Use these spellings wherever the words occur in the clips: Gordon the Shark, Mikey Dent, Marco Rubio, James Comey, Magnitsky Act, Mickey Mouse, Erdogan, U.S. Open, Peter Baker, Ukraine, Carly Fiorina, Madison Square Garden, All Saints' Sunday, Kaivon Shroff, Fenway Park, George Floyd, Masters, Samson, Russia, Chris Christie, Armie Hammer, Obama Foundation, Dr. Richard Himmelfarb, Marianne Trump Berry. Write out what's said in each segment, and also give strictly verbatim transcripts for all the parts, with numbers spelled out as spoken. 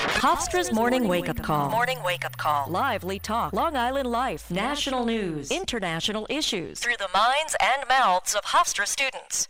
Hofstra's Morning Wake-Up Call. Morning Wake-Up Call. Lively talk. Long Island life. National news. International issues. Through the minds and mouths of Hofstra students.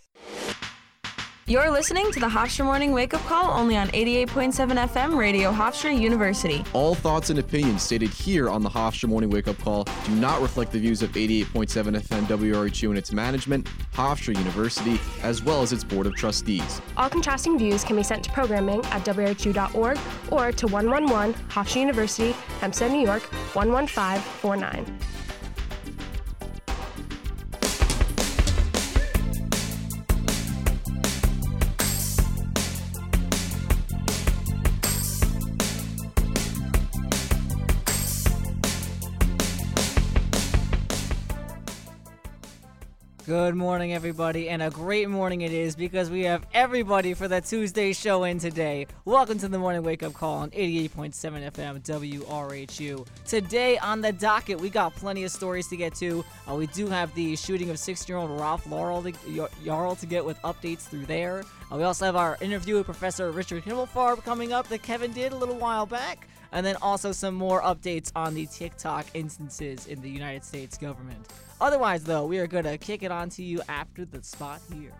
You're listening to the Hofstra Morning Wake-Up Call, only on eighty-eight point seven F M, Radio Hofstra University. All thoughts and opinions stated here on the Hofstra Morning Wake-Up Call do not reflect the views of eighty-eight point seven F M W R H U and its management, Hofstra University, as well as its Board of Trustees. All contrasting views can be sent to programming at W R H U dot org or to one one one Hofstra University, Hempstead, New York, one one five four nine. Good morning, everybody, and a great morning it is, because we have everybody for the Tuesday show in today. Welcome to the Morning Wake-Up Call on eighty-eight point seven F M W R H U. Today on the docket, we got plenty of stories to get to. Uh, we do have the shooting of sixteen-year-old Ralph Yarl to get with updates through there. Uh, we also have our interview with Professor Richard Himmelfarb coming up that Kevin did a little while back. And then also some more updates on the TikTok instances in the United States government. Otherwise, though, we are going to kick it on to you after the spot here.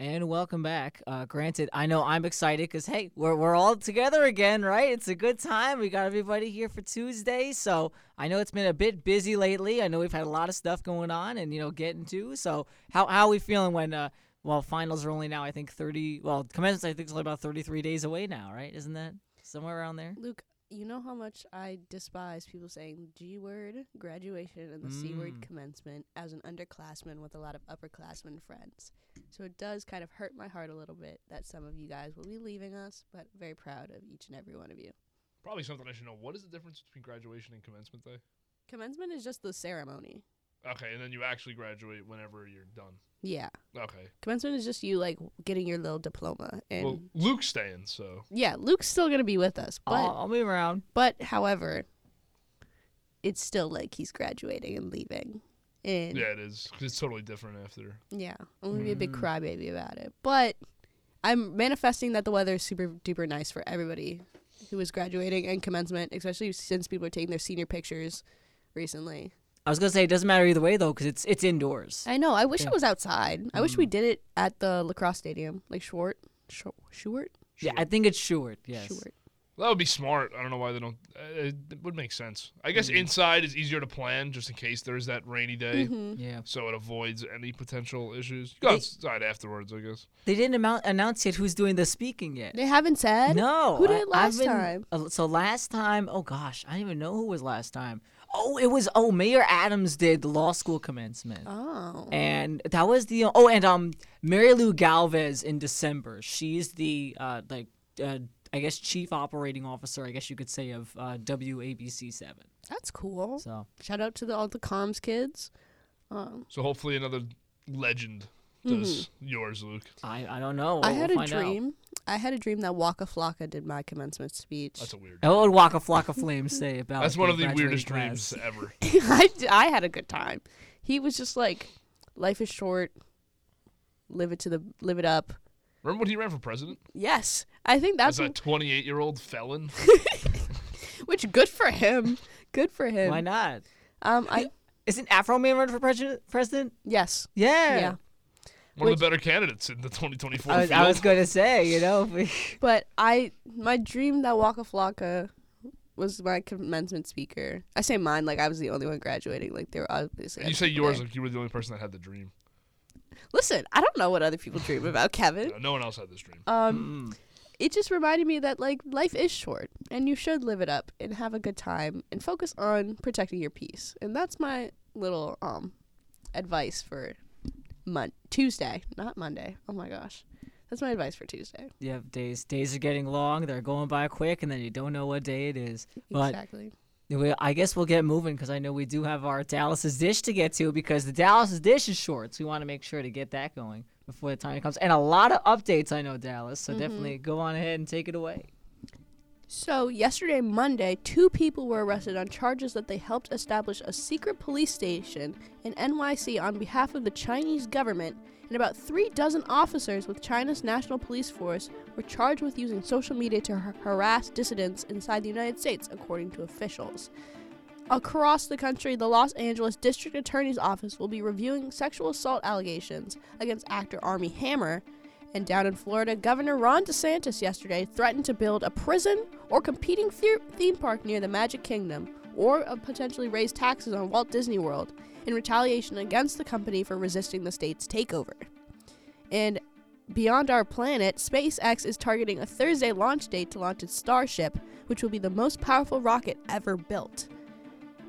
And welcome back. Uh, granted, I know I'm excited because, hey, we're we're all together again, right? It's a good time. We got everybody here for Tuesday. So I know it's been a bit busy lately. I know we've had a lot of stuff going on and, you know, getting to. So how, how are we feeling when, uh, well, finals are only now, I think, thirty. Well, commencement, I think, is only about thirty-three days away now, right? Isn't that somewhere around there? Luke, you know how much I despise people saying G word, graduation, and the mm. C word, commencement, as an underclassman with a lot of upperclassmen friends. So it does kind of hurt my heart a little bit that some of you guys will be leaving us, but very proud of each and every one of you. Probably something I should know. What is the difference between graduation and commencement day? Commencement is just the ceremony. Okay, and then you actually graduate whenever you're done. Yeah. Okay. Commencement is just you, like, getting your little diploma. And well, Luke's staying, so. Yeah, Luke's still going to be with us. But, I'll, I'll move around. But, however, it's still like he's graduating and leaving. And yeah, it is. It's totally different after. Yeah. I'm going to be a big crybaby about it. But I'm manifesting that the weather is super duper nice for everybody who is graduating and commencement, especially since people are taking their senior pictures recently. I was going to say, it doesn't matter either way, though, because it's it's indoors. I know. I wish yeah. it was outside. I mm. wish we did it at the lacrosse stadium, like Shuart. Shuart? Shuart? Yeah, I think it's Shuart, yes. Shuart. That would be smart. I don't know why they don't. Uh, it would make sense. I guess mm. inside is easier to plan, just in case there's that rainy day. Mm-hmm. Yeah. So it avoids any potential issues. You go they, outside afterwards, I guess. They didn't amount, announce yet who's doing the speaking yet. They haven't said? No. Who did I, last been, time? Uh, so last time, oh, gosh, I don't even know who was last time. Oh, it was, oh, Mayor Adams did the law school commencement. Oh. And that was the, oh, and um, Mary Lou Galvez in December. She's the, uh, like, uh, I guess, chief operating officer, I guess you could say, of uh, W A B C seven. That's cool. So shout out to the, all the comms kids. Um, so hopefully another legend does mm-hmm. yours, Luke. I, I don't know. We'll, I had we'll a dream. Out. I had a dream that Waka Flocka did my commencement speech. That's a weird dream. What would Waka Flocka Flame say about That's one of the weirdest class. Dreams ever. I, I had a good time. He was just like, life is short, live it to the live it up. Remember when he ran for president? Yes. I think that's... As a twenty-eight-year-old felon? Which, good for him. Good for him. Why not? Um, I Isn't Afro Man running for pre- president? Yes. Yeah. Yeah. One Which, of the better candidates in the twenty twenty-four I was, field. I was going to say, you know. But I, my dream that Waka Flocka was my commencement speaker. I say mine, like I was the only one graduating. Like they were obviously. You say yours, there. Like you were the only person that had the dream. Listen, I don't know what other people dream about, Kevin. No, no one else had this dream. Um, mm. It just reminded me that like life is short, and you should live it up and have a good time and focus on protecting your peace. And that's my little um advice for. Mon- Tuesday, not Monday. Oh my gosh, that's my advice for Tuesday. Yeah, days days are getting long. They're going by quick, and then you don't know what day it is. Exactly. But we, I guess we'll get moving because I know we do have our Dallas's dish to get to because the Dallas's dish is short, so we want to make sure to get that going. before the time comes. And a lot of updates, I know, Dallas. So mm-hmm. definitely go on ahead and take it away. So yesterday, Monday, two people were arrested on charges that they helped establish a secret police station in N Y C on behalf of the Chinese government, and about three dozen officers with China's National Police Force were charged with using social media to har- harass dissidents inside the United States, according to officials. Across the country, the Los Angeles District Attorney's Office will be reviewing sexual assault allegations against actor Armie Hammer. And down in Florida, Governor Ron DeSantis yesterday threatened to build a prison or competing the- theme park near the Magic Kingdom, or uh, potentially raise taxes on Walt Disney World in retaliation against the company for resisting the state's takeover. And beyond our planet, SpaceX is targeting a Thursday launch date to launch its Starship, which will be the most powerful rocket ever built.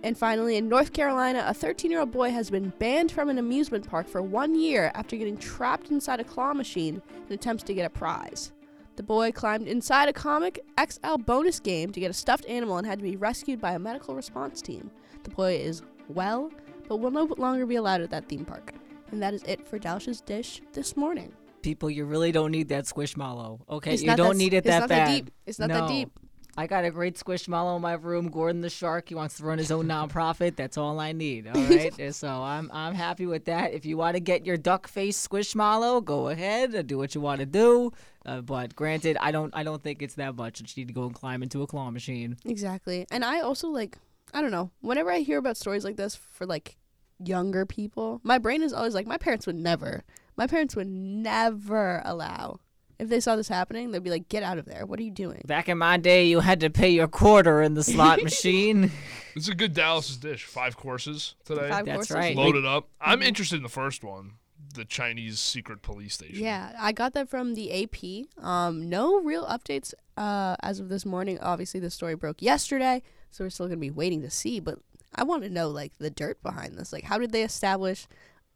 And finally, in North Carolina, a thirteen-year-old boy has been banned from an amusement park for one year after getting trapped inside a claw machine in attempts to get a prize. The boy climbed inside a Comic X L bonus game to get a stuffed animal and had to be rescued by a medical response team. The boy is well, but will no longer be allowed at that theme park. And that is it for Dalsh's Dish this morning. People, you really don't need that squishmallow. Okay, it's you don't need it that bad. It's not that deep. It's not no. that deep. I got a great squishmallow in my room. Gordon the Shark, he wants to run his own nonprofit. That's all I need, all right? And so I'm I'm happy with that. If you want to get your duck-faced squishmallow, go ahead and do what you want to do. Uh, but granted, I don't I don't think it's that much that you need to go and climb into a claw machine. Exactly. And I also, like, I don't know, whenever I hear about stories like this for, like, younger people, my brain is always like, my parents would never. My parents would never allow. If they saw this happening, they'd be like, get out of there. What are you doing? Back in my day, you had to pay your quarter in the slot machine. It's a good Dallas' Dish. Five courses today. Five That's courses. Right. Loaded like, up. I'm interested in the first one, the Chinese secret police station. Yeah, I got that from the A P. Um, no real updates uh, as of this morning. Obviously, the story broke yesterday, so we're still going to be waiting to see. But I want to know, like, the dirt behind this. Like, how did they establish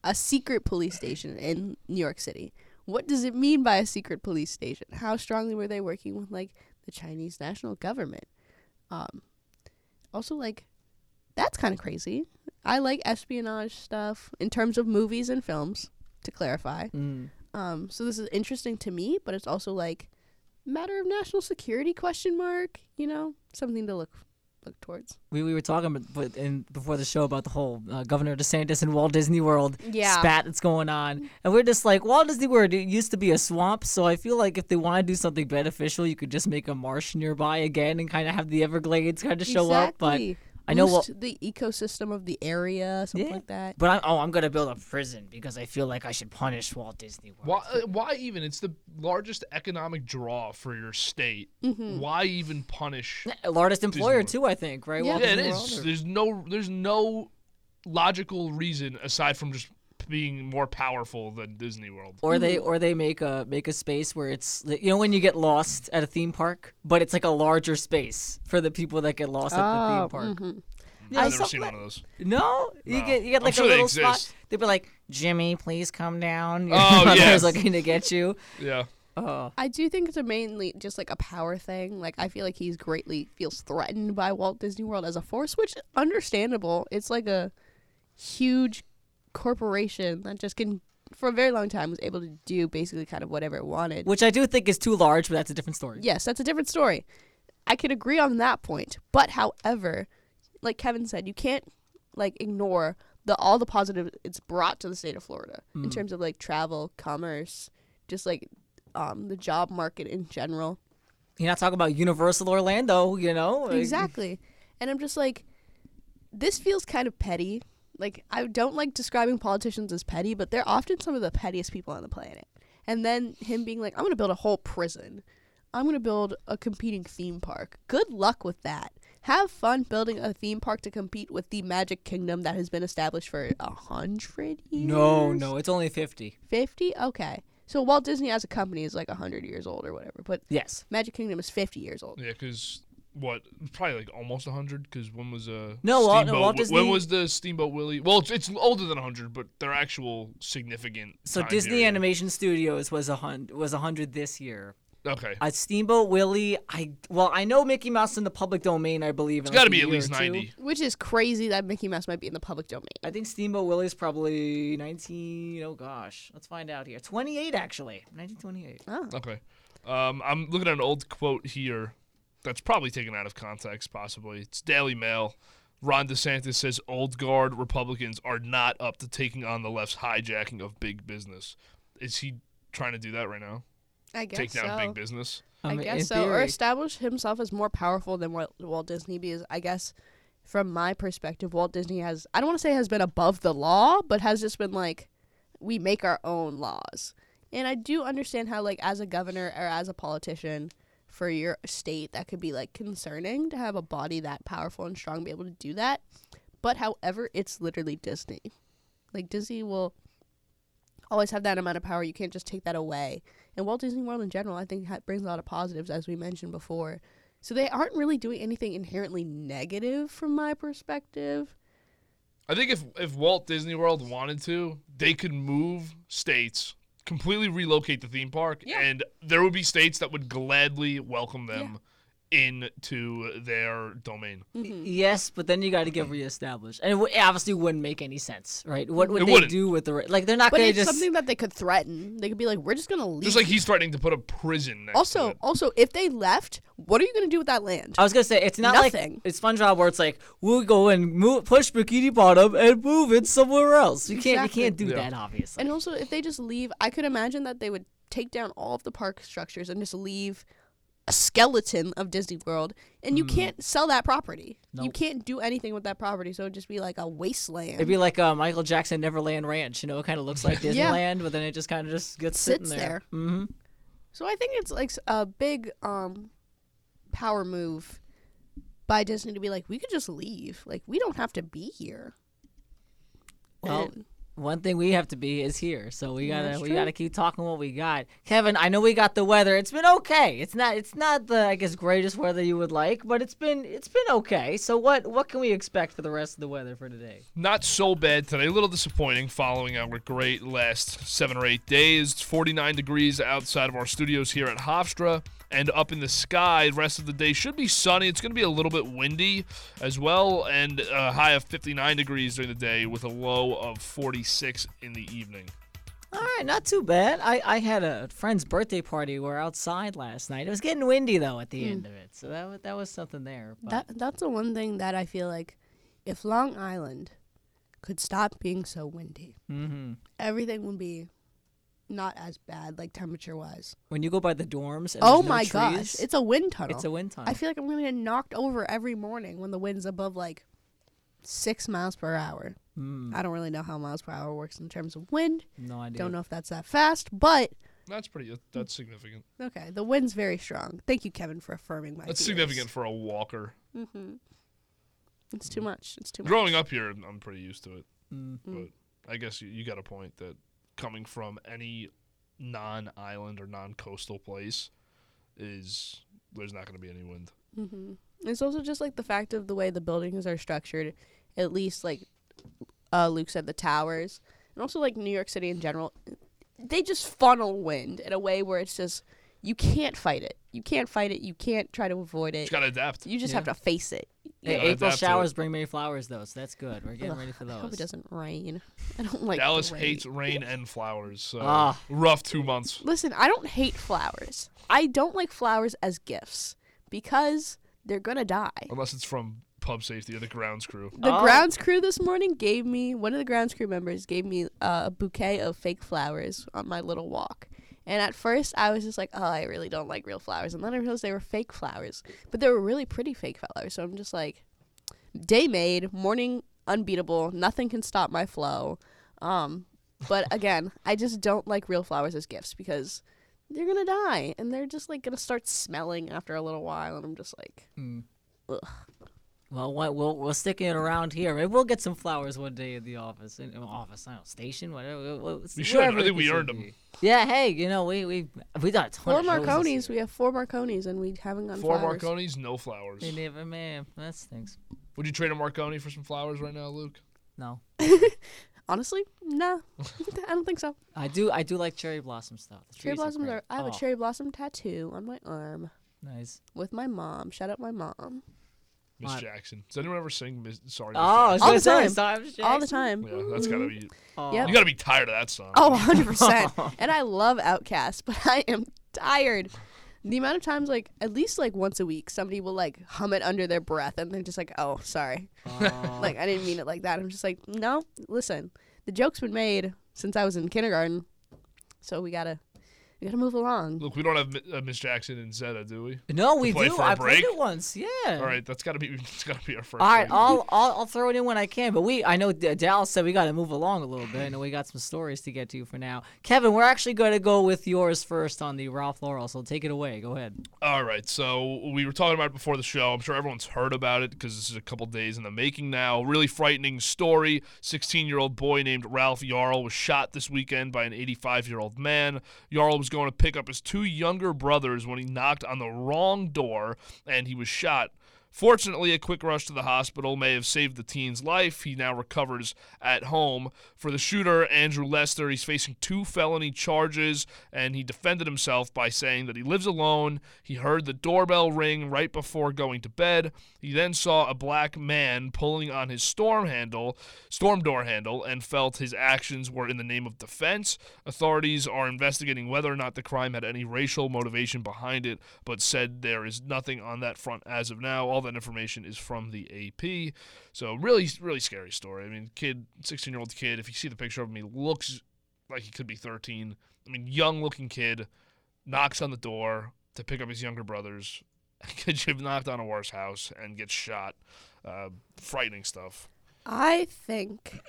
a secret police station in New York City? What does it mean by a secret police station? How strongly were they working with, like, the Chinese national government? Um, also, like, that's kind of crazy. I like espionage stuff in terms of movies and films, to clarify. Mm. Um, so this is interesting to me, but it's also, like, matter of national security question mark, you know, something to look for. Look towards. We we were talking but in before the show about the whole uh, Governor DeSantis and Walt Disney World yeah. spat that's going on, and we're just like, Walt Disney World, it used to be a swamp, so I feel like if they want to do something beneficial, you could just make a marsh nearby again and kind of have the Everglades kind of show exactly. up, but I know Boost well, the ecosystem of the area, something yeah. like that. But I'm, oh, I'm gonna build a prison because I feel like I should punish Walt Disney World. Why, uh, why even? It's the largest economic draw for your state. Mm-hmm. Why even punish? Largest employer too, I think. Right? Yeah, Walt yeah it World is. Or? There's no, there's no logical reason aside from just being more powerful than Disney World. Or they, or they make a make a space where it's, you know, when you get lost at a theme park, but it's like a larger space for the people that get lost oh, at the theme park. Mm-hmm. Yeah, I've never seen one of those. No, you no. get you get like sure a little they spot. They'd be like, Jimmy, please come down. Your oh yeah, mother's looking to get you. Yeah. Uh, I do think it's a mainly just like a power thing. Like, I feel like he's greatly feels threatened by Walt Disney World as a force, which understandable. It's like a huge corporation that just can, for a very long time, was able to do basically kind of whatever it wanted. Which I do think is too large, but that's a different story. Yes, that's a different story. I could agree on that point. But however, like Kevin said, you can't like ignore the all the positive it's brought to the state of Florida mm. in terms of like travel, commerce, just like um, the job market in general. You're not talking about Universal Orlando, you know? Exactly. And I'm just like, this feels kind of petty. Like, I don't like describing politicians as petty, but they're often some of the pettiest people on the planet. And then him being like, I'm going to build a whole prison. I'm going to build a competing theme park. Good luck with that. Have fun building a theme park to compete with the Magic Kingdom that has been established for a hundred years? No, no, it's only fifty. fifty? Okay. So Walt Disney as a company is like one hundred years old or whatever, but yes, Magic Kingdom is fifty years old. Yeah, because... What? Probably like almost one hundred, because when was uh, no, Walt, no, Walt Disney... When was the Steamboat Willie? Well, it's, it's older than one hundred, but their actual significant... So Disney period. Animation Studios was a hundred, was one hundred this year, Okay. Uh, Steamboat Willie, I well, I know Mickey Mouse in the public domain, I believe. It's got to be at least ninety. Which is crazy that Mickey Mouse might be in the public domain. I think Steamboat Willie is probably nineteen, oh gosh. Let's find out here. twenty-eight, actually. nineteen twenty-eight. Oh. Okay. Um, I'm looking at an old quote here that's probably taken out of context, possibly. It's Daily Mail. Ron DeSantis says old guard Republicans are not up to taking on the left's hijacking of big business. Is he trying to do that right now? I guess Take down so. big business. I, I mean, guess so. Theory. Or establish himself as more powerful than what Walt Disney is. I guess from my perspective, Walt Disney has, I don't want to say has been above the law, but has just been like, we make our own laws. And I do understand how, like, as a governor or as a politician for your state, that could be, like, concerning to have a body that powerful and strong be able to do that. But, however, it's literally Disney. Like, Disney will always have that amount of power. You can't just take that away. And Walt Disney World in general, I think, ha- brings a lot of positives, as we mentioned before. So they aren't really doing anything inherently negative from my perspective. I think if, if Walt Disney World wanted to, they could move states, completely relocate the theme park, yeah. and there would be states that would gladly welcome them yeah. into their domain. Mm-hmm. Yes, but then you got to get reestablished. And it obviously wouldn't make any sense, right? What would it they wouldn't. do with the... Like, they're not going to just... But it's something that they could threaten. They could be like, we're just going to leave. Just like he's threatening to put a prison next also, to it. Also, if they left, what are you going to do with that land? I was going to say, it's not Nothing. like... It's SpongeBob where it's like, we'll go and move, push Bikini Bottom and move it somewhere else. You can't, exactly. you can't do yeah. that, obviously. And also, if they just leave, I could imagine that they would take down all of the park structures and just leave a skeleton of Disney World, and you mm. can't sell that property. Nope. You can't do anything with that property, so it'd just be like a wasteland. It'd be like uh, Michael Jackson Neverland Ranch. You know, it kind of looks like Disneyland, yeah. but then it just kind of just gets sits sitting there. there. Mm-hmm. So I think it's like a big um, power move by Disney to be like, we could just leave. Like, we don't have to be here. Well. And- One thing we have to be is here, so we gotta we gotta keep talking what we got. Kevin, I know we got the weather. It's been okay. It's not it's not the I guess greatest weather you would like, but it's been it's been okay. So what what can we expect for the rest of the weather for today? Not so bad today. A little disappointing following our great last seven or eight days. It's forty-nine degrees outside of our studios here at Hofstra. And up in the sky, the rest of the day should be sunny. It's going to be a little bit windy as well, and a high of fifty-nine degrees during the day with a low of forty-six in the evening. All right, not too bad. I, I had a friend's birthday party. We were outside last night. It was getting windy, though, at the mm. end of it. So that, that was something there. But. That, that's the one thing that I feel like if Long Island could stop being so windy, mm-hmm. everything would be... not as bad, like temperature-wise. When you go by the dorms, and oh no my trees, gosh, it's a wind tunnel. It's a wind tunnel. I feel like I'm gonna get knocked over every morning when the wind's above like six miles per hour. Mm. I don't really know how miles per hour works in terms of wind. No idea. Don't know if that's that fast, but that's pretty. That's significant. Okay, the wind's very strong. Thank you, Kevin, for affirming my. That's fears. Significant for a walker. Mm-hmm. It's too much. It's too. Growing much. up here, I'm pretty used to it, mm. but I guess you, you got a point that. Coming from any non-island or non-coastal place is there's not going to be any wind. Mm-hmm. It's also just like the fact of the way the buildings are structured, at least like uh, Luke said, the towers, and also like New York City in general, they just funnel wind in a way where it's just you can't fight it. You can't fight it. You can't try to avoid it. You just got to adapt. You just yeah. have to face it. Hey, April showers bring May flowers, though, so that's good. We're getting Ugh, ready for those. I hope it doesn't rain. I don't like Dallas rain. hates rain and flowers, so ah. rough two months. Listen, I don't hate flowers. I don't like flowers as gifts because they're going to die. Unless it's from Pub Safety or the grounds crew. The oh. grounds crew this morning gave me, one of the grounds crew members gave me uh, a bouquet of fake flowers on my little walk. And at first, I was just like, oh, I really don't like real flowers. And then I realized they were fake flowers. But they were really pretty fake flowers. So I'm just like, day made, morning unbeatable. Nothing can stop my flow. Um, but again, I just don't like real flowers as gifts because they're going to die. And they're just like going to start smelling after a little while. And I'm just like, mm. ugh. Well, we'll we'll stick it around here. Maybe we'll get some flowers one day in the office, in office, I don't know, station, whatever. We'll, we should. I think we earned them. Be. Yeah. Hey, you know, we we we got a ton. Four of Marconis. We have four Marconis, and we haven't gotten four flowers. Four Marconis, no flowers. They never, man. That stinks. Would you trade a Marconi for some flowers right now, Luke? No. Honestly, nah, I don't think so. I do I do like cherry blossoms, though. The cherry blossoms are, are I have oh. a cherry blossom tattoo on my arm. Nice. With my mom. Shout out my mom. Miz Jackson. Does anyone ever sing Miz Sorry? Oh, all the time. All the time. Yeah, that's gotta be. Oh. Yep. You gotta be tired of that song. Oh, one hundred percent. And I love Outkast, but I am tired. The amount of times, like at least like once a week, somebody will like hum it under their breath, and they're just like, "Oh, sorry, uh. like I didn't mean it like that." I'm just like, "No, listen, the joke's been made since I was in kindergarten, so we gotta." You gotta move along. Look, we don't have uh, Miss Jackson and Zeta, do we? No, we do. I played it once. Yeah. All right, that's gotta be. It's gotta be our first. All right, I'll, I'll I'll throw it in when I can. But we, I know D- Dallas said we gotta move along a little bit, and we got some stories to get to for now. Kevin, we're actually gonna go with yours first on the Ralph Yarl, so take it away. Go ahead. All right, so we were talking about it before the show. I'm sure everyone's heard about it because this is a couple days in the making now. Really frightening story. sixteen-year-old boy named Ralph Yarl was shot this weekend by an eighty-five-year-old man. Yarl was going to pick up his two younger brothers when he knocked on the wrong door and he was shot. Fortunately, a quick rush to the hospital may have saved the teen's life. He now recovers at home. For the shooter, Andrew Lester, he's facing two felony charges, and he defended himself by saying that he lives alone. He heard the doorbell ring right before going to bed. He then saw a black man pulling on his storm handle, storm door handle, and felt his actions were in the name of defense. Authorities are investigating whether or not the crime had any racial motivation behind it, but said there is nothing on that front as of now. All that information is from the A P. So really, really scary story. I mean, kid, sixteen-year-old kid, if you see the picture of him, he looks like he could be thirteen. I mean, young-looking kid, knocks on the door to pick up his younger brothers. Could have knocked on a worse house and gets shot. Uh, frightening stuff. I think,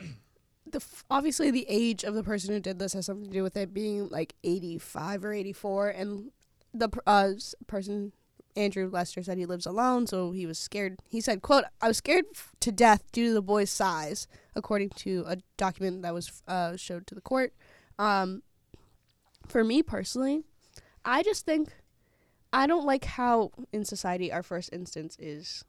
the obviously, the age of the person who did this has something to do with it being like eighty-five or eighty-four, and the uh, person... Andrew Lester said he lives alone, so he was scared. He said, quote, "I was scared to death due to the boy's size," according to a document that was uh, showed to the court. Um, for me personally, I just think I don't like how in society our first instance is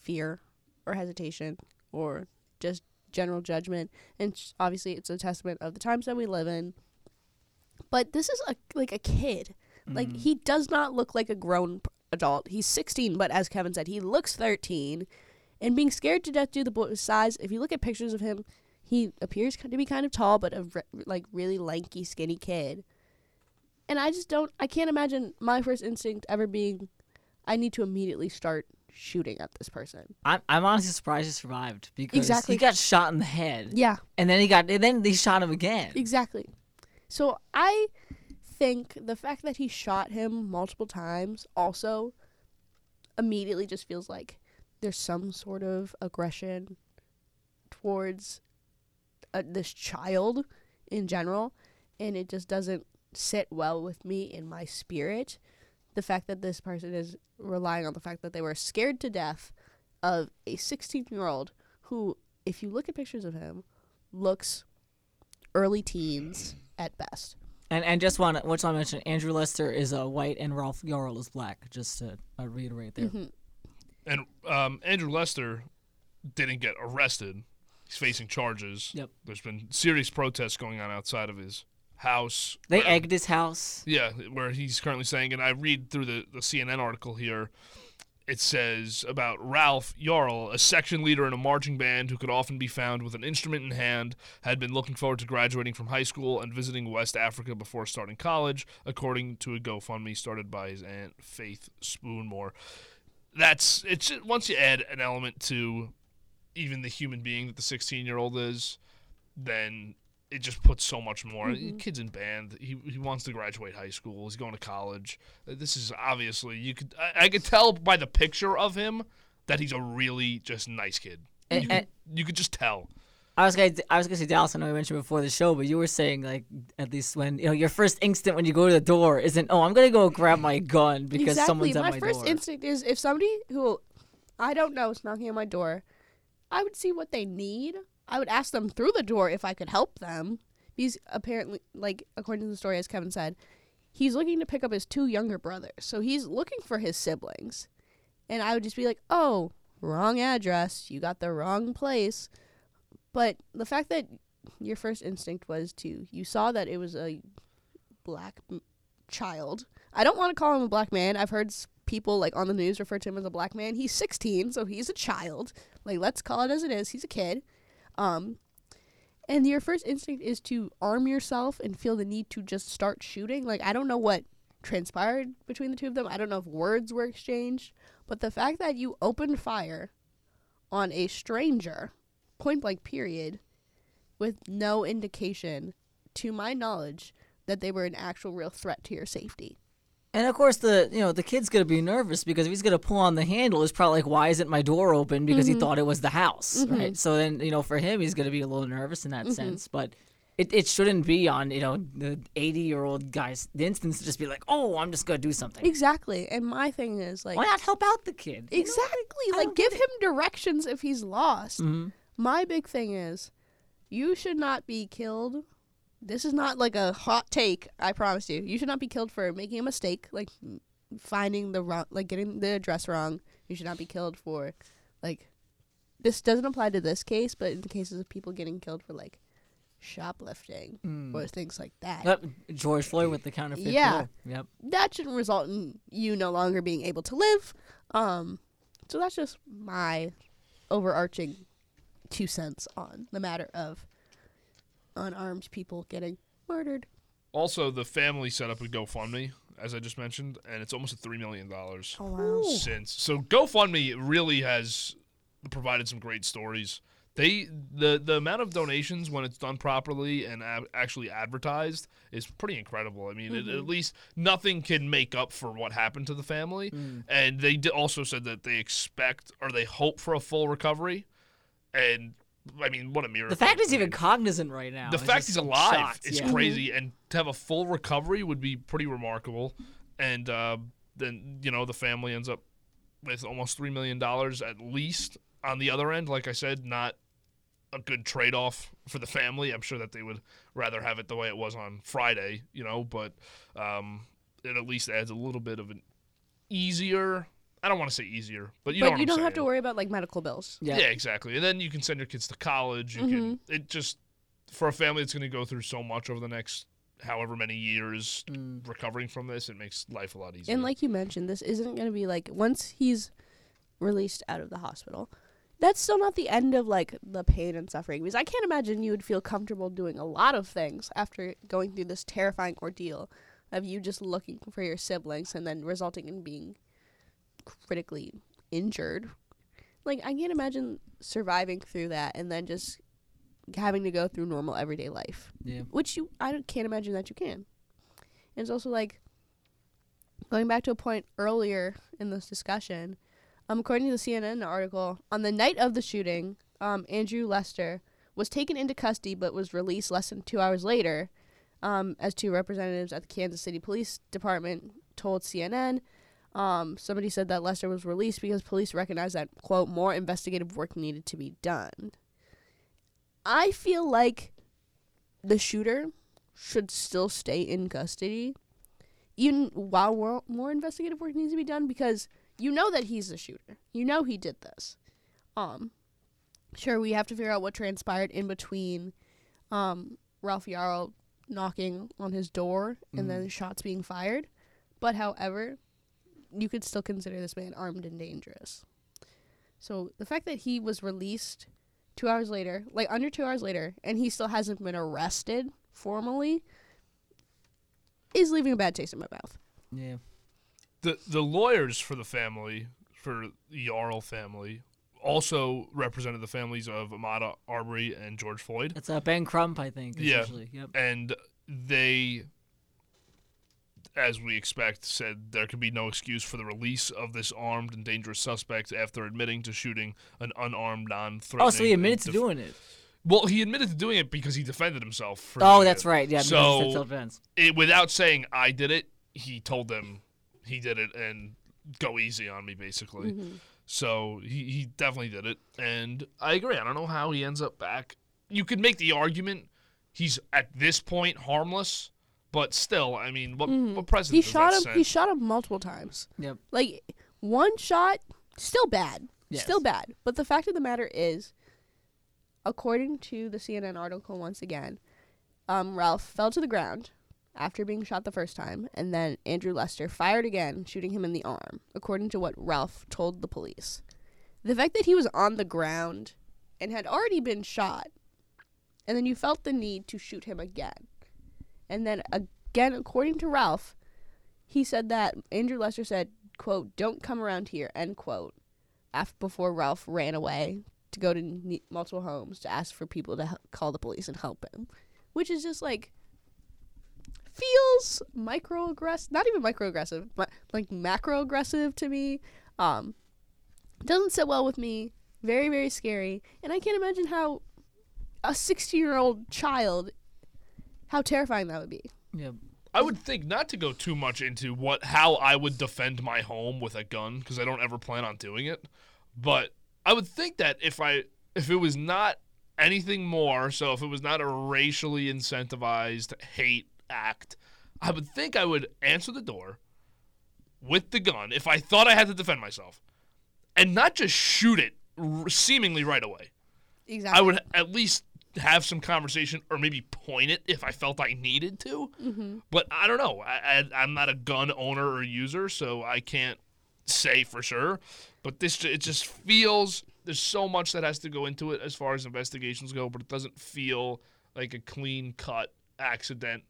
fear or hesitation or just general judgment. And obviously it's a testament of the times that we live in. But this is a, like a kid. Mm-hmm. Like, he does not look like a grown person. Adult. He's sixteen, but as Kevin said, he looks thirteen, and being scared to death due to the boy's size. If you look at pictures of him, he appears to be kind of tall, but a re- like really lanky, skinny kid. And I just don't. I can't imagine my first instinct ever being, I need to immediately start shooting at this person. I'm I'm honestly surprised he survived because exactly. he got shot in the head. Yeah, and then he got and then they shot him again. Exactly. So I. I think the fact that he shot him multiple times also immediately just feels like there's some sort of aggression towards uh, this child in general, and it just doesn't sit well with me in my spirit. The fact that this person is relying on the fact that they were scared to death of a sixteen-year-old who, if you look at pictures of him, looks early teens at best. And and just want to, want to mention, Andrew Lester is uh, white and Ralph Yarl is black, just to uh, reiterate there. Mm-hmm. And um, Andrew Lester didn't get arrested. He's facing charges. Yep. There's been serious protests going on outside of his house. They where, egged his house. Yeah, where he's currently staying. And I read through the, the C N N article here. It says about Ralph Yarl, a section leader in a marching band who could often be found with an instrument in hand, had been looking forward to graduating from high school and visiting West Africa before starting college, according to a GoFundMe started by his aunt, Faith Spoonmore. That's, it's once you add an element to even the human being that the sixteen-year-old is, then it just puts so much more. Mm-hmm. Kid's in band. He he wants to graduate high school. He's going to college. This is obviously you could. I, I could tell by the picture of him that he's a really just nice kid. And, you, and could, you could just tell. I was gonna I was gonna say Dallas. I know we mentioned before the show, but you were saying like at least when you know your first instinct when you go to the door isn't oh I'm gonna go grab my gun because exactly. someone's at my, my door. Exactly. My first instinct is if somebody who I don't know is knocking on my door, I would see what they need. I would ask them through the door if I could help them. He's apparently, like, according to the story, as Kevin said, he's looking to pick up his two younger brothers. So he's looking for his siblings. And I would just be like, oh, wrong address. You got the wrong place. But the fact that your first instinct was to, you saw that it was a black m- child. I don't want to call him a black man. I've heard people like on the news refer to him as a black man. He's sixteen, so he's a child. Like, let's call it as it is. He's a kid. Um, and your first instinct is to arm yourself and feel the need to just start shooting. Like, I don't know what transpired between the two of them. I don't know if words were exchanged, but the fact that you opened fire on a stranger, point blank period, with no indication, to my knowledge, that they were an actual real threat to your safety. And of course, the you know the kid's gonna be nervous, because if he's gonna pull on the handle, it's probably like, why isn't my door open? Because mm-hmm. he thought it was the house, mm-hmm. right? So then, you know, for him, he's gonna be a little nervous in that mm-hmm. sense. But it it shouldn't be on you know the eighty year old guy's the instance to just be like, oh, I'm just gonna do something. Exactly. And my thing is, like, why not help out the kid? Exactly. You know, like, like give him directions if he's lost. Mm-hmm. My big thing is, you should not be killed. This is not like a hot take, I promise you. You should not be killed for making a mistake, like finding the wrong, like getting the address wrong. You should not be killed for, like, this doesn't apply to this case, but in the cases of people getting killed for, like, shoplifting mm. or things like that. Yep. George Floyd with the counterfeit bill. Yeah. Yep. That shouldn't result in you no longer being able to live. Um, so that's just my overarching two cents on the matter of unarmed people getting murdered. Also, the family set up a GoFundMe, as I just mentioned, and it's almost at three million dollars oh, wow. since. So GoFundMe really has provided some great stories. They the, the amount of donations, when it's done properly and ab- actually advertised, is pretty incredible. I mean, mm-hmm. it, at least nothing can make up for what happened to the family. Mm. And they d- also said that they expect or they hope for a full recovery. And I mean, what a miracle. The fact he's even cognizant right now. The fact he's alive is yeah. crazy, mm-hmm. and to have a full recovery would be pretty remarkable. And uh, then, you know, the family ends up with almost three million dollars at least. On the other end, like I said, not a good trade-off for the family. I'm sure that they would rather have it the way it was on Friday, you know, but um, it at least adds a little bit of an easier... I don't want to say easier, but you but know what you I'm don't saying. Have to worry about, like, medical bills. Yeah. yeah, exactly. And then you can send your kids to college. You mm-hmm. can. It just, for a family that's going to go through so much over the next however many years mm. recovering from this, it makes life a lot easier. And like you mentioned, this isn't going to be like, once he's released out of the hospital, that's still not the end of, like, the pain and suffering. Because I can't imagine you would feel comfortable doing a lot of things after going through this terrifying ordeal of you just looking for your siblings and then resulting in being critically injured. Like, I can't imagine surviving through that and then just having to go through normal everyday life. Yeah. Which you, I don't, can't imagine that you can. And it's also like, going back to a point earlier in this discussion, um, according to the C N N article, on the night of the shooting, um, Andrew Lester was taken into custody but was released less than two hours later, um, as two representatives at the Kansas City Police Department told C N N. Um, somebody said that Lester was released because police recognized that, quote, more investigative work needed to be done. I feel like the shooter should still stay in custody, even while more investigative work needs to be done, because you know that he's the shooter. You know he did this. Um, sure, we have to figure out what transpired in between um, Ralph Yarl knocking on his door and mm. then shots being fired, but however... you could still consider this man armed and dangerous. So the fact that he was released two hours later, like under two hours later, and he still hasn't been arrested formally, is leaving a bad taste in my mouth. Yeah. The the lawyers for the family, for the Yarl family, also represented the families of Ahmaud Arbery and George Floyd. That's uh, Ben Crump, I think. Yeah. Yep. And they... as we expect, said there could be no excuse for the release of this armed and dangerous suspect after admitting to shooting an unarmed, non-threatening... Oh, so he admitted def- to doing it. Well, he admitted to doing it because he defended himself. For oh, that's it. Right. Yeah, so it, without saying, I did it, he told them he did it and go easy on me, basically. Mm-hmm. So he, he definitely did it. And I agree. I don't know how he ends up back. You could make the argument he's, at this point, harmless. But still, I mean, what, mm. what precedent does that set? He shot him multiple times. Yep. Like, one shot, still bad. Yes. Still bad. But the fact of the matter is, According to the C N N article once again, um, Ralph fell to the ground after being shot the first time, and then Andrew Lester fired again, shooting him in the arm, according to what Ralph told the police. The fact that he was on the ground and had already been shot, and then you felt the need to shoot him again. And then again, according to Ralph, he said that Andrew Lester said, quote, "Don't come around here," end quote, after, before Ralph ran away to go to n- multiple homes to ask for people to h- call the police and help him, which is just like, feels microaggressive, not even microaggressive, but like macroaggressive to me. Um, doesn't sit well with me. Very, very scary. And I can't imagine how a sixteen-year-old child, how terrifying that would be. Yeah. I would think not to go too much into what how I would defend my home with a gun, because I don't ever plan on doing it. But I would think that if I if it was not anything more, so if it was not a racially incentivized hate act, I would think I would answer the door with the gun if I thought I had to defend myself, and not just shoot it r- seemingly right away. Exactly. I would at least have some conversation, or maybe point it if I felt I needed to. Mm-hmm. But I don't know. I, I, I'm not a gun owner or user, so I can't say for sure. But this it just feels there's so much that has to go into it as far as investigations go, but it doesn't feel like a clean-cut accident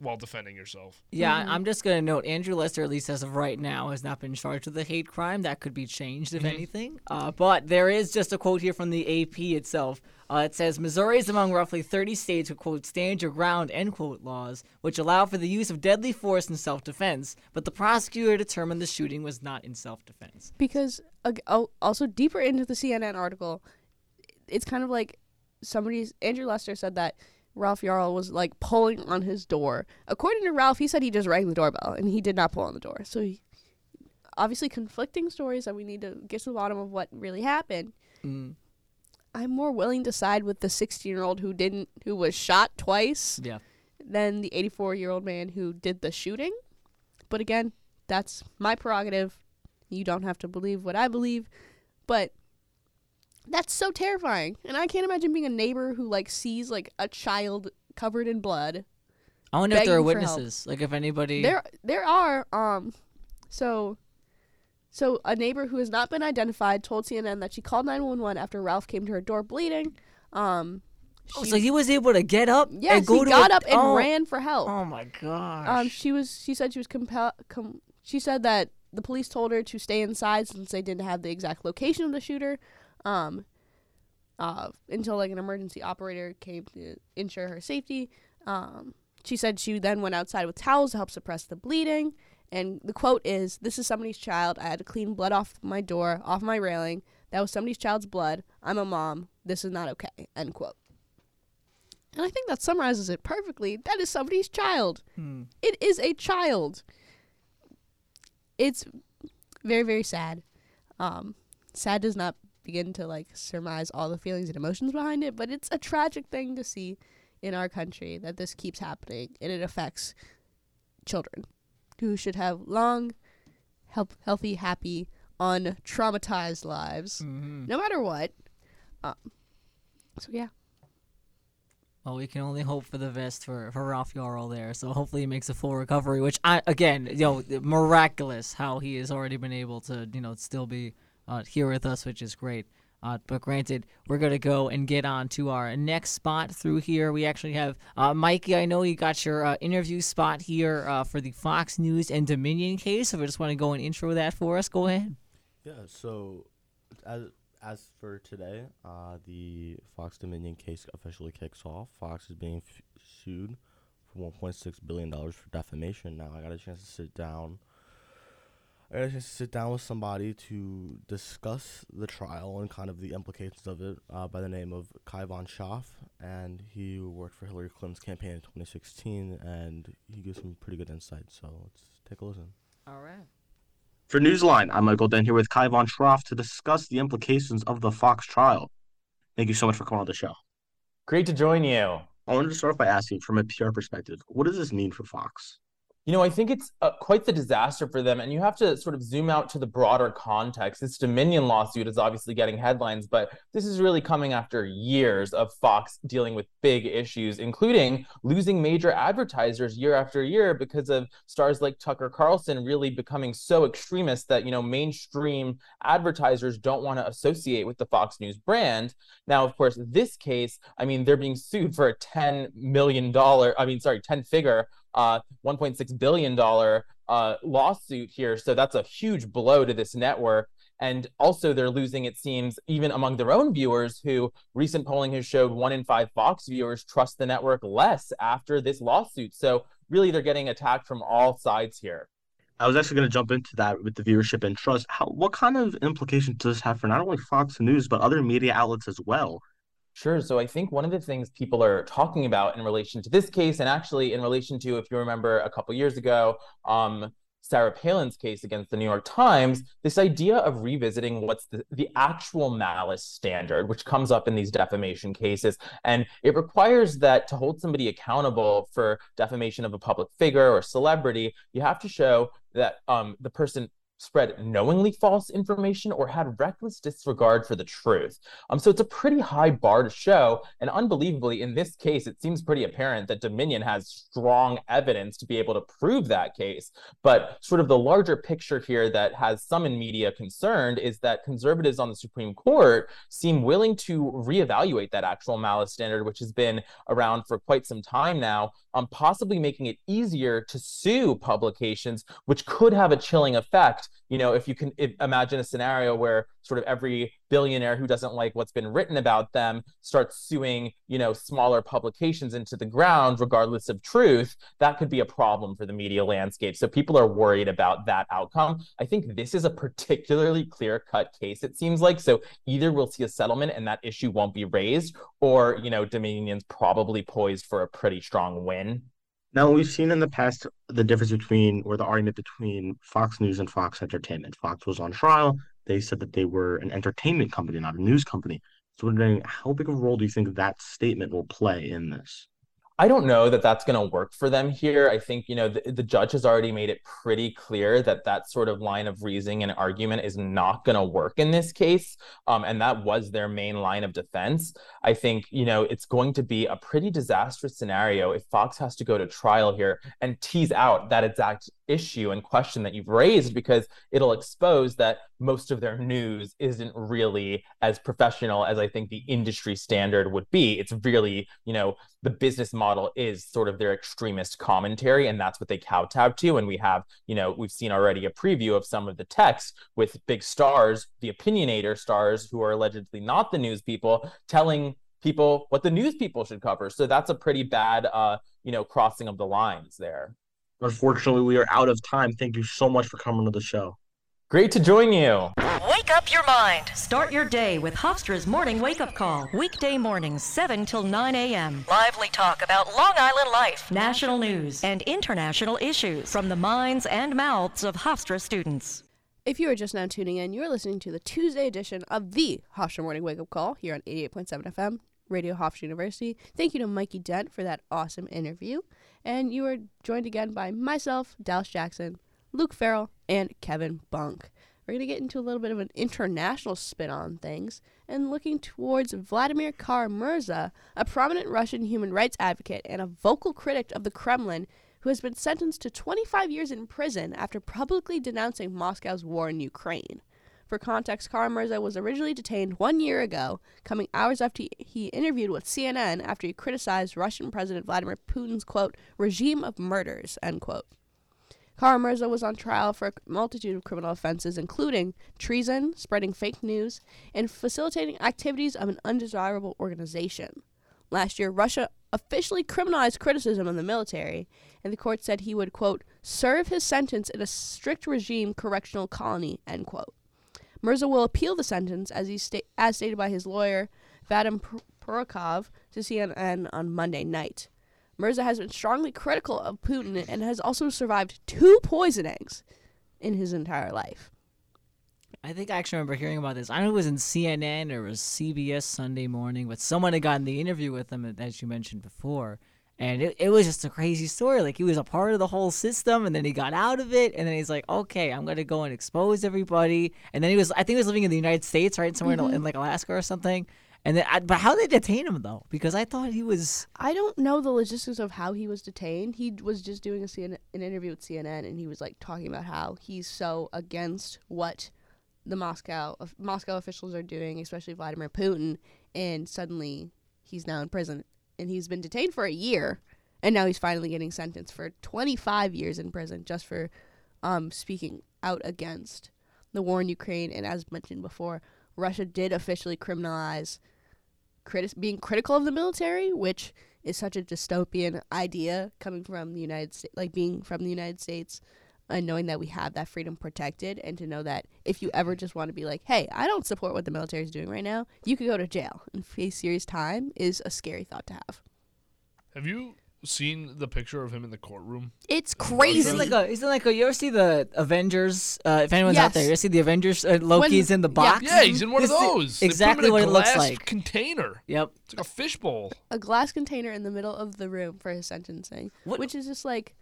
while defending yourself. Yeah, mm-hmm. I'm just going to note, Andrew Lester, at least as of right now, has not been charged with a hate crime. That could be changed, if mm-hmm. anything. Uh, but there is just a quote here from the A P itself. Uh, it says, "Missouri is among roughly thirty states with, quote, stand your ground, end quote, laws, which allow for the use of deadly force in self-defense, but the prosecutor determined the shooting was not in self-defense." Because, uh, also deeper into the C N N article, it's kind of like somebody's, Andrew Lester said that Ralph Yarl was, like, pulling on his door. According to Ralph, he said he just rang the doorbell, and he did not pull on the door. So, he, obviously, conflicting stories that we need to get to the bottom of what really happened. Mm. I'm more willing to side with the sixteen-year-old who didn't, who was shot twice, yeah, than the eighty-four-year-old man who did the shooting. But again, that's my prerogative. You don't have to believe what I believe, but that's so terrifying. And I can't imagine being a neighbor who, like, sees, like, a child covered in blood. I wonder if there are witnesses. Like, if anybody... There there are. Um, so, so a neighbor who has not been identified told C N N that she called nine one one after Ralph came to her door bleeding. Um, she, oh, so he was able to get up? Yes, and go he to got a, up and oh, ran for help. Oh, my gosh. Um, she was. She said she was compelled... Com- she said that the police told her to stay inside since they didn't have the exact location of the shooter. Um, uh, until, like, an emergency operator came to ensure her safety. Um, she said she then went outside with towels to help suppress the bleeding. And the quote is, "This is somebody's child. I had to clean blood off my door, off my railing. That was somebody's child's blood. I'm a mom. This is not okay," end quote. And I think that summarizes it perfectly. That is somebody's child. Hmm. It is a child. It's very, very sad. Um, sad does not begin to, like, surmise all the feelings and emotions behind it, but it's a tragic thing to see in our country that this keeps happening, and it affects children who should have long, help, healthy, happy, untraumatized lives, mm-hmm. no matter what. Um, so, yeah. Well, we can only hope for the best for, for Ralph Yarl there, so hopefully he makes a full recovery, which, I again, you know, miraculous how he has already been able to, you know, still be Uh, here with us, which is great. Uh, but granted, we're going to go and get on to our next spot through here. We actually have uh, Mikey. I know you got your uh, interview spot here uh, for the Fox News and Dominion case. So we just want to go and intro that for us. Go ahead. Yeah. So as as for today, uh, the Fox Dominion case officially kicks off. Fox is being f- sued for one point six billion dollars for defamation. Now I got a chance to sit down. I just sit down with somebody to discuss the trial and kind of the implications of it uh, by the name of Kaivon Shroff, and he worked for Hillary Clinton's campaign in twenty sixteen, and he gives some pretty good insight, so let's take a listen. All right. For Newsline, I'm Michael Den here with Kaivon Shroff to discuss the implications of the Fox trial. Thank you so much for coming on the show. Great to join you. I wanted to start by asking, from a P R perspective, what does this mean for Fox? You know, I think it's uh, quite the disaster for them. And you have to sort of zoom out to the broader context. This Dominion lawsuit is obviously getting headlines, but this is really coming after years of Fox dealing with big issues, including losing major advertisers year after year because of stars like Tucker Carlson really becoming so extremist that, you know, mainstream advertisers don't want to associate with the Fox News brand. Now, of course, this case, I mean, they're being sued for a ten million dollars, I mean, sorry, ten figure Uh, one point six billion dollars uh, lawsuit here. So that's a huge blow to this network. And also they're losing, it seems, even among their own viewers, who recent polling has showed one in five Fox viewers trust the network less after this lawsuit. So really they're getting attacked from all sides here. I was actually going to jump into that with the viewership and trust. How, what kind of implications does this have for not only Fox News, but other media outlets as well? Sure. So I think one of the things people are talking about in relation to this case, and actually in relation to, if you remember a couple years ago, um, Sarah Palin's case against the New York Times, this idea of revisiting what's the, the actual malice standard, which comes up in these defamation cases. And it requires that to hold somebody accountable for defamation of a public figure or celebrity, you have to show that um, the person spread knowingly false information or had reckless disregard for the truth. Um, so it's a pretty high bar to show. And unbelievably, in this case, it seems pretty apparent that Dominion has strong evidence to be able to prove that case. But sort of the larger picture here that has some in media concerned is that conservatives on the Supreme Court seem willing to reevaluate that actual malice standard, which has been around for quite some time now, um, possibly making it easier to sue publications, which could have a chilling effect. You know, if you can if, imagine a scenario where sort of every billionaire who doesn't like what's been written about them starts suing, you know, smaller publications into the ground, regardless of truth, that could be a problem for the media landscape. So people are worried about that outcome. I think this is a particularly clear-cut case, it seems like. So either we'll see a settlement and that issue won't be raised, or, you know, Dominion's probably poised for a pretty strong win. Now, we've seen in the past the difference between, or the argument between Fox News and Fox Entertainment. Fox was on trial. They said that they were an entertainment company, not a news company. So wondering, how big of a role do you think that statement will play in this? I don't know that that's going to work for them here. I think, you know, the, the judge has already made it pretty clear that that sort of line of reasoning and argument is not going to work in this case. Um, and that was their main line of defense. I think, you know, it's going to be a pretty disastrous scenario if Fox has to go to trial here and tease out that exact issue and question that you've raised, because it'll expose that most of their news isn't really as professional as I think the industry standard would be. It's really, you know, the business model is sort of their extremist commentary, and that's what they kowtow to. And we have, you know, we've seen already a preview of some of the text with big stars, the opinionator stars who are allegedly not the news people, telling people what the news people should cover. So that's a pretty bad, uh, you know, crossing of the lines there. Unfortunately, we are out of time. Thank you so much for coming to the show. Great to join you. Wake up your mind. Start your day with Hofstra's Morning Wake-Up Call. Weekday mornings, seven till nine a.m. Lively talk about Long Island life, national news, and international issues from the minds and mouths of Hofstra students. If you are just now tuning in, you are listening to the Tuesday edition of the Hofstra Morning Wake-Up Call here on eighty-eight point seven F M, Radio Hofstra University. Thank you to Mikey Dent for that awesome interview. And you are joined again by myself, Dallas Jackson, Luke Farrell, and Kevin Bunk. We're going to get into a little bit of an international spin on things and looking towards Vladimir Kara-Murza, a prominent Russian human rights advocate and a vocal critic of the Kremlin, who has been sentenced to twenty-five years in prison after publicly denouncing Moscow's war in Ukraine. For context, Kara-Murza was originally detained one year ago, coming hours after he interviewed with C N N after he criticized Russian President Vladimir Putin's, quote, regime of murders, end quote. Kara-Murza was on trial for a multitude of criminal offenses, including treason, spreading fake news, and facilitating activities of an undesirable organization. Last year, Russia officially criminalized criticism of the military, and the court said he would, quote, serve his sentence in a strict regime correctional colony, end quote. Murza will appeal the sentence, as he sta- as stated by his lawyer, Vadim Porokov, to C N N on Monday night. Murza has been strongly critical of Putin and has also survived two poisonings in his entire life. I think I actually remember hearing about this. I don't know if it was in C N N or it was C B S Sunday Morning, but someone had gotten the interview with him, as you mentioned before, And it, it was just a crazy story. Like, he was a part of the whole system, and then he got out of it, and then he's like, okay, I'm going to go and expose everybody. And then he was, I think he was living in the United States, right, somewhere mm-hmm. in, in, like, Alaska or something. And then, I, but how did they detain him, though? Because I thought he was... I don't know the logistics of how he was detained. He was just doing a C N N, an interview with C N N, and he was, like, talking about how he's so against what the Moscow of, Moscow officials are doing, especially Vladimir Putin, and suddenly he's now in prison. And he's been detained for a year, and now he's finally getting sentenced for twenty-five years in prison just for um, speaking out against the war in Ukraine. And as mentioned before, Russia did officially criminalize criti- being critical of the military, which is such a dystopian idea coming from the United States, like being from the United States and knowing that we have that freedom protected, and to know that if you ever just want to be like, hey, I don't support what the military is doing right now, you could go to jail and face serious time is a scary thought to have. Have you seen the picture of him in the courtroom? It's crazy. He's in like a, he's in like a, you ever see the Avengers, uh, if anyone's yes. out there, you ever see the Avengers, uh, Loki's when, in the box? Yeah, yeah he's in one it's of those. The, exactly what it looks like. Container. Yep. It's like a fishbowl. A glass container in the middle of the room for his sentencing, what? Which is just like...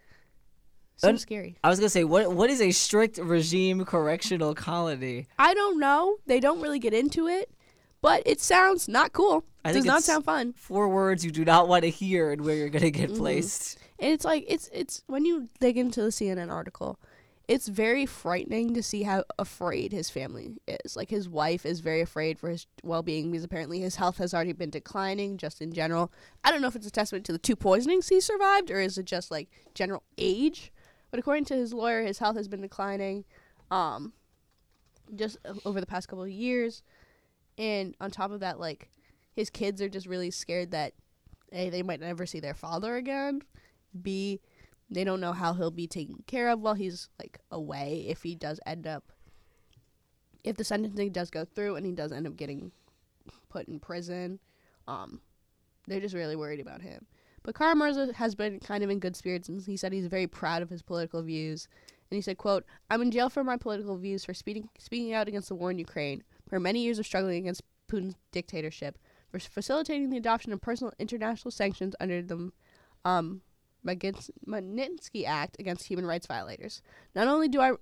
So uh, scary. I was going to say, what what is a strict regime correctional colony? I don't know. They don't really get into it, but it sounds not cool. It does not sound fun. Four words you do not want to hear and where you're going to get mm-hmm. placed. And it's like, it's it's when you dig into the C N N article, it's very frightening to see how afraid his family is. Like, his wife is very afraid for his well-being because apparently his health has already been declining just in general. I don't know if it's a testament to the two poisonings he survived or is it just, like, general age. But according to his lawyer, his health has been declining um, just over the past couple of years. And on top of that, like, his kids are just really scared that, A, they might never see their father again. B, they don't know how he'll be taken care of while he's, like, away if he does end up, if the sentencing does go through and he does end up getting put in prison. Um, they're just really worried about him. But Kara-Murza has been kind of in good spirits, and he said he's very proud of his political views. And he said, quote, I'm in jail for my political views for speaking, speaking out against the war in Ukraine, for many years of struggling against Putin's dictatorship, for facilitating the adoption of personal international sanctions under the um, Magnitsky Act against human rights violators. Not only do I,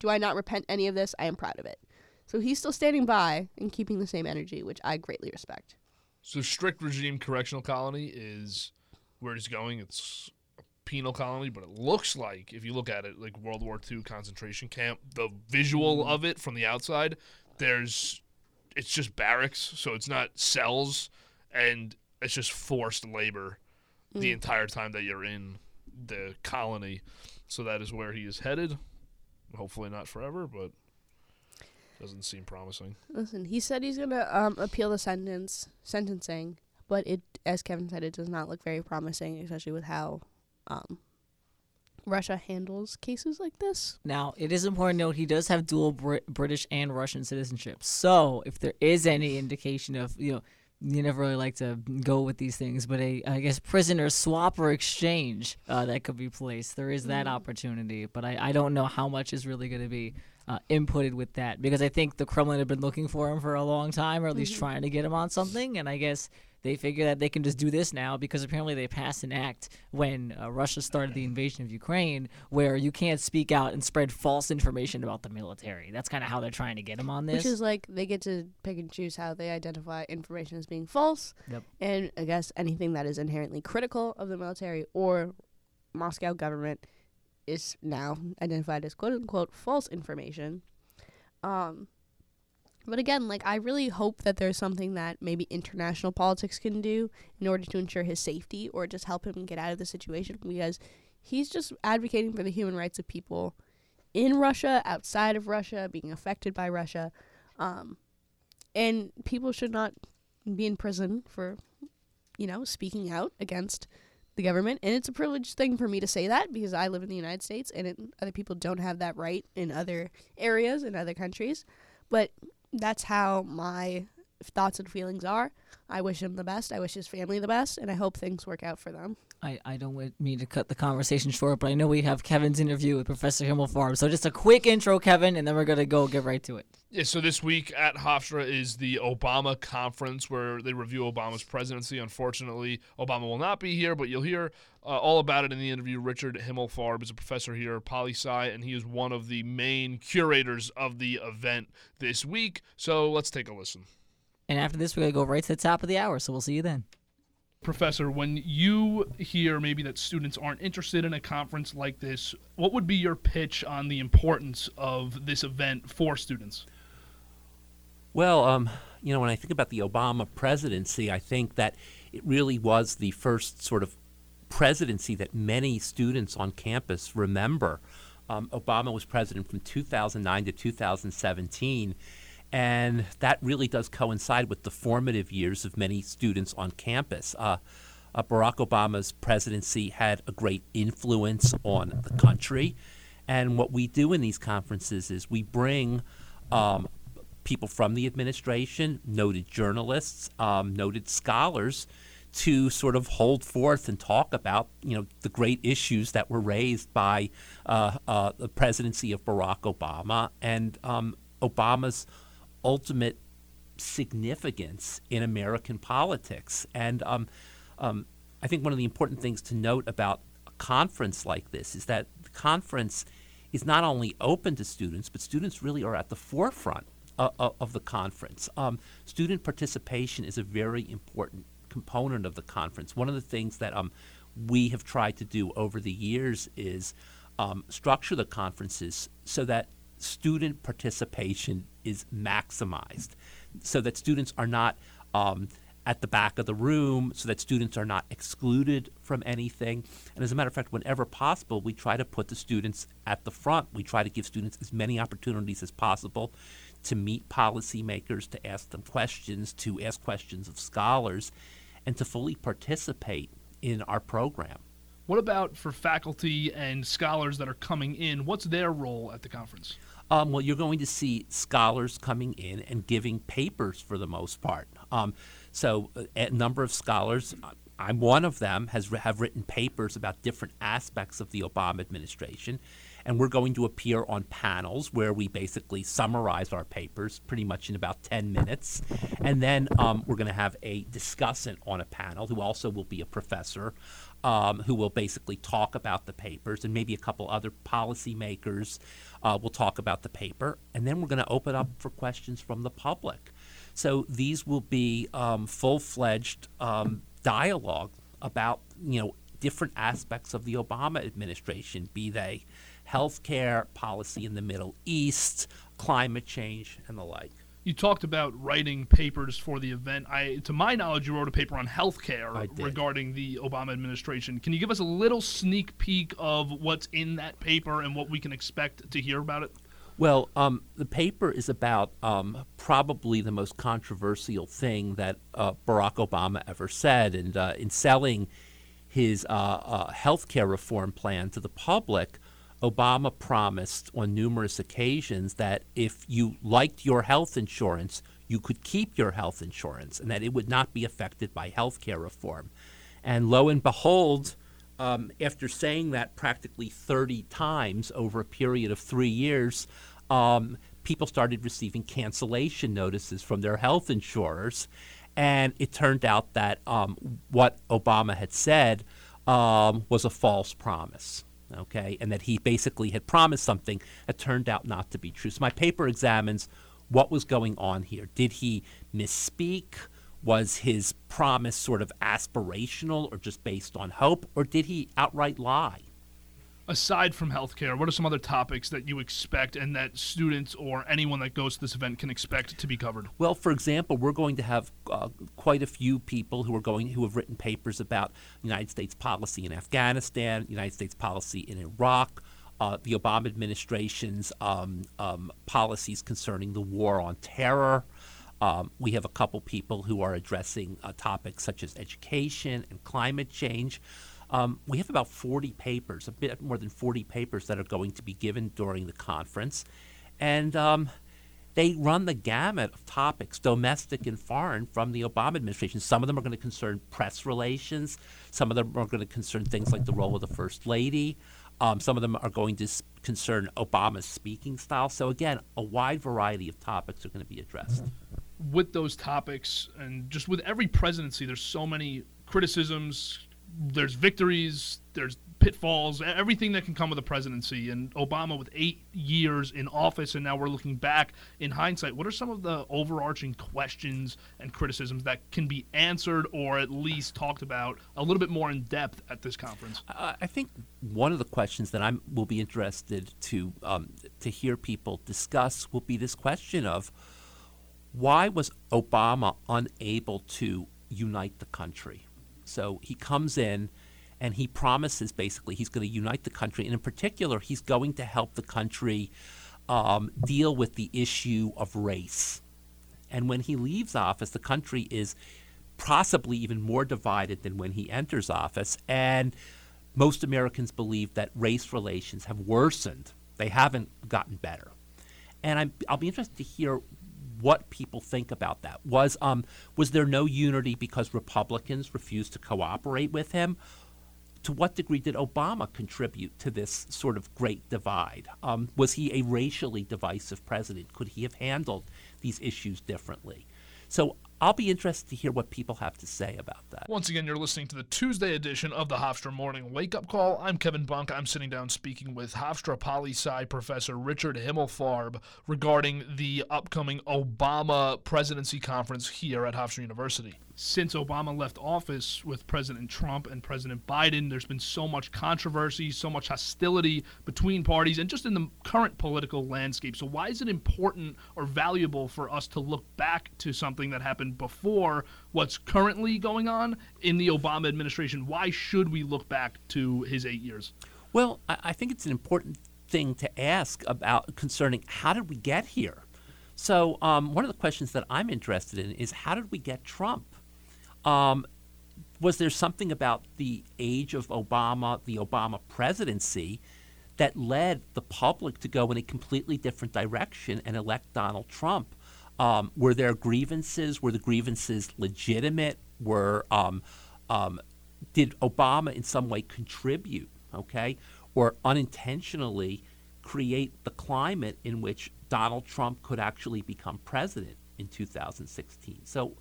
do I not repent any of this, I am proud of it. So he's still standing by and keeping the same energy, which I greatly respect. So strict regime correctional colony is where he's going. It's a penal colony, but it looks like, if you look at it, like World War Two concentration camp, the visual of it from the outside, there's, it's just barracks, so it's not cells, and it's just forced labor mm. the entire time that you're in the colony. So that is where he is headed. Hopefully not forever, but doesn't seem promising. Listen, he said he's going to um, appeal the sentence, sentencing, but it, as Kevin said, it does not look very promising, especially with how um, Russia handles cases like this. Now, it is important to note he does have dual Brit- British and Russian citizenship. So, if there is any indication of, you know, you never really like to go with these things, but a, I guess, prisoner swap or exchange uh, that could be placed. There is that mm. opportunity, but I, I don't know how much is really going to be Uh, inputted with that, because I think the Kremlin have been looking for him for a long time, or at least mm-hmm. trying to get him on something, and I guess they figure that they can just do this now, because apparently they passed an act when uh, Russia started the invasion of Ukraine where you can't speak out and spread false information about the military. That's kind of how they're trying to get him on this. Which is like they get to pick and choose how they identify information as being false, yep. and I guess anything that is inherently critical of the military or Moscow government is now identified as quote-unquote false information. Um, but again, like, I really hope that there's something that maybe international politics can do in order to ensure his safety or just help him get out of the situation, because he's just advocating for the human rights of people in Russia, outside of Russia, being affected by Russia. Um, and people should not be in prison for, you know, speaking out against the government. And it's a privileged thing for me to say that, because I live in the United States, and it, other people don't have that right in other areas, in other countries. But that's how my thoughts and feelings are. I wish him the best. I wish his family the best, and I hope things work out for them. I, I don't mean to cut the conversation short, but I know we have Kevin's interview with Professor Himmelfarb. So just a quick intro, Kevin, and then we're going to go get right to it. Yeah, so this week at Hofstra is the Obama conference where they review Obama's presidency. Unfortunately, Obama will not be here, but you'll hear uh, all about it in the interview. Richard Himmelfarb is a professor here, poli-sci, and he is one of the main curators of the event this week. So let's take a listen. And after this, we're going to go right to the top of the hour, so we'll see you then. Professor, when you hear maybe that students aren't interested in a conference like this, what would be your pitch on the importance of this event for students? Well, um, you know, when I think about the Obama presidency, I think that it really was the first sort of presidency that many students on campus remember. Um, Obama was president from two thousand nine to two thousand seventeen. And that really does coincide with the formative years of many students on campus. Uh, uh, Barack Obama's presidency had a great influence on the country. And what we do in these conferences is we bring um, people from the administration, noted journalists, um, noted scholars, to sort of hold forth and talk about, you know, the great issues that were raised by uh, uh, the presidency of Barack Obama and um, Obama's ultimate significance in American politics. And um, um, I think one of the important things to note about a conference like this is that the conference is not only open to students, but students really are at the forefront uh, of the conference. Um, student participation is a very important component of the conference. One of the things that um, we have tried to do over the years is um, structure the conferences so that student participation is maximized, so that students are not um, at the back of the room, so that students are not excluded from anything. And as a matter of fact, whenever possible, we try to put the students at the front. We try to give students as many opportunities as possible to meet policymakers, to ask them questions, to ask questions of scholars, and to fully participate in our program. What about for faculty and scholars that are coming in? What's their role at the conference? Um, well, you're going to see scholars coming in and giving papers for the most part. Um, so a number of scholars, I'm one of them, has have written papers about different aspects of the Obama administration. And we're going to appear on panels where we basically summarize our papers pretty much in about ten minutes. And then um, we're going to have a discussant on a panel who also will be a professor. Um, who will basically talk about the papers, and maybe a couple other policymakers uh, will talk about the paper. And then we're going to open up for questions from the public. So these will be um, full-fledged um, dialogue about, you know, different aspects of the Obama administration, be they healthcare, policy in the Middle East, climate change, and the like. You talked about writing papers for the event. I, to my knowledge, you wrote a paper on healthcare regarding the Obama administration. Can you give us a little sneak peek of what's in that paper and what we can expect to hear about it? Well, um, the paper is about um, probably the most controversial thing that uh, Barack Obama ever said. And uh, in selling his uh, uh, healthcare reform plan to the public, Obama promised on numerous occasions that if you liked your health insurance, you could keep your health insurance and that it would not be affected by health care reform. And lo and behold, um, after saying that practically thirty times over a period of three years, um, people started receiving cancellation notices from their health insurers. And it turned out that um, what Obama had said um, was a false promise. Okay, and that he basically had promised something that turned out not to be true. So my paper examines what was going on here. Did he misspeak? Was his promise sort of aspirational or just based on hope? Or did he outright lie? Aside from healthcare, what are some other topics that you expect and that students or anyone that goes to this event can expect to be covered? Well, for example, we're going to have uh, quite a few people who are going who have written papers about United States policy in Afghanistan, United States policy in Iraq, uh, the Obama administration's um, um, policies concerning the war on terror. Um, we have a couple people who are addressing uh, topics such as education and climate change. Um, we have about forty papers, a bit more than forty papers that are going to be given during the conference. And um, They run the gamut of topics, domestic and foreign, from the Obama administration. Some of them are going to concern press relations. Some of them are going to concern things like the role of the First Lady. Um, some of them are going to concern Obama's speaking style. So again, a wide variety of topics are going to be addressed. With those topics, and just with every presidency, there's so many criticisms, there's victories, there's pitfalls, everything that can come with a presidency. And Obama with eight years in office, and now we're looking back in hindsight. What are some of the overarching questions and criticisms that can be answered or at least talked about a little bit more in depth at this conference? Uh, I think one of the questions that I will be interested to um, to hear people discuss will be this question of, why was Obama unable to unite the country? So he comes in and he promises basically he's going to unite the country, and in particular he's going to help the country um, deal with the issue of race. And when he leaves office, the country is possibly even more divided than when he enters office, and most Americans believe that race relations have worsened. They haven't gotten better. And I'm, I'll be interested to hear what people think about that. Was um was there no unity because Republicans refused to cooperate with him? To what degree did Obama contribute to this sort of great divide? Um, was he a racially divisive president? Could he have handled these issues differently? So I'll be interested to hear what people have to say about that. Once again, you're listening to the Tuesday edition of the Hofstra Morning Wake-Up Call. I'm Kevin Bunk. I'm sitting down speaking with Hofstra Poli-Sci Professor Richard Himmelfarb regarding the upcoming Obama Presidency Conference here at Hofstra University. Since Obama left office with President Trump and President Biden, there's been so much controversy, so much hostility between parties, and just in the current political landscape. So why is it important or valuable for us to look back to something that happened before what's currently going on in the Obama administration? Why should we look back to his eight years? Well, I think it's an important thing to ask about concerning how did we get here? So um, one of the questions that I'm interested in is how did we get Trump? Um, was there something about the age of Obama, the Obama presidency, that led the public to go in a completely different direction and elect Donald Trump? Um, were there grievances? Were the grievances legitimate? Were um, um, did Obama in some way contribute, okay, or unintentionally create the climate in which Donald Trump could actually become president in two thousand sixteen? So,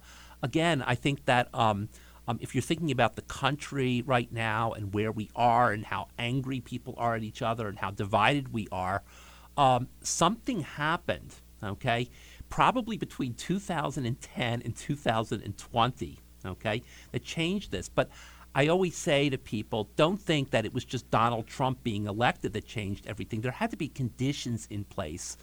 again, I think that um, um, if you're thinking about the country right now and where we are and how angry people are at each other and how divided we are, um, something happened, okay, probably between two thousand ten and two thousand twenty, okay, that changed this. But I always say to people, don't think that it was just Donald Trump being elected that changed everything. There had to be conditions in place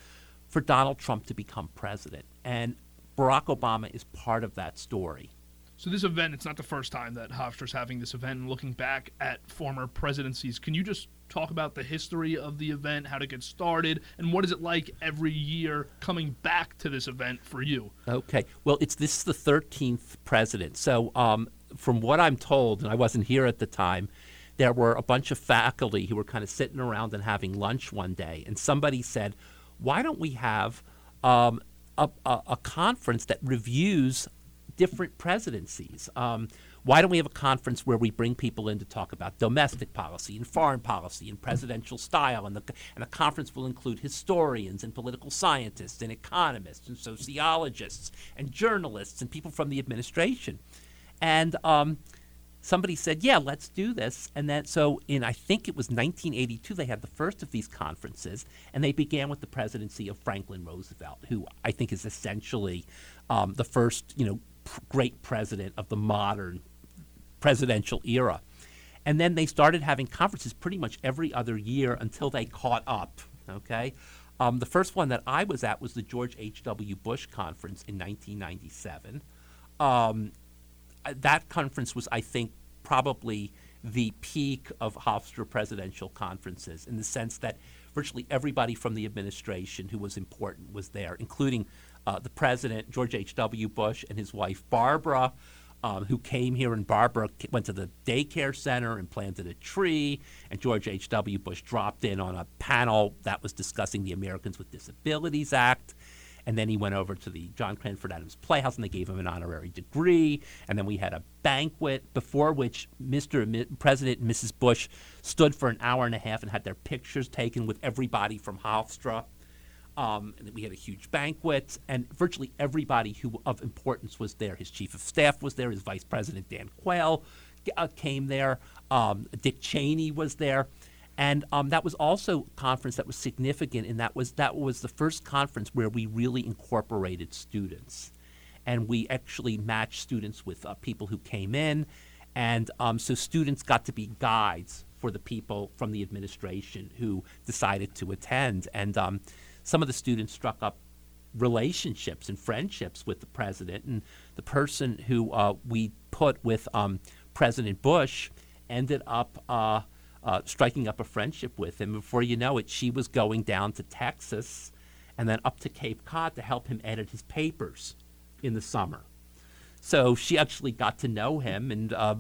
for Donald Trump to become president. And Barack Obama is part of that story. So this event, it's not the first time that Hofstra's having this event and looking back at former presidencies. Can you just talk about the history of the event, how to get started, and what is it like every year coming back to this event for you? Okay. Well, it's this is the thirteenth president. So um, from what I'm told, and I wasn't here at the time, there were a bunch of faculty who were kind of sitting around and having lunch one day, and somebody said, why don't we have um, – A, a conference that reviews different presidencies? Um, why don't we have a conference where we bring people in to talk about domestic policy and foreign policy and presidential style, and the and the conference will include historians and political scientists and economists and sociologists and journalists and people from the administration? And um, somebody said, yeah, let's do this. And then so in, I think it was nineteen eighty-two, they had the first of these conferences, and they began with the presidency of Franklin Roosevelt, who I think is essentially um, the first, you know, pr- great president of the modern presidential era. And then they started having conferences pretty much every other year until they caught up, okay? Um, the first one that I was at was the George H W Bush Conference in nineteen ninety-seven. Um, That conference was, I think, probably the peak of Hofstra presidential conferences, in the sense that virtually everybody from the administration who was important was there, including uh, the president, George H W Bush, and his wife, Barbara, um, who came here. And Barbara went to the daycare center and planted a tree, and George H W Bush dropped in on a panel that was discussing the Americans with Disabilities Act. And then he went over to the John Cranford Adams Playhouse, and they gave him an honorary degree. And then we had a banquet before which Mister Mi- President and Missus Bush stood for an hour and a half and had their pictures taken with everybody from Hofstra. Um, and we had a huge banquet, and virtually everybody who of importance was there. His chief of staff was there. His vice president, Dan Quayle, uh, came there. Um, Dick Cheney was there. And um, that was also a conference that was significant, and that was that was the first conference where we really incorporated students. And we actually matched students with uh, people who came in. And um, so students got to be guides for the people from the administration who decided to attend. And um, some of the students struck up relationships and friendships with the president. And the person who uh, we put with um, President Bush ended up uh, Uh, striking up a friendship with him. Before you know it, she was going down to Texas and then up to Cape Cod to help him edit his papers in the summer. So she actually got to know him and uh,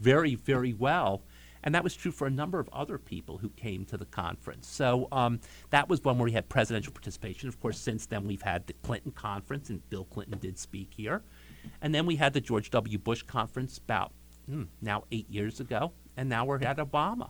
very, very well. And that was true for a number of other people who came to the conference. So um, that was one where we had presidential participation. Of course, since then we've had the Clinton Conference, and Bill Clinton did speak here. And then we had the George W. Bush Conference about mm, now eight years ago. And now we're at Obama.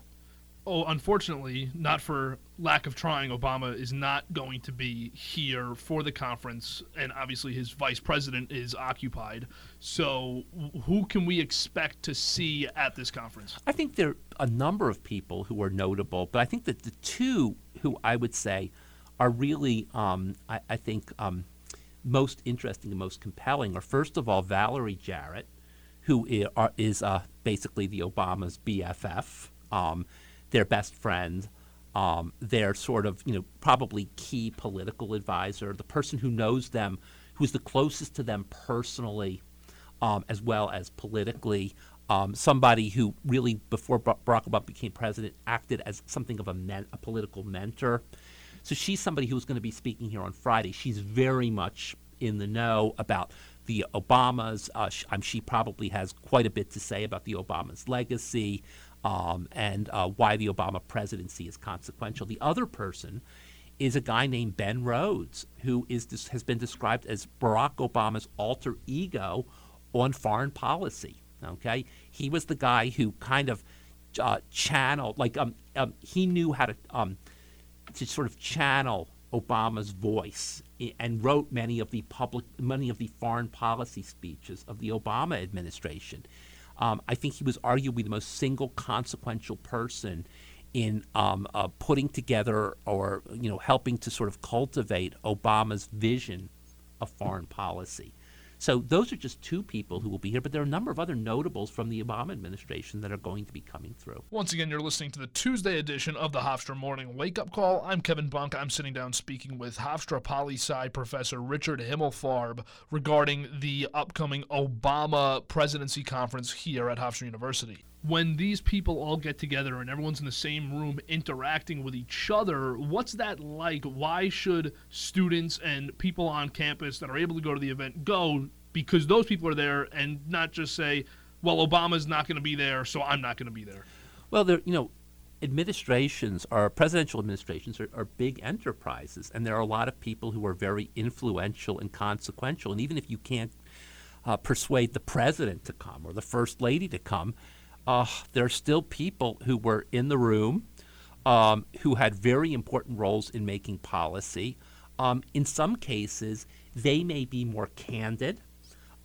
Oh, unfortunately, not for lack of trying, Obama is not going to be here for the conference, and obviously his vice president is occupied. So who can we expect to see at this conference? I think there are a number of people who are notable, but I think that the two who I would say are really, um, I, I think, um, most interesting and most compelling are, first of all, Valerie Jarrett, who is uh, basically the Obama's B F F, um, their best friend, um, their sort of, you know, probably key political advisor, the person who knows them, who's the closest to them personally, um, as well as politically, um, somebody who really, before Barack Obama became president, acted as something of a, men- a political mentor. So she's somebody who's going to be speaking here on Friday. She's very much in the know about the Obamas. Uh, sh- um, she probably has quite a bit to say about the Obama's legacy um, and uh, why the Obama presidency is consequential. The other person is a guy named Ben Rhodes, who is this, has been described as Barack Obama's alter ego on foreign policy. Okay, he was the guy who kind of uh, channeled, like um, um, he knew how to um, to sort of channel Obama's voice, and wrote many of the public, many of the foreign policy speeches of the Obama administration. Um, I think he was arguably the most single consequential person in um, uh, putting together, or you know, helping to sort of cultivate Obama's vision of foreign policy. So those are just two people who will be here, but there are a number of other notables from the Obama administration that are going to be coming through. Once again, you're listening to the Tuesday edition of the Hofstra Morning Wake-Up Call. I'm Kevin Bunk. I'm sitting down speaking with Hofstra Poli-Sci Professor Richard Himmelfarb regarding the upcoming Obama Presidency Conference here at Hofstra University. When these people all get together and everyone's in the same room interacting with each other, what's that like? Why should students and people on campus that are able to go to the event go? Because those people are there, and not just say, well, Obama's not going to be there, so I'm not going to be there. Well, there, you know, administrations are, presidential administrations are, are big enterprises, and there are a lot of people who are very influential and consequential. And even if you can't uh, persuade the president to come or the first lady to come, Uh, there are still people who were in the room um, who had very important roles in making policy. Um, in some cases, they may be more candid.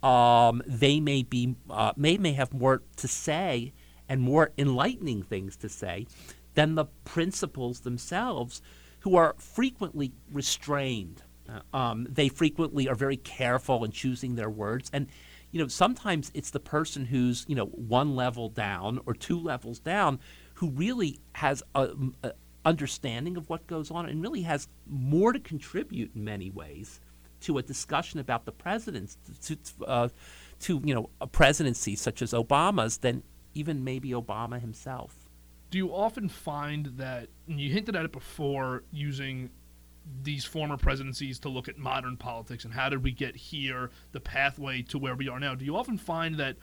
Um, they may be uh, may may have more to say and more enlightening things to say than the principals themselves, who are frequently restrained. Uh, um, they frequently are very careful in choosing their words. And you know, sometimes it's the person who's, you know, one level down or two levels down who really has a, a understanding of what goes on and really has more to contribute in many ways to a discussion about the presidents, to, uh, to you know, a presidency such as Obama's than even maybe Obama himself. Do you often find that, and you hinted at it before, using these former presidencies to look at modern politics and how did we get here, the pathway to where we are now. Do you often find that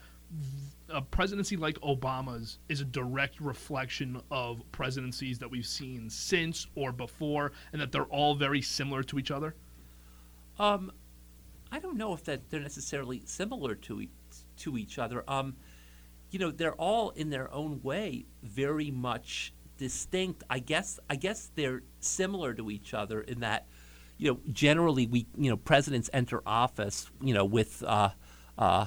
a presidency like Obama's is a direct reflection of presidencies that we've seen since or before, and that they're all very similar to each other? Um, I don't know if that they're necessarily similar to e- to each other. Um, you know, they're all in their own way very much distinct. I guess I guess they're similar to each other in that, you know, generally we you know presidents enter office you know with uh, uh,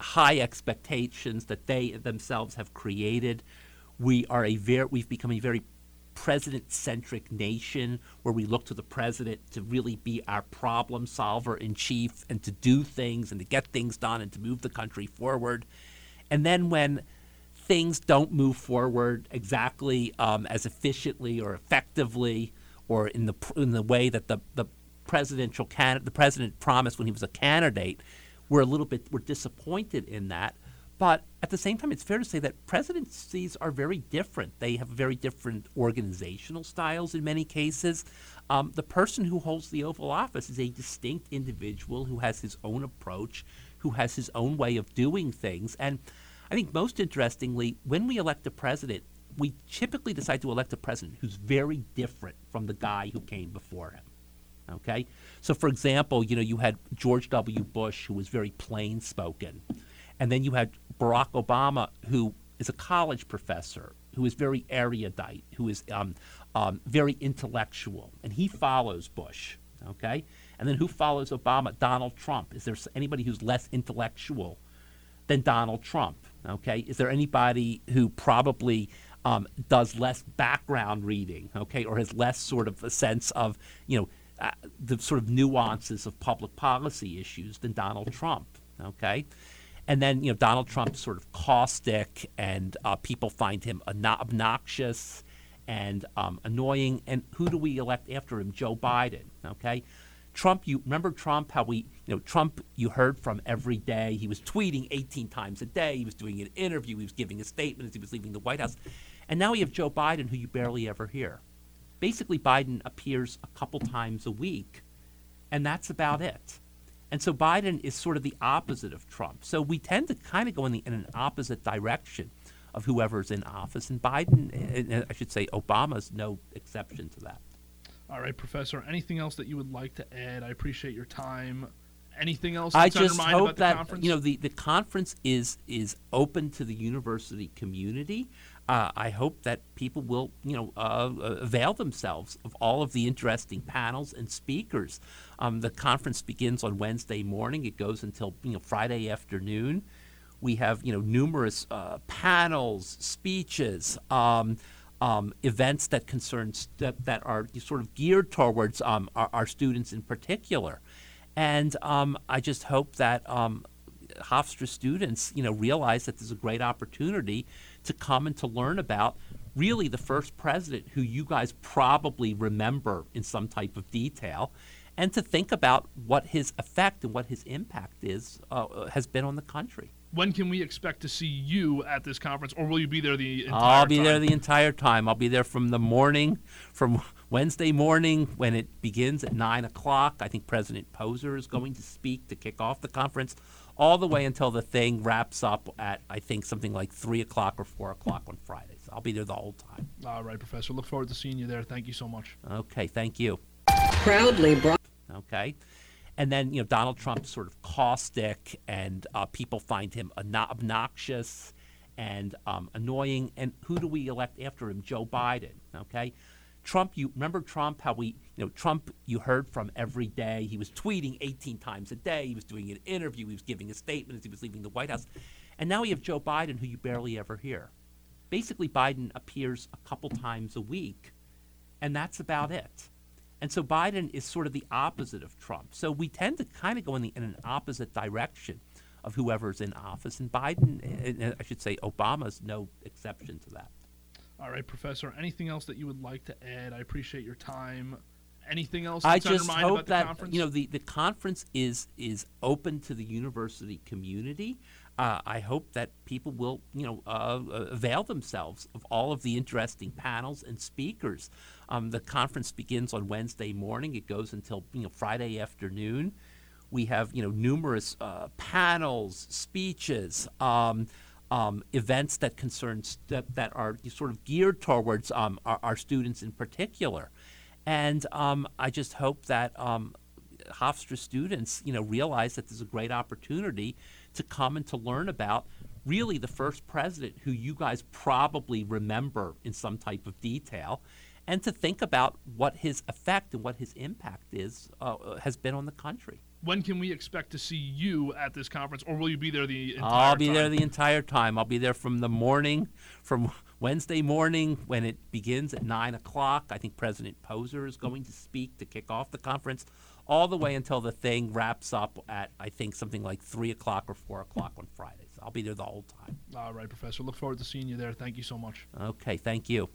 high expectations that they themselves have created. We are a very we've become a very president-centric nation where we look to the president to really be our problem solver in chief and to do things and to get things done and to move the country forward. And then when things don't move forward exactly um, as efficiently or effectively or in the in the way that the the presidential can the president promised when he was a candidate, we're a little bit we're disappointed in that. But at the same time, it's fair to say that presidencies are very different. They have very different organizational styles in many cases. Um, the person who holds the Oval Office is a distinct individual who has his own approach, who has his own way of doing things. And I think most interestingly, when we elect a president, we typically decide to elect a president who's very different from the guy who came before him. Okay? So, for example, you know, you had George W. Bush, who was very plain-spoken. And then you had Barack Obama, who is a college professor, who is very erudite, who is um, um, very intellectual, and he follows Bush, okay? And then who follows Obama? Donald Trump. Is there anybody who's less intellectual than Donald Trump, okay? Is there anybody who probably um, does less background reading, okay, or has less sort of a sense of, you know, uh, the sort of nuances of public policy issues than Donald Trump, okay? And then, you know, Donald Trump's sort of caustic, and uh, people find him an- obnoxious and um, annoying. And who do we elect after him? Joe Biden. Okay, Trump. You remember Trump? How we, you know, Trump. You heard from every day. He was tweeting eighteen times a day. He was doing an interview. He was giving a statement as he was leaving the White House. And now we have Joe Biden, who you barely ever hear. Basically, Biden appears a couple times a week, and that's about it. And so Biden is sort of the opposite of Trump. So we tend to kind of go in, the, in an opposite direction of whoever's in office. And Biden, and I should say Obama's no exception to that. All right, Professor, anything else that you would like to add? I appreciate your time. Anything else that's on your mind about the conference? I just hope that, you know, the, the conference is, is open to the university community. Uh, I hope that people will, you know, uh, avail themselves of all of the interesting panels and speakers. Um, the conference begins on Wednesday morning. It goes until, you know, Friday afternoon. We have, you know, numerous uh, panels, speeches, um, um, events that concern st- that are sort of geared towards um, our, our students in particular. And um, I just hope that um, Hofstra students, you know, realize that there's a great opportunity to come and to learn about really the first president who you guys probably remember in some type of detail, and to think about what his effect and what his impact is uh, has been on the country. When can we expect to see you at this conference, or will you be there the entire time? I'll be time? there the entire time. I'll be there from the morning, from Wednesday morning when it begins at nine o'clock. I think President Poser is going to speak to kick off the conference, all the way until the thing wraps up at, I think, something like three o'clock or four o'clock on Fridays. I'll be there the whole time. All right, Professor. Look forward to seeing you there. Thank you so much. Okay, thank you. Proudly brought. Okay. And then, you know, Donald Trump's sort of caustic, and uh, people find him an- obnoxious and um, annoying. And who do we elect after him? Joe Biden, okay? Trump, you remember Trump, how we, you know, Trump, you heard from every day. He was tweeting eighteen times a day. He was doing an interview. He was giving a statement as he was leaving the White House. And now we have Joe Biden, who you barely ever hear. Basically, Biden appears a couple times a week, and that's about it. And so Biden is sort of the opposite of Trump. So we tend to kind of go in, the, in an opposite direction of whoever's in office. And Biden, and I should say Obama's no exception to that. All right, Professor, anything else that you would like to add? I appreciate your time. Anything else that's on your mind about the conference? I just hope that, you know, the, the conference is is open to the university community. Uh, I hope that people will, you know, uh, avail themselves of all of the interesting panels and speakers. Um, the conference begins on Wednesday morning. It goes until, you know, Friday afternoon. We have, you know, numerous uh, panels, speeches, um Um, events that concern st- that are sort of geared towards um, our, our students in particular. And um, I just hope that um, Hofstra students, you know, realize that there's a great opportunity to come and to learn about really the first president who you guys probably remember in some type of detail, and to think about what his effect and what his impact is, uh, has been on the country. When can we expect to see you at this conference, or will you be there the entire time? I'll be time? there the entire time. I'll be there from the morning, from Wednesday morning when it begins at nine o'clock. I think President Poser is going to speak to kick off the conference, all the way until the thing wraps up at, I think, something like three o'clock or four o'clock on Fridays. I'll be there the whole time. All right, Professor. Look forward to seeing you there. Thank you so much. Okay, thank you.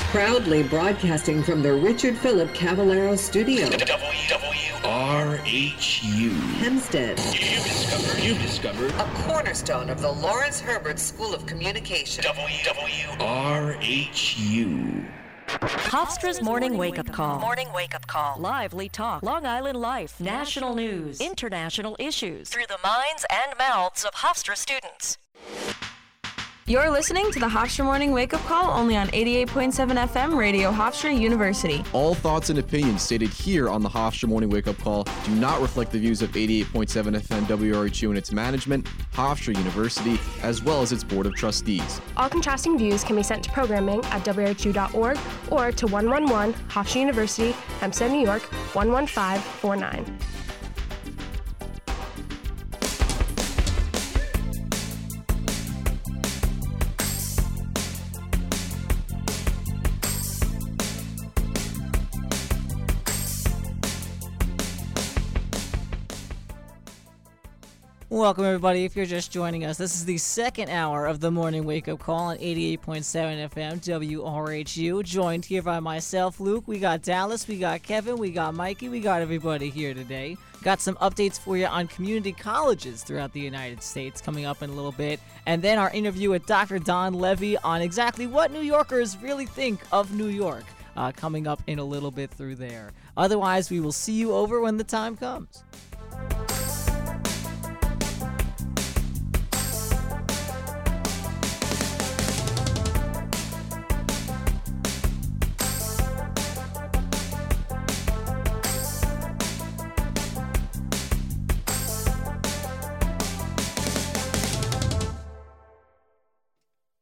Proudly broadcasting from the Richard Phillip Cavallaro Studio. W R H U. Hempstead. You discovered, you discovered a cornerstone of the Lawrence Herbert School of Communication. W R H U. Hofstra's Morning Wake-Up Call. Morning Wake-Up Call. Lively talk. Long Island life. National news. International issues. Through the minds and mouths of Hofstra students. You're listening to the Hofstra Morning Wake-Up Call, only on eighty-eight point seven F M, Radio Hofstra University. All thoughts and opinions stated here on the Hofstra Morning Wake-Up Call do not reflect the views of eighty-eight point seven F M W R H U and its management, Hofstra University, as well as its Board of Trustees. All contrasting views can be sent to programming at W R H U dot org or to one one one Hofstra University, Hempstead, New York, one one five four nine. Welcome, everybody. If you're just joining us, this is the second hour of the Morning Wake-Up Call on eighty-eight point seven F M W R H U. Joined here by myself, Luke. We got Dallas. We got Kevin. We got Mikey. We got everybody here today. Got some updates for you on community colleges throughout the United States coming up in a little bit. And then our interview with Doctor Don Levy on exactly what New Yorkers really think of New York, uh, coming up in a little bit through there. Otherwise, we will see you over when the time comes.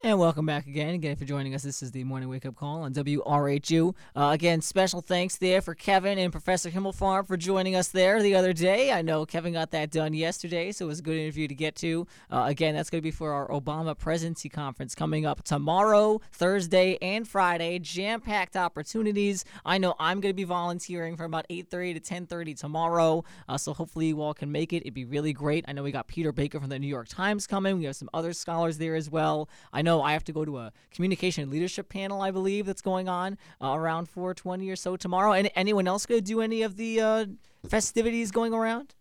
And welcome back again. Again, if you're joining us, this is the Morning Wake-Up Call on W R H U. Uh, again, special thanks there for Kevin and Professor Himmelfarb for joining us there the other day. I know Kevin got that done yesterday, so it was a good interview to get to. Uh, again, that's going to be for our Obama Presidency Conference coming up tomorrow, Thursday, and Friday. Jam-packed opportunities. I know I'm going to be volunteering from about eight thirty to ten thirty tomorrow, uh, so hopefully you all can make it. It'd be really great. I know we got Peter Baker from the New York Times coming. We have some other scholars there as well. I know I have to go to a communication and leadership panel, I believe, that's going on uh, around four twenty or so tomorrow. And anyone else going to do any of the uh, festivities going around?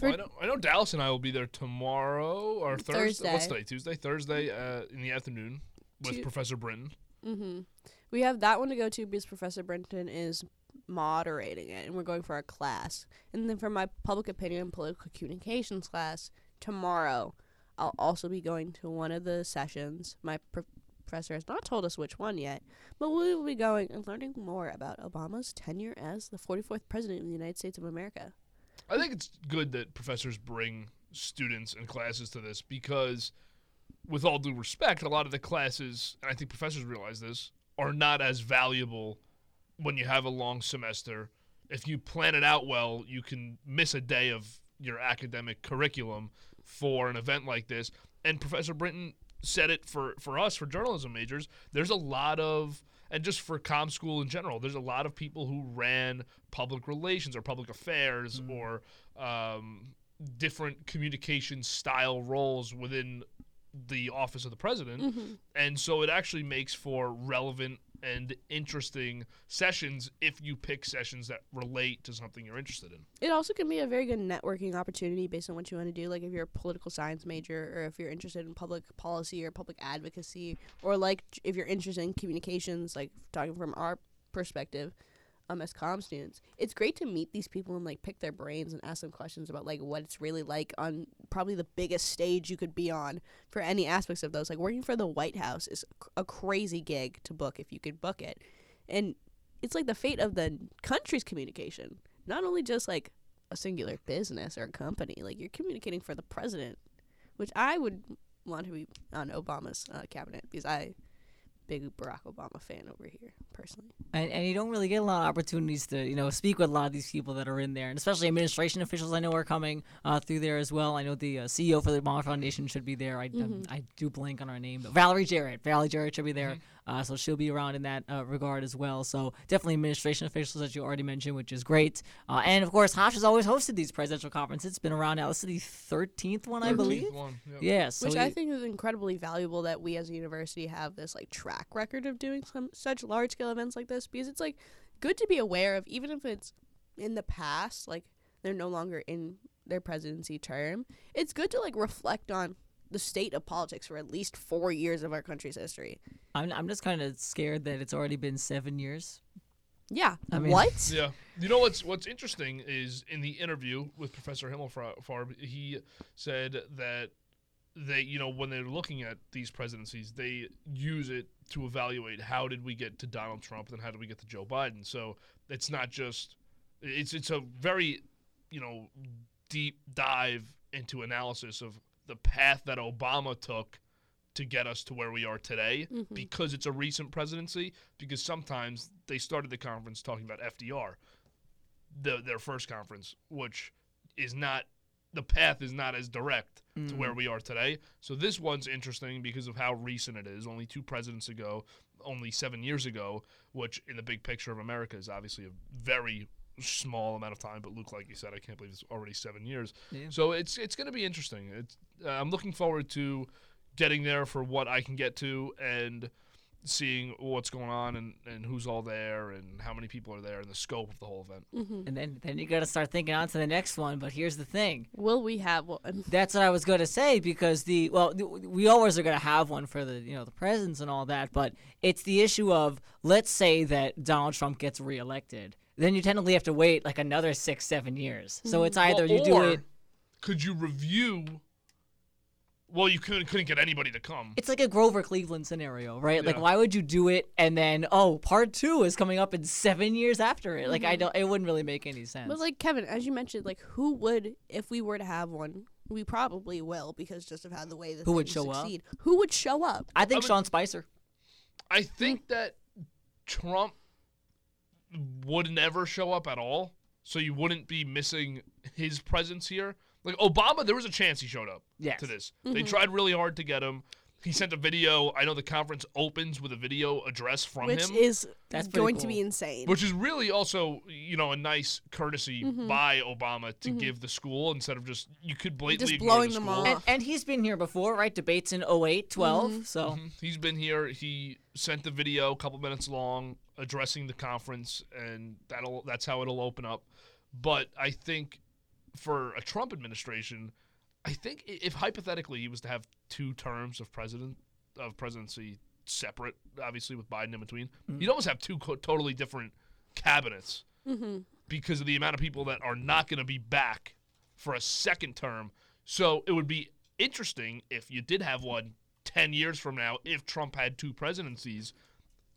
Well, I, know, I know Dallas and I will be there tomorrow or Thursday. Thursday. What's today? Tuesday? Thursday uh, in the afternoon with tu- Professor Brinton. Mm-hmm. We have that one to go to because Professor Brinton is moderating it, and we're going for a class. And then for my public opinion and political communications class tomorrow, I'll also be going to one of the sessions. My pr- professor has not told us which one yet, but we will be going and learning more about Obama's tenure as the forty-fourth president of the United States of America. I think it's good that professors bring students and classes to this because, with all due respect, a lot of the classes, and I think professors realize this, are not as valuable when you have a long semester. If you plan it out well, you can miss a day of your academic curriculum for an event like this. And Professor Brinton said it for, for us, for journalism majors, there's a lot of, and just for comm school in general, there's a lot of people who ran public relations or public affairs mm. or um, different communication style roles within the office of the president. Mm-hmm. And so it actually makes for relevant and interesting sessions if you pick sessions that relate to something you're interested in. It also can be a very good networking opportunity based on what you want to do, like if you're a political science major or if you're interested in public policy or public advocacy, or like if you're interested in communications, like talking from our perspective um, as comm students. It's great to meet these people and like pick their brains and ask them questions about like what it's really like on probably the biggest stage you could be on for any aspects of those. Like working for the White House is a crazy gig to book if you could book it. And it's like the fate of the country's communication, not only just like a singular business or a company. Like, you're communicating for the president, which I would want to be on Obama's uh, cabinet, because I big Barack Obama fan over here personally. And, and you don't really get a lot of opportunities to, you know, speak with a lot of these people that are in there, and especially administration officials I know are coming uh, through there as well. I know the uh, C E O for the Obama Foundation should be there. I, mm-hmm. I, I do blank on her name, but Valerie Jarrett. Valerie Jarrett should be there. Mm-hmm. Uh, so she'll be around in that uh, regard as well. So definitely administration officials that you already mentioned, which is great. Uh, and, of course, Hofstra has always hosted these presidential conferences. It's been around now. This is the thirteenth one, I believe. One, yep. Yeah, so which we, I think is incredibly valuable that we as a university have this, like, track record of doing some such large-scale events like this, because it's, like, good to be aware of, even if it's in the past, like, they're no longer in their presidency term. It's good to, like, reflect on the state of politics for at least four years of our country's history. I'm I'm just kind of scared that it's already been seven years. Yeah. I mean, what? Yeah. You know what's what's interesting is in the interview with Professor Himmelfarb, he said that they, you know, when they're looking at these presidencies, they use it to evaluate how did we get to Donald Trump and how did we get to Joe Biden. So it's not just it's it's a very, you know, deep dive into analysis of the path that Obama took to get us to where we are today, mm-hmm. because it's a recent presidency, because sometimes they started the conference talking about F D R, the, their first conference, which is not – the path is not as direct mm-hmm. to where we are today. So this one's interesting because of how recent it is, only two presidents ago, only seven years ago, which in the big picture of America is obviously a very – small amount of time, but Luke, like you said, I can't believe it's already seven years. Yeah. So it's it's going to be interesting. It's, uh, I'm looking forward to getting there for what I can get to and seeing what's going on and, and who's all there and how many people are there and the scope of the whole event. Mm-hmm. And then then you got to start thinking on to the next one, but here's the thing. Will we have one? That's what I was going to say, because the well the, we always are going to have one for the, you know, the presidents and all that, but it's the issue of, let's say that Donald Trump gets reelected. Then you technically have to wait like another six, seven years. So it's either well, you do it. Could you review? Well, you couldn't couldn't get anybody to come. It's like a Grover Cleveland scenario, right? Yeah. Like, why would you do it and then, oh, part two is coming up in seven years after it? Like, mm-hmm. I don't. It wouldn't really make any sense. But like Kevin, as you mentioned, like, who would, if we were to have one, we probably will, because just of how the way that who would show succeed. up? Who would show up? I think I Sean would, Spicer. I think that Trump would never show up at all, so you wouldn't be missing his presence here. Like, Obama, there was a chance he showed up yes. to this. Mm-hmm. They tried really hard to get him. He sent a video. I know the conference opens with a video address from Which him. Which is That's going cool. to be insane. Which is really also, you know, a nice courtesy mm-hmm. by Obama to mm-hmm. give the school, instead of just, you could blatantly just blowing ignore the them school. Off. And, and he's been here before, right? Debates in oh eight, twelve Mm-hmm. So mm-hmm. he's been here. He sent the video, a couple minutes long, addressing the conference, and that'll that's how it'll open up. But I think for a Trump administration, I think if hypothetically he was to have two terms of president of presidency separate, obviously with Biden in between, mm-hmm. you'd almost have two co- totally different cabinets mm-hmm. because of the amount of people that are not going to be back for a second term. So it would be interesting if you did have one ten years from now, if Trump had two presidencies,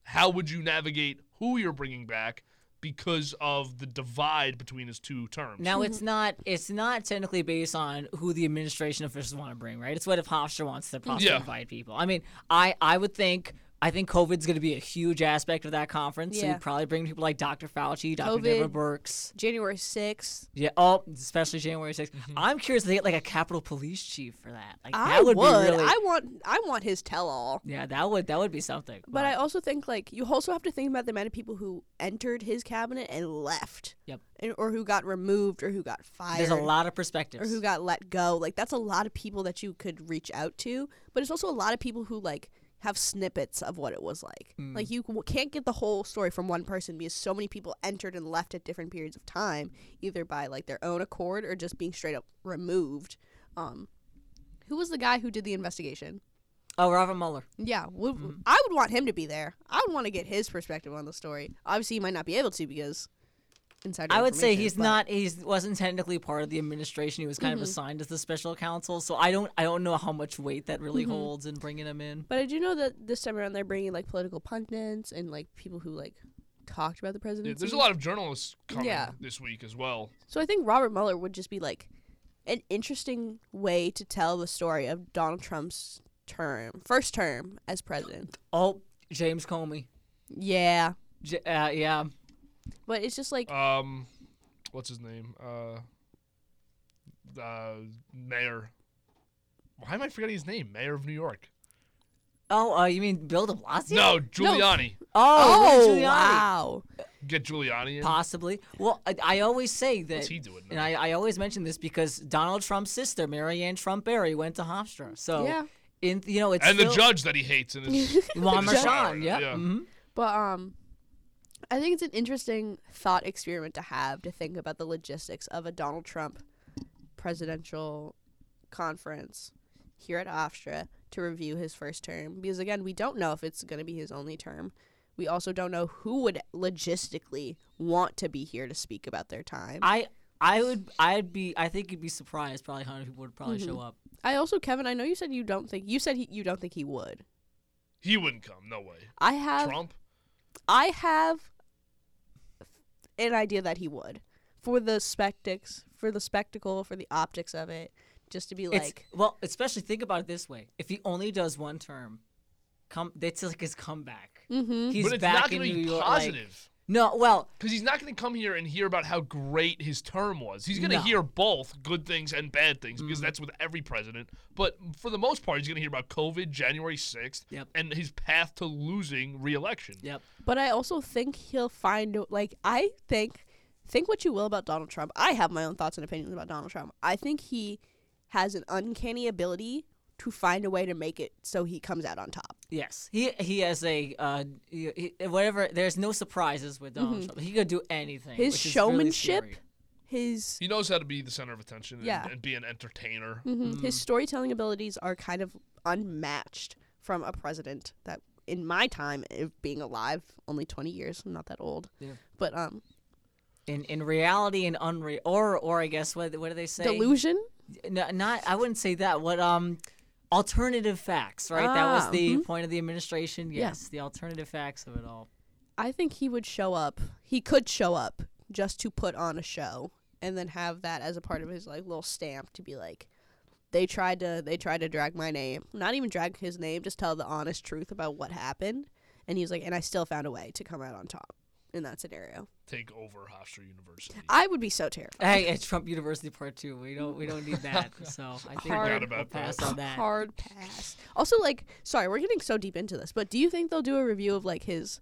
how would you navigate who you're bringing back, because of the divide between his two terms? Now, it's not it's not technically based on who the administration officials want to bring, right? It's what if Hofstra wants to possibly yeah. invite people. I mean, I, I would think I think COVID's going to be a huge aspect of that conference. Yeah. So you probably bring people like Doctor Fauci, Doctor Deborah Birx. January sixth Yeah, oh, especially January sixth Mm-hmm. I'm curious if they get like a Capitol Police Chief for that. Like, I that would, would. Be really... I want I want his tell-all. Yeah, that would that would be something. But, but I also think, like, you also have to think about the amount of people who entered his cabinet and left. Yep. And, or who got removed or who got fired. There's a lot of perspectives. Or who got let go. Like, that's a lot of people that you could reach out to. But it's also a lot of people who, like, have snippets of what it was like. Mm. Like, you can't get the whole story from one person, because so many people entered and left at different periods of time, either by, like, their own accord or just being straight up removed. Um, who was the guy who did the investigation? Oh, Robert Mueller. Yeah. We, mm. I would want him to be there. I would want to get his perspective on the story. Obviously, he might not be able to, because... I would say he's but. not. He wasn't technically part of the administration. He was kind mm-hmm. of assigned as the special counsel. So I don't. I don't know how much weight that really mm-hmm. holds in bringing him in. But I do know that this time around they're bringing, like, political pundits and, like, people who, like, talked about the presidency. There's a lot of journalists coming yeah. this week as well. So I think Robert Mueller would just be like an interesting way to tell the story of Donald Trump's term, first term as president. Oh, James Comey. Yeah. J- uh, yeah. But it's just like... Um, what's his name? Uh, uh, Mayor. Why am I forgetting his name? Mayor of New York. Oh, uh, you mean Bill de Blasio? No, Giuliani. No. Oh, oh Giuliani. Wow. Get Giuliani in? Possibly. Well, I, I always say that... What's he doing now? And I, I always mention this because Donald Trump's sister, Marianne Trump Berry, went to Hofstra. So, yeah. in, you know, it's And still, the judge that he hates. In his, Juan Merchan, yeah. yeah. Mm-hmm. But um, I think it's an interesting thought experiment to have, to think about the logistics of a Donald Trump presidential conference here at Hofstra to review his first term, because again, we don't know if it's going to be his only term. We also don't know who would logistically want to be here to speak about their time. I I would I'd be I think you'd be surprised probably how many people would probably mm-hmm. show up. I also, Kevin, I know you said you don't think you said he, you don't think he would. He wouldn't come. No way. I have Trump. I have an idea that he would, for the spectics, for the spectacle, for the optics of it. Just to be like, it's, well, especially think about it this way: if he only does one term, come that's like his comeback. Mm-hmm. He's but it's back not in be New York. Positive. Like, no, well, because he's not going to come here and hear about how great his term was. He's going to no. hear both good things and bad things, because mm-hmm. that's with every president. But for the most part, he's going to hear about COVID, January sixth, yep. and his path to losing re-election. Yep. But I also think he'll find like I think think what you will about Donald Trump. I have my own thoughts and opinions about Donald Trump. I think he. has an uncanny ability to find a way to make it so he comes out on top. Yes, he he has a uh, he, whatever. There's no surprises with Donald mm-hmm. Trump. He could do anything. His showmanship, really his he knows how to be the center of attention yeah. and, and be an entertainer. Mm-hmm. Mm-hmm. His storytelling abilities are kind of unmatched from a president that, in my time of being alive, only twenty years. I'm not that old, yeah. but um, in in reality and unreal, or or I guess what what do they say? Delusion. No, not I wouldn't say that. What um, alternative facts, right? Ah, that was the mm-hmm. point of the administration. Yes, yeah. the alternative facts of it all. I think he would show up. He could show up just to put on a show, and then have that as a part of his like little stamp to be like, they tried to they tried to drag my name, not even drag his name, just tell the honest truth about what happened. And he's like, and I still found a way to come out on top in that scenario. Take over Hofstra University. I would be so terrified. Hey, it's Trump University Part Two. We don't we don't need that. So I think hard, about we'll pass that. on that. Hard pass. Also, like, sorry, we're getting so deep into this, but do you think they'll do a review of like his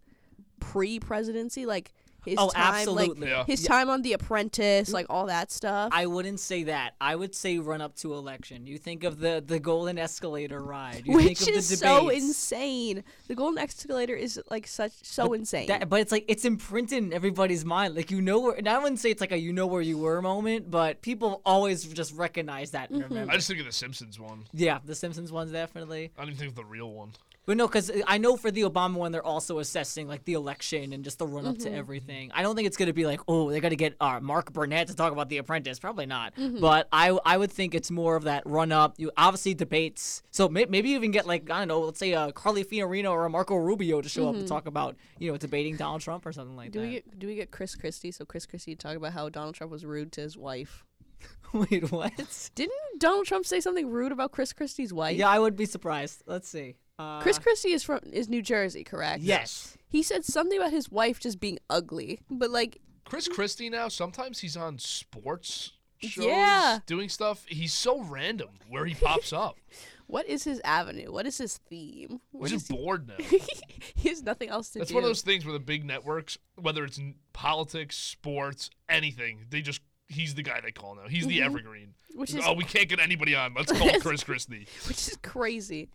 pre-presidency, like his oh, time, absolutely. like yeah. his yeah. time on The Apprentice, like all that stuff? I wouldn't say that. I would say run up to election. You think of the the golden escalator ride, you which think of is the so insane. The golden escalator is like such so but insane. That, but it's like it's imprinted in everybody's mind. Like you know where, and I wouldn't say it's like a you know where you were moment, but people always just recognize that. And mm-hmm. remember. I just think of the Simpsons one. Yeah, the Simpsons one's definitely. I didn't think of the real one. But no, because I know for the Obama one, they're also assessing like the election and just the run-up mm-hmm. to everything. I don't think it's going to be like, oh, they're going to get uh, Mark Burnett to talk about The Apprentice. Probably not. Mm-hmm. But I I would think it's more of that run-up. You obviously debates. So may- maybe you even get like, I don't know, let's say uh, Carly Fiorino or Marco Rubio to show mm-hmm. up and talk about, you know, debating Donald Trump or something like do that. We get, do we get Chris Christie? So Chris Christie talk about how Donald Trump was rude to his wife. Wait, what? Didn't Donald Trump say something rude about Chris Christie's wife? Yeah, I would be surprised. Let's see. Uh, Chris Christie is from is New Jersey, correct? Yes. He said something about his wife just being ugly, but like Chris Christie now, sometimes he's on sports shows, yeah. doing stuff. He's so random where he pops up. What is his avenue? What is his theme? We're just he... bored now. He has nothing else to That's do. That's one of those things where the big networks, whether it's politics, sports, anything, they just. He's the guy they call now. He's the mm-hmm. evergreen. Which is, oh, we can't get anybody on. Let's call Chris Christie. Which is crazy.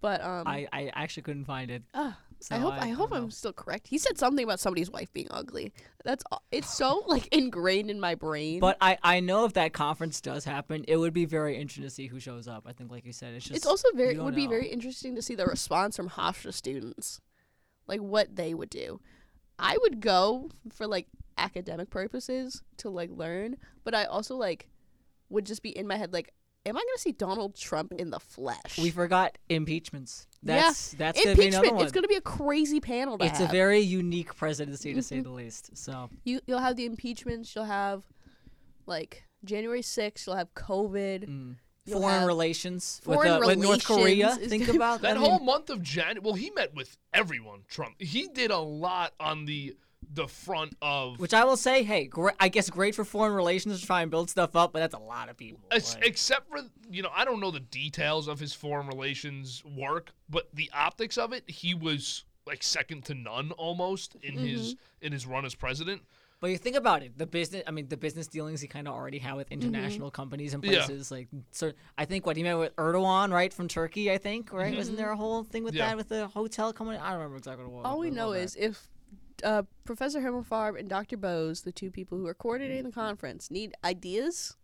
But um, I, I actually couldn't find it. Uh, so I hope I, I hope I'm still correct. He said something about somebody's wife being ugly. That's it's so like ingrained in my brain. But I, I know if that conference does happen, it would be very interesting to see who shows up. I think, like you said, it's just it's also very would know. be very interesting to see the response from Hofstra students, like what they would do. I would go for like academic purposes to like learn, but I also like would just be in my head like am I going to see Donald Trump in the flesh? We forgot impeachments. That's yeah. that's going to be another one. It's going to be a crazy panel to it's have. It's a very unique presidency, to mm-hmm. say the least. So you, you'll have the impeachments. You'll have, like, January sixth. You'll have COVID. Mm. You'll foreign relations, foreign with, uh, relations with North Korea. Think about that. That whole month of January. Well, he met with everyone, Trump. He did a lot on the... the front of... Which I will say, hey, gra- I guess great for foreign relations to try and build stuff up, but that's a lot of people. Ex- like. Except for, you know, I don't know the details of his foreign relations work, but the optics of it, he was, like, second to none almost in mm-hmm. his in his run as president. But you think about it, the business, I mean, the business dealings he kind of already had with international mm-hmm. companies and places. Yeah. Like, so I think what he met with Erdogan, right, from Turkey, I think, right? Mm-hmm. Wasn't there a whole thing with yeah. that, with the hotel company? I don't remember exactly what it was. All we know is that. if... Uh, Professor Himmelfarb and Doctor Bose, the two people who are coordinating the conference, need ideas.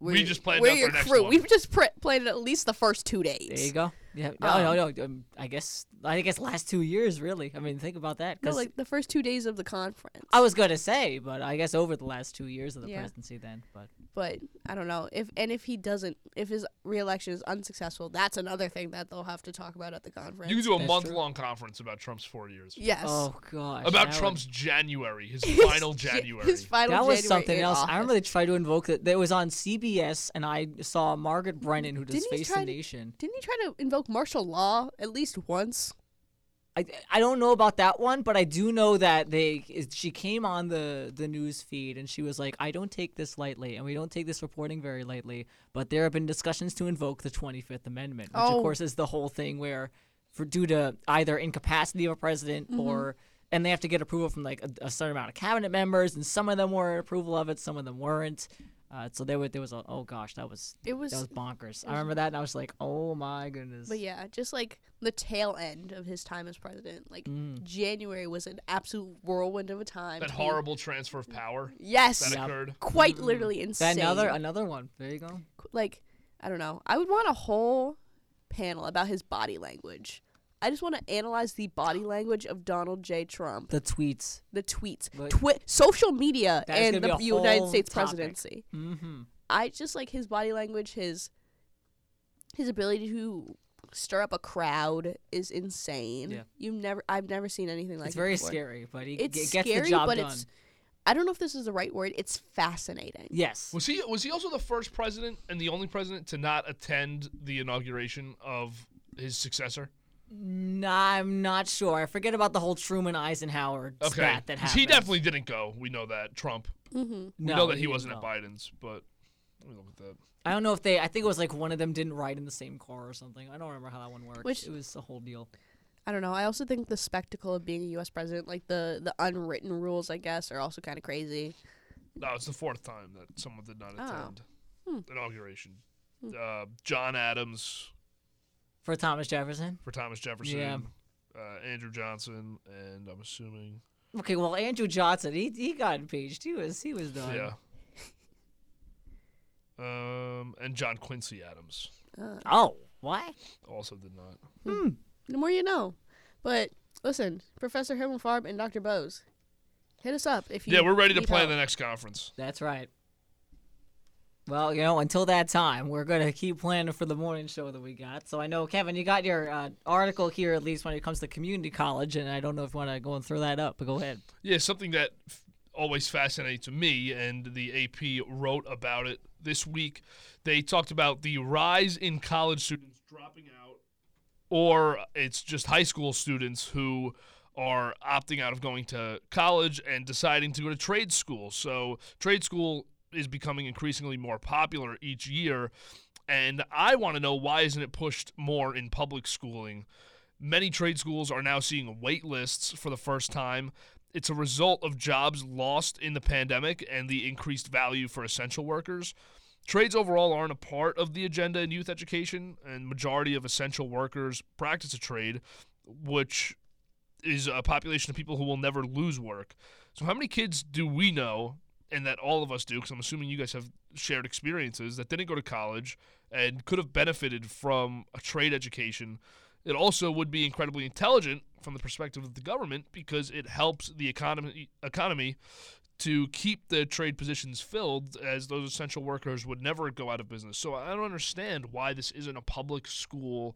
We're, we just planned out your next crew. One. We've just pre- planned at least the first two days. There you go. Yeah. No, um, no, no. Um, I guess. I guess last two years, really. I mean, think about that. No, like the first two days of the conference. I was gonna say, but I guess over the last two years of the yeah. presidency, then. But. But I don't know if and if he doesn't, if his reelection is unsuccessful, that's another thing that they'll have to talk about at the conference. You can do a that's month-long true. conference about Trump's four years. Yes. Oh gosh. About Trump's would... January, his final January. His final. That January was something else. Office. I remember they tried to invoke that. It was on C B S. Yes, and I saw Margaret Brennan, who does Face the Nation. Didn't he try to invoke martial law at least once? I, I don't know about that one, but I do know that they she came on the, the news feed and she was like, I don't take this lightly, and we don't take this reporting very lightly, but there have been discussions to invoke the twenty-fifth Amendment, which oh. of course is the whole thing where for due to either incapacity of a president mm-hmm. or and they have to get approval from like a, a certain amount of cabinet members, and some of them were in approval of it, some of them weren't. Uh, so there was, there was a, oh gosh, that was, it was, that was bonkers. It was, I remember that, and I was like, oh my goodness. But yeah, just like the tail end of his time as president, like mm. January was an absolute whirlwind of a time. That horrible he, transfer of power. Yes. That yeah. occurred. Quite mm-hmm. literally insane. That another, another one. There you go. Like, I don't know. I would want a whole panel about his body language. I just want to analyze the body language of Donald J. Trump. The tweets. The tweets. Twi- social media and the United States topic. presidency. Mm-hmm. I just like his body language, his his ability to stir up a crowd is insane. Yeah. You've never I've never seen anything like that. It's very before. scary, but he it's g- gets scary, the job but done. It's, I don't know if this is the right word. It's fascinating. Yes. Was he was he also the first president and the only president to not attend the inauguration of his successor? Nah, I'm not sure. I forget about the whole Truman Eisenhower spat okay. that happened. He definitely didn't go. We know that Trump. Mm-hmm. We no, know that he, he wasn't at Biden's, but let me look at that. I don't know if they. I think it was like one of them didn't ride in the same car or something. I don't remember how that one worked. Which, it was a whole deal. I don't know. I also think the spectacle of being a U S president, like the the unwritten rules, I guess, are also kind of crazy. No, it's the fourth time that someone did not attend oh. hmm. inauguration. Hmm. Uh, John Adams. For Thomas Jefferson? For Thomas Jefferson, yeah. uh, Andrew Johnson, and I'm assuming... Okay, well, Andrew Johnson, he he got impeached. He was he was done. Yeah. um, and John Quincy Adams. Uh, oh, what? Also did not. Hmm. The more you know. But listen, Professor Himmelfarb and Doctor Bose, hit us up if you. Yeah, we're ready to plan the next conference. That's right. Well, you know, until that time, we're going to keep planning for the morning show that we got. So I know, Kevin, you got your uh, article here, at least when it comes to community college, and I don't know if you want to go and throw that up, but go ahead. Yeah, something that f- always fascinates me, and the A P wrote about it this week. They talked about the rise in college students dropping out, or it's just high school students who are opting out of going to college and deciding to go to trade school. So trade school is becoming increasingly more popular each year, and I want to know, why isn't it pushed more in public schooling? Many trade schools are now seeing wait lists for the first time. It's a result of jobs lost in the pandemic and the increased value for essential workers. Trades overall aren't a part of the agenda in youth education, and majority of essential workers practice a trade, which is a population of people who will never lose work. So how many kids do we know, and that all of us do, because I'm assuming you guys have shared experiences, that didn't go to college and could have benefited from a trade education? It also would be incredibly intelligent from the perspective of the government, because it helps the economy economy to keep the trade positions filled, as those essential workers would never go out of business. So I don't understand why this isn't a public school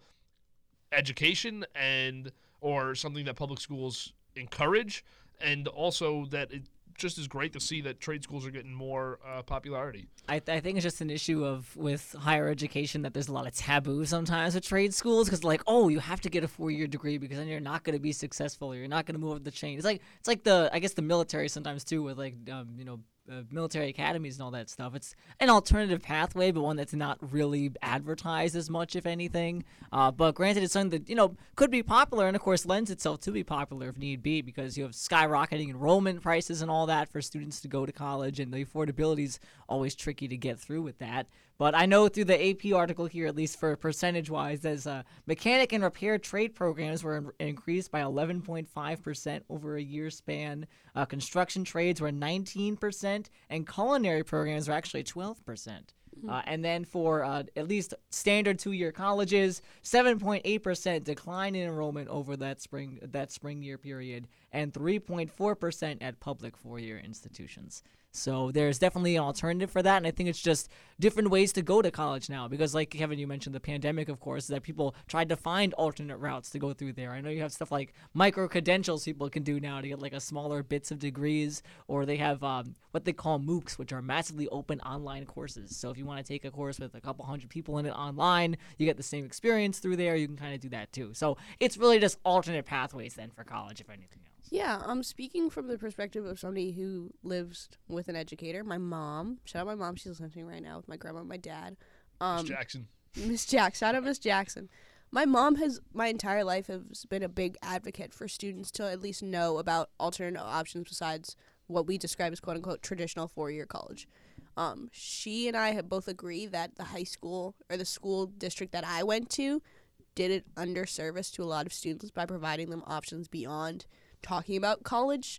education and or something that public schools encourage, and also that it just is great to see that trade schools are getting more uh, popularity. I, th- I think it's just an issue of with higher education that there's a lot of taboo sometimes with trade schools, because like, oh, you have to get a four-year degree because then you're not going to be successful, or you're not going to move up the chain. It's like it's like the I guess the military sometimes too, with like um, you know uh, military academies and all that stuff. It's an alternative pathway, but one that's not really advertised as much, if anything. Uh, but granted, it's something that you know could be popular, and of course lends itself to be popular if need be, because you have skyrocketing enrollment prices and all that for students to go to college, and the affordability is always tricky to get through with that. But I know through the A P article here, at least for percentage-wise, there's uh, mechanic and repair trade programs were in- increased by eleven point five percent over a year span. Uh, construction trades were nineteen percent, and culinary programs were actually twelve percent. Uh, and then for uh, at least standard two-year colleges, seven point eight percent decline in enrollment over that spring that spring year period, and three point four percent at public four-year institutions. So there's definitely an alternative for that, and I think it's just different ways to go to college now, because like Kevin, you mentioned the pandemic, of course, that people tried to find alternate routes to go through there. I know you have stuff like micro-credentials people can do now to get like a smaller bits of degrees, or they have um, what they call MOOCs, which are massively open online courses. So if you want to take a course with a couple hundred people in it online, you get the same experience through there. You can kind of do that too. So it's really just alternate pathways then for college, if anything else. Yeah, I'm um, speaking from the perspective of somebody who lives with an educator. My mom, shout out my mom, she's listening right now, with my grandma and my dad. Um, Miz Jackson. Miz Jackson, shout out Miz Jackson. My mom has, my entire life, has been a big advocate for students to at least know about alternate options besides what we describe as quote-unquote traditional four-year college. Um, she and I have both agree that the high school or the school district that I went to did an underservice to a lot of students by providing them options beyond talking about college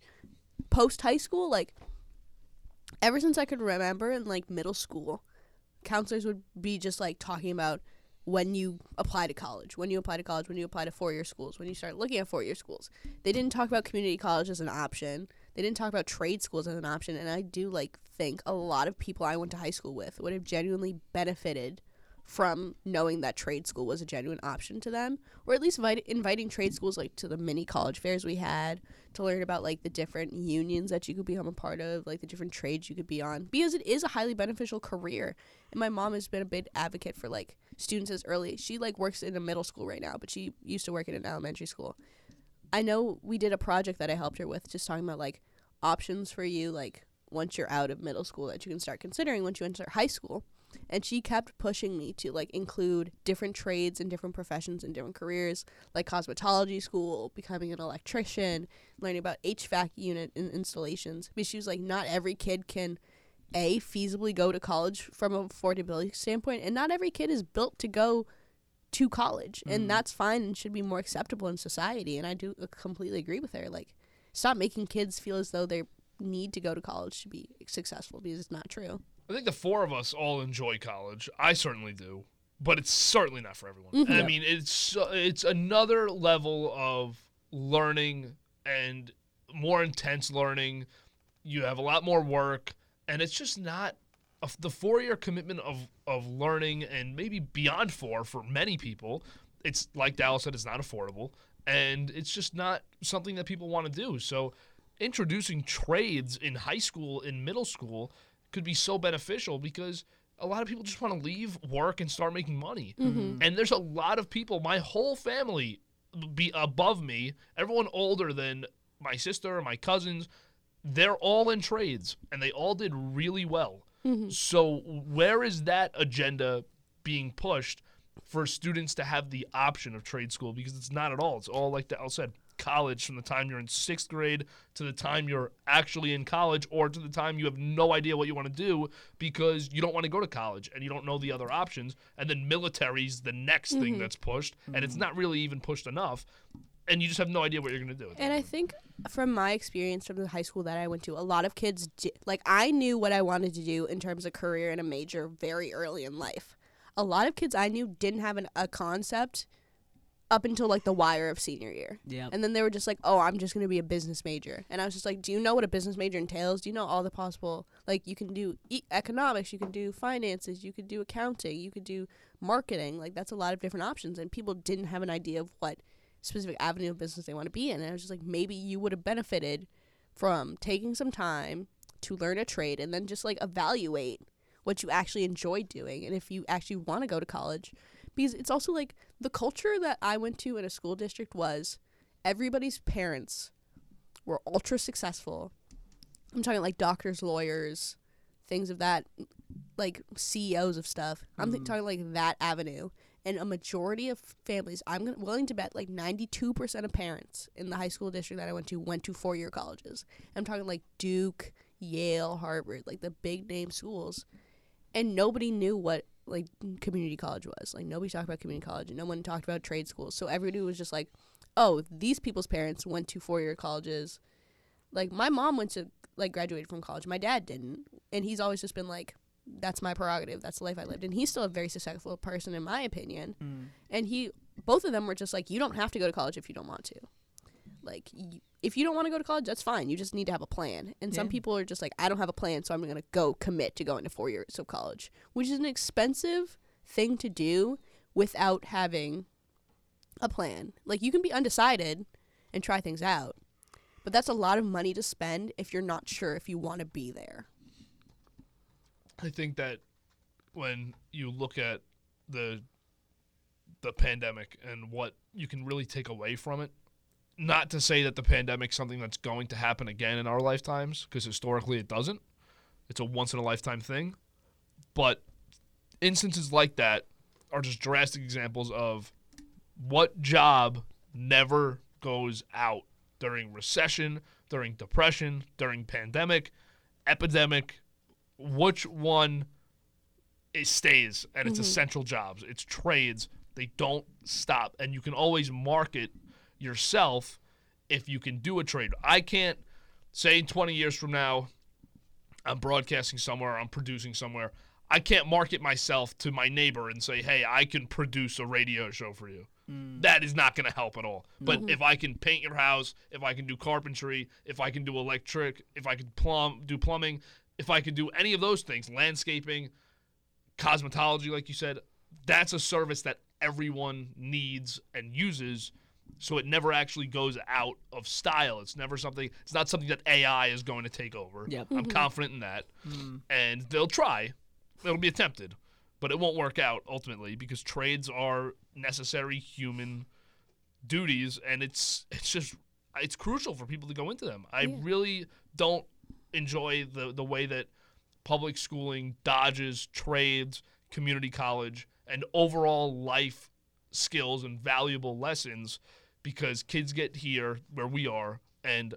post high school. Like, ever since I could remember in like middle school, counselors would be just like talking about when you apply to college, when you apply to college, when you apply to four-year schools, when you start looking at four-year schools. They didn't talk about community college as an option. They didn't talk about trade schools as an option. And I do like think a lot of people I went to high school with would have genuinely benefited from knowing that trade school was a genuine option to them, or at least invite, inviting trade schools like to the mini college fairs we had to learn about like the different unions that you could become a part of, like the different trades you could be on, because it is a highly beneficial career. And my mom has been a big advocate for like students as early. She like works in a middle school right now, but she used to work in an elementary school. I know we did a project that I helped her with, just talking about like options for you, like once you're out of middle school, that you can start considering once you enter high school. And she kept pushing me to, like, include different trades and different professions and different careers, like cosmetology school, becoming an electrician, learning about H V A C unit and installations. Because she was like, not every kid can, A, feasibly go to college from an affordability standpoint, and not every kid is built to go to college. Mm-hmm. And that's fine and should be more acceptable in society. And I do completely agree with her. Like, stop making kids feel as though they need to go to college to be successful, because it's not true. I think the four of us all enjoy college. I certainly do, but it's certainly not for everyone. Mm-hmm. I mean, it's it's another level of learning, and more intense learning. You have a lot more work, and it's just not a, the four-year commitment of, of learning, and maybe beyond four for many people. It's, like Dallas said, it's not affordable, and it's just not something that people want to do. So introducing trades in high school, in middle school, could be so beneficial, because a lot of people just want to leave work and start making money. Mm-hmm. And there's a lot of people, my whole family be above me, everyone older than my sister or my cousins, they're all in trades, and they all did really well. Mm-hmm. So where is that agenda being pushed for students to have the option of trade school? Because it's not at all. It's all, like Al said, college from the time you're in sixth grade to the time you're actually in college, or to the time you have no idea what you want to do because you don't want to go to college and you don't know the other options. And then military's the next mm-hmm. thing that's pushed, mm-hmm. and it's not really even pushed enough, and you just have no idea what you're going to do. And I think from my experience from the high school that I went to, a lot of kids did, like, I knew what I wanted to do in terms of career and a major very early in life. A lot of kids I knew didn't have an, a concept up until, like, the wire of senior year. Yeah. And then they were just like, oh, I'm just going to be a business major. And I was just like, do you know what a business major entails? Do you know all the possible, like, you can do e- economics, you can do finances, you could do accounting, you could do marketing. Like, that's a lot of different options. And people didn't have an idea of what specific avenue of business they want to be in. And I was just like, maybe you would have benefited from taking some time to learn a trade and then just, like, evaluate what you actually enjoy doing and if you actually want to go to college. Because it's also, like, the culture that I went to in a school district was everybody's parents were ultra successful. I'm talking, like, doctors, lawyers, things of that, like, C E Os of stuff. Mm-hmm. I'm th- talking, like, that avenue. And a majority of families, I'm gonna, willing to bet, like, ninety-two percent of parents in the high school district that I went to went to four-year colleges. I'm talking, like, Duke, Yale, Harvard, like, the big-name schools. And nobody knew what, like, community college was. Like, nobody talked about community college, and no one talked about trade schools. So everybody was just like, oh, these people's parents went to four-year colleges. Like, my mom went to, like, graduated from college. My dad didn't. And he's always just been like, that's my prerogative. That's the life I lived. And he's still a very successful person, in my opinion. Mm. And he, both of them were just like, you don't have to go to college if you don't want to. Like, y- if you don't want to go to college, that's fine. You just need to have a plan. And yeah. Some people are just like, I don't have a plan, so I'm going to go commit to going to four years of college, which is an expensive thing to do without having a plan. Like, you can be undecided and try things out, but that's a lot of money to spend if you're not sure if you want to be there. I think that when you look at the the pandemic and what you can really take away from it, not to say that the pandemic's something that's going to happen again in our lifetimes, because historically it doesn't. It's a once-in-a-lifetime thing. But instances like that are just drastic examples of what job never goes out during recession, during depression, during pandemic, epidemic. Which one is stays, and it's mm-hmm. essential jobs. It's trades. They don't stop. And you can always market yourself if you can do a trade. I can't say twenty years from now I'm broadcasting somewhere, I'm producing somewhere. I can't market myself to my neighbor and say, hey, I can produce a radio show for you. Mm. That is not going to help at all. But mm-hmm. if I can paint your house, if I can do carpentry, if I can do electric, if I can plumb, do plumbing, if I could do any of those things, landscaping, cosmetology, like you said, that's a service that everyone needs and uses. So it never actually goes out of style. It's never something. It's not something that A I is going to take over. Yep. Mm-hmm. I'm confident in that. Mm. And they'll try. It'll be attempted. But it won't work out ultimately because trades are necessary human duties. And it's it's just it's crucial for people to go into them. I yeah. really don't enjoy the, the way that public schooling dodges trades, community college, and overall life skills and valuable lessons, because kids get here where we are and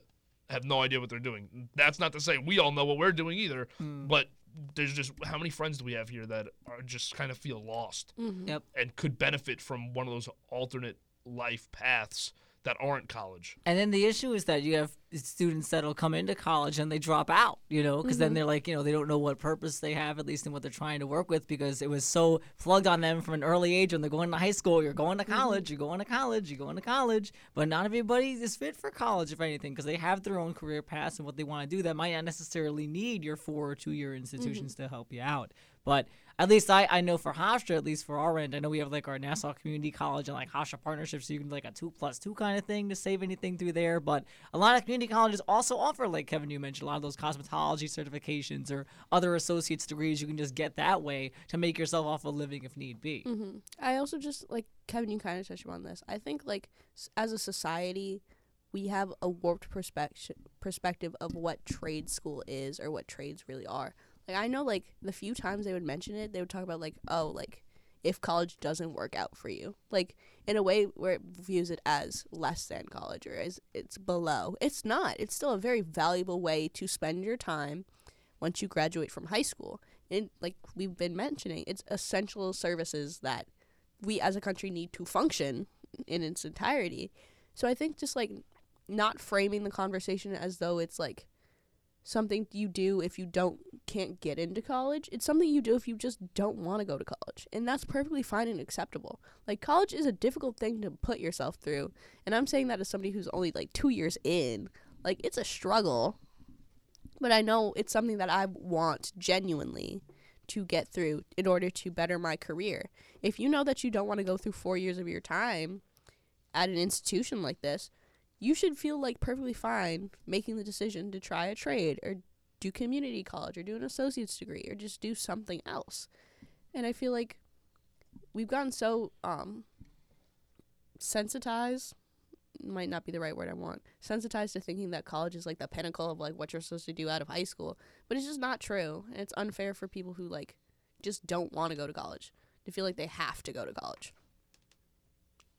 have no idea what they're doing. That's not to say we all know what we're doing either, mm. but there's just how many friends do we have here that are just kind of feel lost mm-hmm. yep. and could benefit from one of those alternate life paths that aren't college. And then the issue is that you have students that'll come into college and they drop out, you know, because mm-hmm. then they're like, you know, they don't know what purpose they have, at least in what they're trying to work with, because it was so plugged on them from an early age when they're going to high school, you're going to college, mm-hmm. you're going to college, you're going to college. But not everybody is fit for college, if anything, because they have their own career paths and what they want to do that might not necessarily need your four or two-year institutions mm-hmm. to help you out. But at least I, I know for Hofstra, at least for our end, I know we have like our Nassau Community College and like Hofstra partnerships, so you can do like a two plus two kind of thing to save anything through there. But a lot of community colleges also offer, like Kevin, you mentioned, a lot of those cosmetology certifications or other associate's degrees you can just get that way to make yourself off a living if need be. Mm-hmm. I also just, like, Kevin, you kind of touched upon this. I think, like, as a society, we have a warped perspective perspective of what trade school is or what trades really are. Like, I know, like, the few times they would mention it, they would talk about, like, oh, like, if college doesn't work out for you. Like, in a way where it views it as less than college or as it's below. It's not. It's still a very valuable way to spend your time once you graduate from high school. And, like, we've been mentioning, it's essential services that we as a country need to function in its entirety. So I think just, like, not framing the conversation as though it's, like, something you do if you don't can't get into college. It's something you do if you just don't want to go to college, and that's perfectly fine and acceptable. Like, college is a difficult thing to put yourself through, and I'm saying that as somebody who's only like two years in. Like, it's a struggle, but I know it's something that I want genuinely to get through in order to better my career. If you know that you don't want to go through four years of your time at an institution like this, you should feel like perfectly fine making the decision to try a trade or do community college or do an associate's degree or just do something else. And I feel like we've gotten so um, sensitized, might not be the right word I want, sensitized to thinking that college is like the pinnacle of like what you're supposed to do out of high school. But it's just not true. And it's unfair for people who like just don't want to go to college to feel like they have to go to college.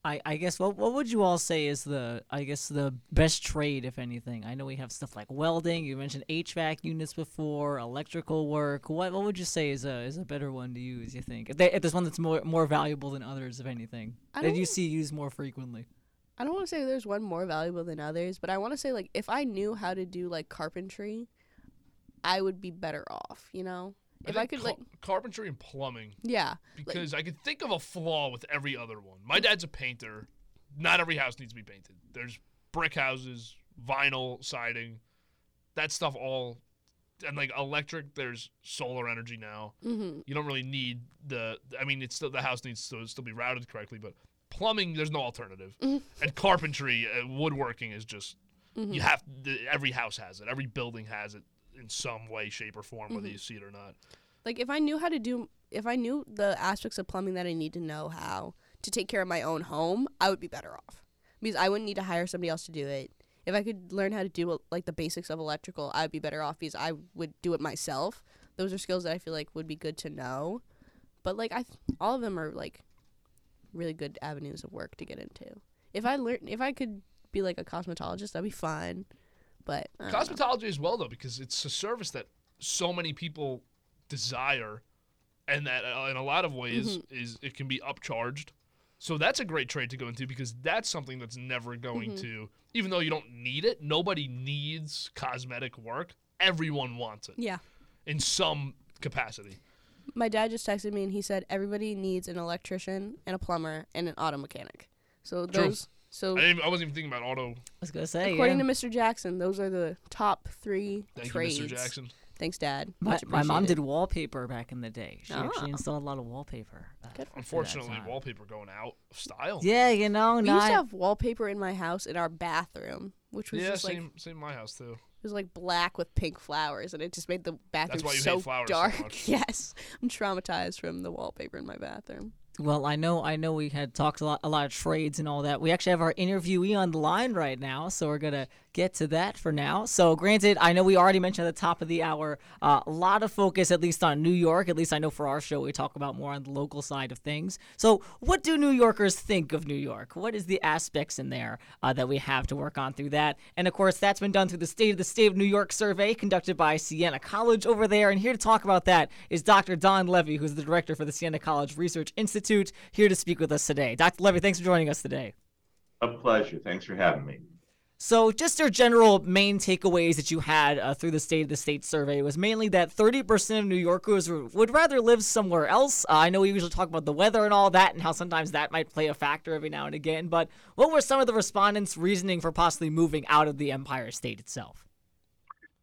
I, I guess what what would you all say is the I guess the best trade, if anything? I know we have stuff like welding. You mentioned H V A C units before, electrical work. What what would you say is a is a better one to use? You think if, they, if there's one that's more more valuable than others, if anything, that you see used more frequently? I don't want to say there's one more valuable than others, but I want to say like if I knew how to do like carpentry, I would be better off. You know, I if I could car- like carpentry and plumbing. Yeah, because like, I could think of a flaw with every other one. My dad's a painter. Not every house needs to be painted. There's brick houses, vinyl siding, that stuff all, and like electric. There's solar energy now. Mm-hmm. You don't really need the. I mean, it's still, the house needs to still be routed correctly, but plumbing, there's no alternative. Mm-hmm. And carpentry, uh, woodworking is just mm-hmm. you have. Every house has it. Every building has it. In some way, shape, or form, whether mm-hmm. you see it or not. Like, if I knew how to do, if I knew the aspects of plumbing that I need to know how to take care of my own home, I would be better off. Because I wouldn't need to hire somebody else to do it. If I could learn how to do, like, the basics of electrical, I would be better off because I would do it myself. Those are skills that I feel like would be good to know. But, like, I, th- all of them are, like, really good avenues of work to get into. If I learn, if I could be, like, a cosmetologist, that'd be fun. But cosmetology know. As well, though, because it's a service that so many people desire, and that uh, in a lot of ways mm-hmm. is it can be upcharged. So that's a great trade to go into because that's something that's never going mm-hmm. to, even though you don't need it, nobody needs cosmetic work. Everyone wants it. Yeah. In some capacity. My dad just texted me and he said everybody needs an electrician and a plumber and an auto mechanic. So those. True. So I, didn't, I wasn't even thinking about auto. I was gonna say, according yeah. to Mister Jackson, those are the top three Thank trades. Thank you, Mister Jackson. Thanks, Dad. My, my mom did wallpaper back in the day. She oh. actually installed a lot of wallpaper. Uh, Unfortunately, wallpaper going out of style. Yeah, you know. We not... used to have wallpaper in my house in our bathroom, which was yeah, just same, like same in my house too. It was like black with pink flowers, and it just made the bathroom That's why you so hate flowers dark. So much. Yes, I'm traumatized from the wallpaper in my bathroom. Well, I know I know we had talked a lot, a lot of trades and all that. We actually have our interviewee on the line right now, so we're going to get to that for now. So granted, I know we already mentioned at the top of the hour, uh, a lot of focus, at least on New York. At least I know for our show, we talk about more on the local side of things. So what do New Yorkers think of New York? What is the aspects in there uh, that we have to work on through that? And of course, that's been done through the State of the State of New York survey conducted by Siena College over there. And here to talk about that is Doctor Don Levy, who's the director for the Siena College Research Institute. Here to speak with us today. Doctor Levy, thanks for joining us today. A pleasure. Thanks for having me. So just your general main takeaways that you had uh, through the State of the State survey was mainly that thirty percent of New Yorkers would rather live somewhere else. Uh, I know we usually talk about the weather and all that and how sometimes that might play a factor every now and again, but what were some of the respondents' reasoning for possibly moving out of the Empire State itself?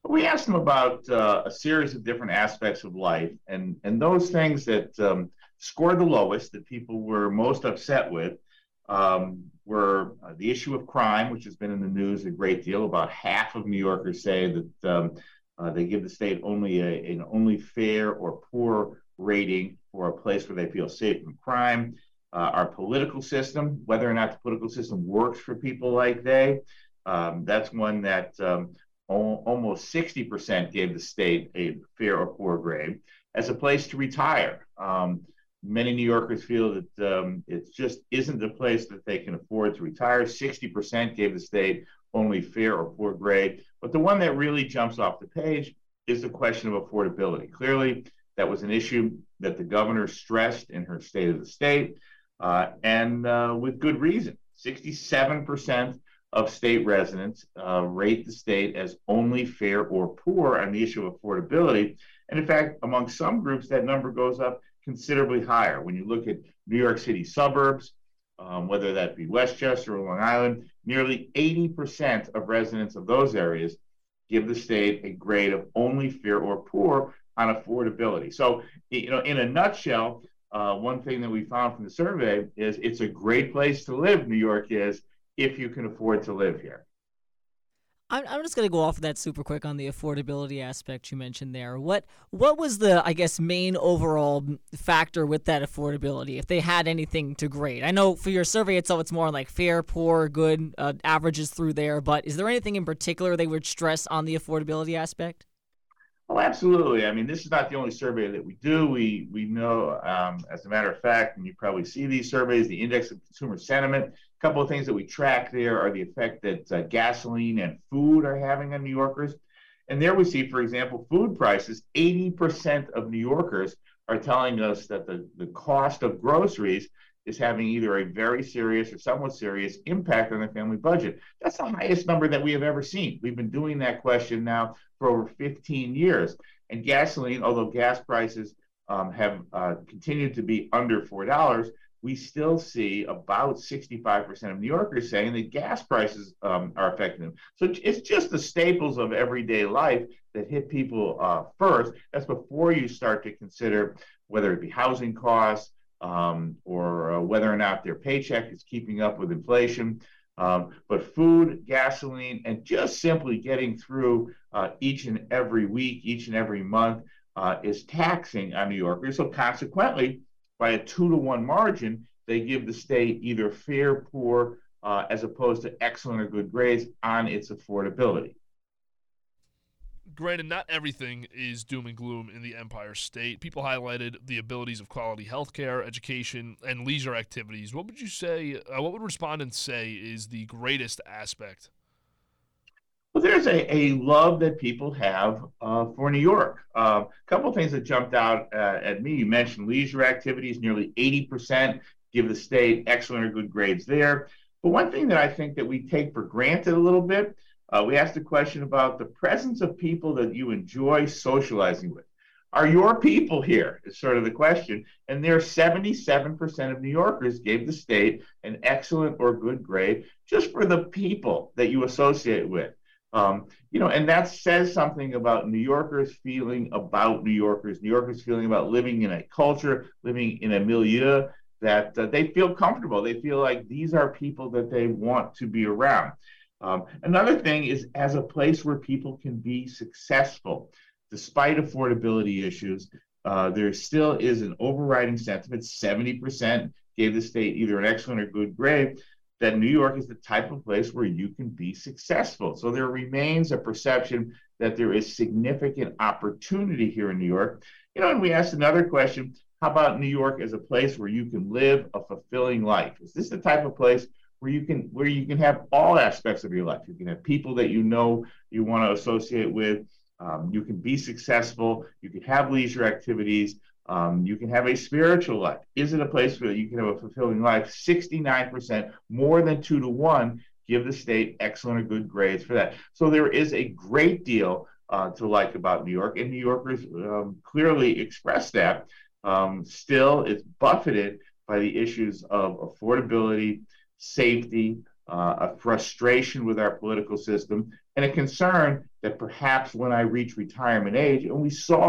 We asked them about uh, a series of different aspects of life, and, and those things that um, scored the lowest, that people were most upset with, um, were uh, the issue of crime, which has been in the news a great deal. About half of New Yorkers say that um, uh, they give the state only a, an only fair or poor rating for a place where they feel safe from crime. Uh, our political system, whether or not the political system works for people like they, um, that's one that um, o- almost sixty percent gave the state a fair or poor grade. As a place to retire, um, many New Yorkers feel that um, it just isn't the place that they can afford to retire. sixty percent gave the state only fair or poor grade. But the one that really jumps off the page is the question of affordability. Clearly, that was an issue that the governor stressed in her State of the State, uh, and uh, with good reason. sixty-seven percent of state residents uh, rate the state as only fair or poor on the issue of affordability. And in fact, among some groups, that number goes up considerably higher. When you look at New York City suburbs, um, whether that be Westchester or Long Island, nearly eighty percent of residents of those areas give the state a grade of only fair or poor on affordability. So, you know, in a nutshell, uh, one thing that we found from the survey is it's a great place to live, New York is, if you can afford to live here. I'm just going to go off of that super quick on the affordability aspect you mentioned there. What what was the, I guess, main overall factor with that affordability, if they had anything to grade? I know for your survey itself, it's more like fair, poor, good, uh, averages through there. But is there anything in particular they would stress on the affordability aspect? Oh, absolutely. I mean, this is not the only survey that we do. We, we know, um, as a matter of fact, and you probably see these surveys, the Index of Consumer Sentiment. A couple of things that we track there are the effect that uh, gasoline and food are having on New Yorkers. And there we see, for example, food prices. eighty percent of New Yorkers are telling us that the, the cost of groceries is having either a very serious or somewhat serious impact on the family budget. That's the highest number that we have ever seen. We've been doing that question now for over fifteen years. And gasoline, although gas prices um, have uh, continued to be under four dollars, we still see about sixty-five percent of New Yorkers saying that gas prices um, are affecting them. So it's just the staples of everyday life that hit people uh, first. That's before you start to consider whether it be housing costs, Um, or uh, whether or not their paycheck is keeping up with inflation. Um, but food, gasoline, and just simply getting through uh, each and every week, each and every month uh, is taxing on New Yorkers. So consequently, by a two to one margin, they give the state either fair, poor, uh, as opposed to excellent or good grades on its affordability. Granted, not everything is doom and gloom in the Empire State. People highlighted the abilities of quality healthcare, education, and leisure activities. What would you say, uh, what would respondents say is the greatest aspect? Well, there's a, a love that people have uh, for New York. A uh, couple of things that jumped out uh, at me. You mentioned leisure activities, nearly eighty percent give the state excellent or good grades there. But one thing that I think that we take for granted a little bit, Uh, we asked a question about the presence of people that you enjoy socializing with. Are your people here is sort of the question. And there seventy-seven percent of New Yorkers gave the state an excellent or good grade just for the people that you associate with. Um, you know, and that says something about New Yorkers feeling about New Yorkers, New Yorkers feeling about living in a culture, living in a milieu that uh, they feel comfortable. They feel like these are people that they want to be around. Um, another thing is as a place where people can be successful. Despite affordability issues, uh, there still is an overriding sentiment. seventy percent gave the state either an excellent or good grade, that New York is the type of place where you can be successful. So there remains a perception that there is significant opportunity here in New York. You know, and we asked another question, how about New York as a place where you can live a fulfilling life? Is this the type of place where you can where you can have all aspects of your life? You can have people that you know you want to associate with. Um, you can be successful. You can have leisure activities. Um, you can have a spiritual life. Is it a place where you can have a fulfilling life? sixty-nine percent, more than two to one, give the state excellent or good grades for that. So there is a great deal uh, to like about New York, and New Yorkers um, clearly express that. Um, still, it's buffeted by the issues of affordability, safety, uh, a frustration with our political system, and a concern that perhaps when I reach retirement age, and we saw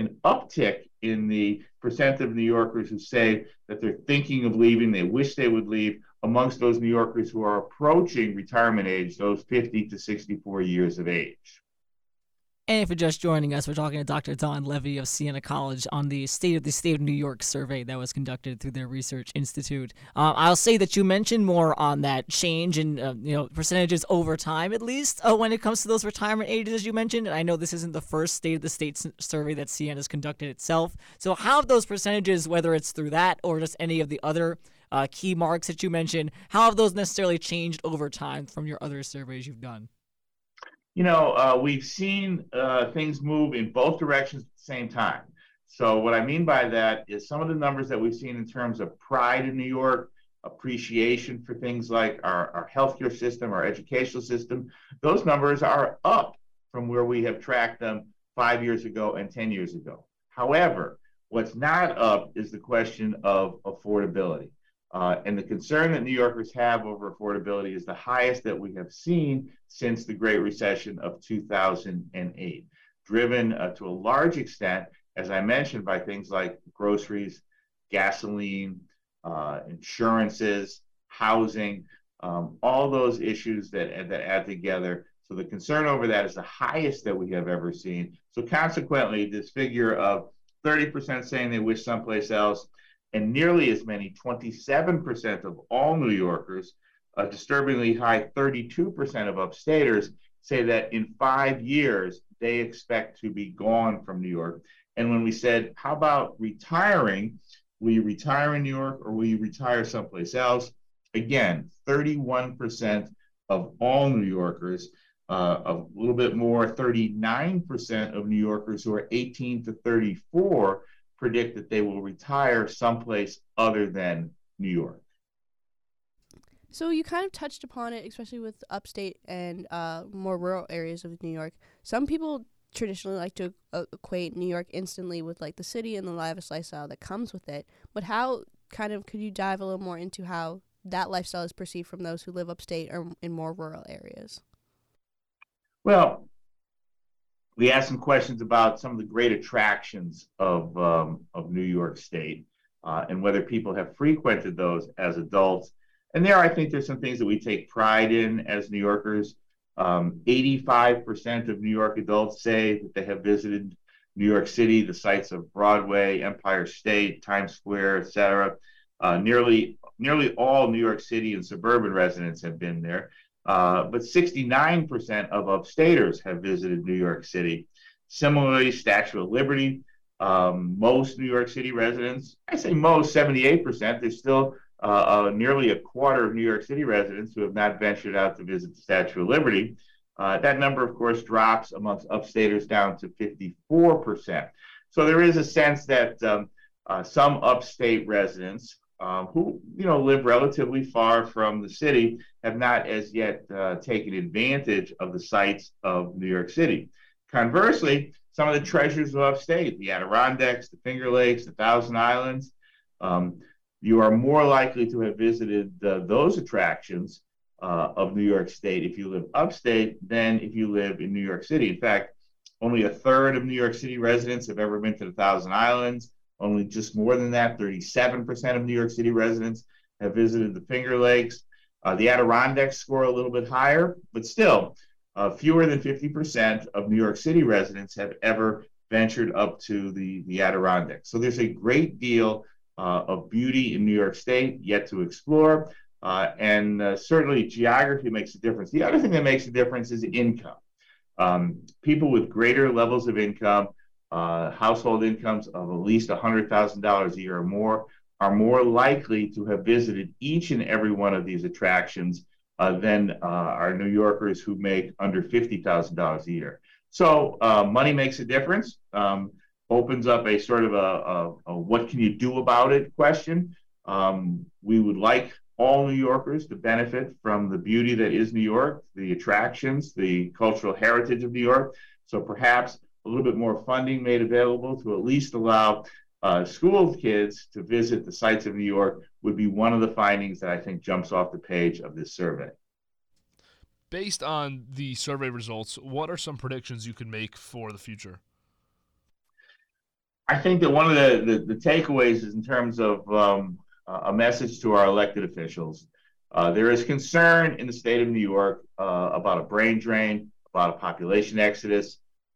an uptick in the percent of New Yorkers who say that they're thinking of leaving, they wish they would leave, amongst those New Yorkers who are approaching retirement age, those fifty to sixty-four years of age. And if you're just joining us, we're talking to Doctor Don Levy of Siena College on the State of the State of New York survey that was conducted through their research institute. Um, I'll say that you mentioned more on that change in uh, you know percentages over time, at least uh, when it comes to those retirement ages, as you mentioned. And I know this isn't the first State of the State survey that Siena has conducted itself. So how have those percentages, whether it's through that or just any of the other uh, key marks that you mentioned, how have those necessarily changed over time from your other surveys you've done? You know, uh, we've seen uh, things move in both directions at the same time. So what I mean by that is some of the numbers that we've seen in terms of pride in New York, appreciation for things like our, our healthcare system, our educational system, those numbers are up from where we have tracked them five years ago and ten years ago. However, what's not up is the question of affordability. Uh, and the concern that New Yorkers have over affordability is the highest that we have seen since the Great Recession of two thousand eight, driven uh, to a large extent, as I mentioned, by things like groceries, gasoline, uh, insurances, housing, um, all those issues that, that add together. So the concern over that is the highest that we have ever seen. So consequently, this figure of thirty percent saying they wish someplace else, and nearly as many, twenty-seven percent of all New Yorkers, a disturbingly high thirty-two percent of upstaters, say that in five years, they expect to be gone from New York. And when we said, how about retiring? Will you retire in New York or will you retire someplace else? Again, thirty-one percent of all New Yorkers, uh, a little bit more, thirty-nine percent of New Yorkers who are eighteen to thirty-four predict that they will retire someplace other than New York. So you kind of touched upon it, especially with upstate and uh, more rural areas of New York. Some people traditionally like to uh, equate New York instantly with like the city and the lavish lifestyle that comes with it. But how kind of could you dive a little more into how that lifestyle is perceived from those who live upstate or in more rural areas? Well, we asked some questions about some of the great attractions of, um, of New York State uh, and whether people have frequented those as adults. And there, I think there's some things that we take pride in as New Yorkers. Um, eighty-five percent of New York adults say that they have visited New York City, the sites of Broadway, Empire State, Times Square, et cetera. Uh, nearly, nearly all New York City and suburban residents have been there. Uh, but sixty-nine percent of upstaters have visited New York City. Similarly, Statue of Liberty, um, most New York City residents, I say most, seventy-eight percent, there's still uh, uh, nearly a quarter of New York City residents who have not ventured out to visit the Statue of Liberty. Uh, that number, of course, drops amongst upstaters down to fifty-four percent. So there is a sense that um, uh, some upstate residents Um, who, you know, live relatively far from the city, have not as yet uh, taken advantage of the sights of New York City. Conversely, some of the treasures of upstate, the Adirondacks, the Finger Lakes, the Thousand Islands, um, you are more likely to have visited uh, those attractions uh, of New York State if you live upstate than if you live in New York City. In fact, only a third of New York City residents have ever been to the Thousand Islands. Only just more than that, thirty-seven percent of New York City residents have visited the Finger Lakes. Uh, the Adirondacks score a little bit higher, but still uh, fewer than fifty percent of New York City residents have ever ventured up to the, the Adirondacks. So there's a great deal uh, of beauty in New York State yet to explore, uh, and uh, certainly geography makes a difference. The other thing that makes a difference is income. Um, people with greater levels of income, Uh, household incomes of at least one hundred thousand dollars a year or more, are more likely to have visited each and every one of these attractions uh, than uh, are New Yorkers who make under fifty thousand dollars a year. So uh, money makes a difference, um, opens up a sort of a, a, a what can you do about it question. Um, we would like all New Yorkers to benefit from the beauty that is New York, the attractions, the cultural heritage of New York. So perhaps a little bit more funding made available to at least allow uh, school kids to visit the sites of New York would be one of the findings that I think jumps off the page of this survey. Based on the survey results, what are some predictions you can make for the future? I think that one of the, the, the takeaways is in terms of um, a message to our elected officials. Uh, there is concern in the state of New York uh, about a brain drain, about a population exodus.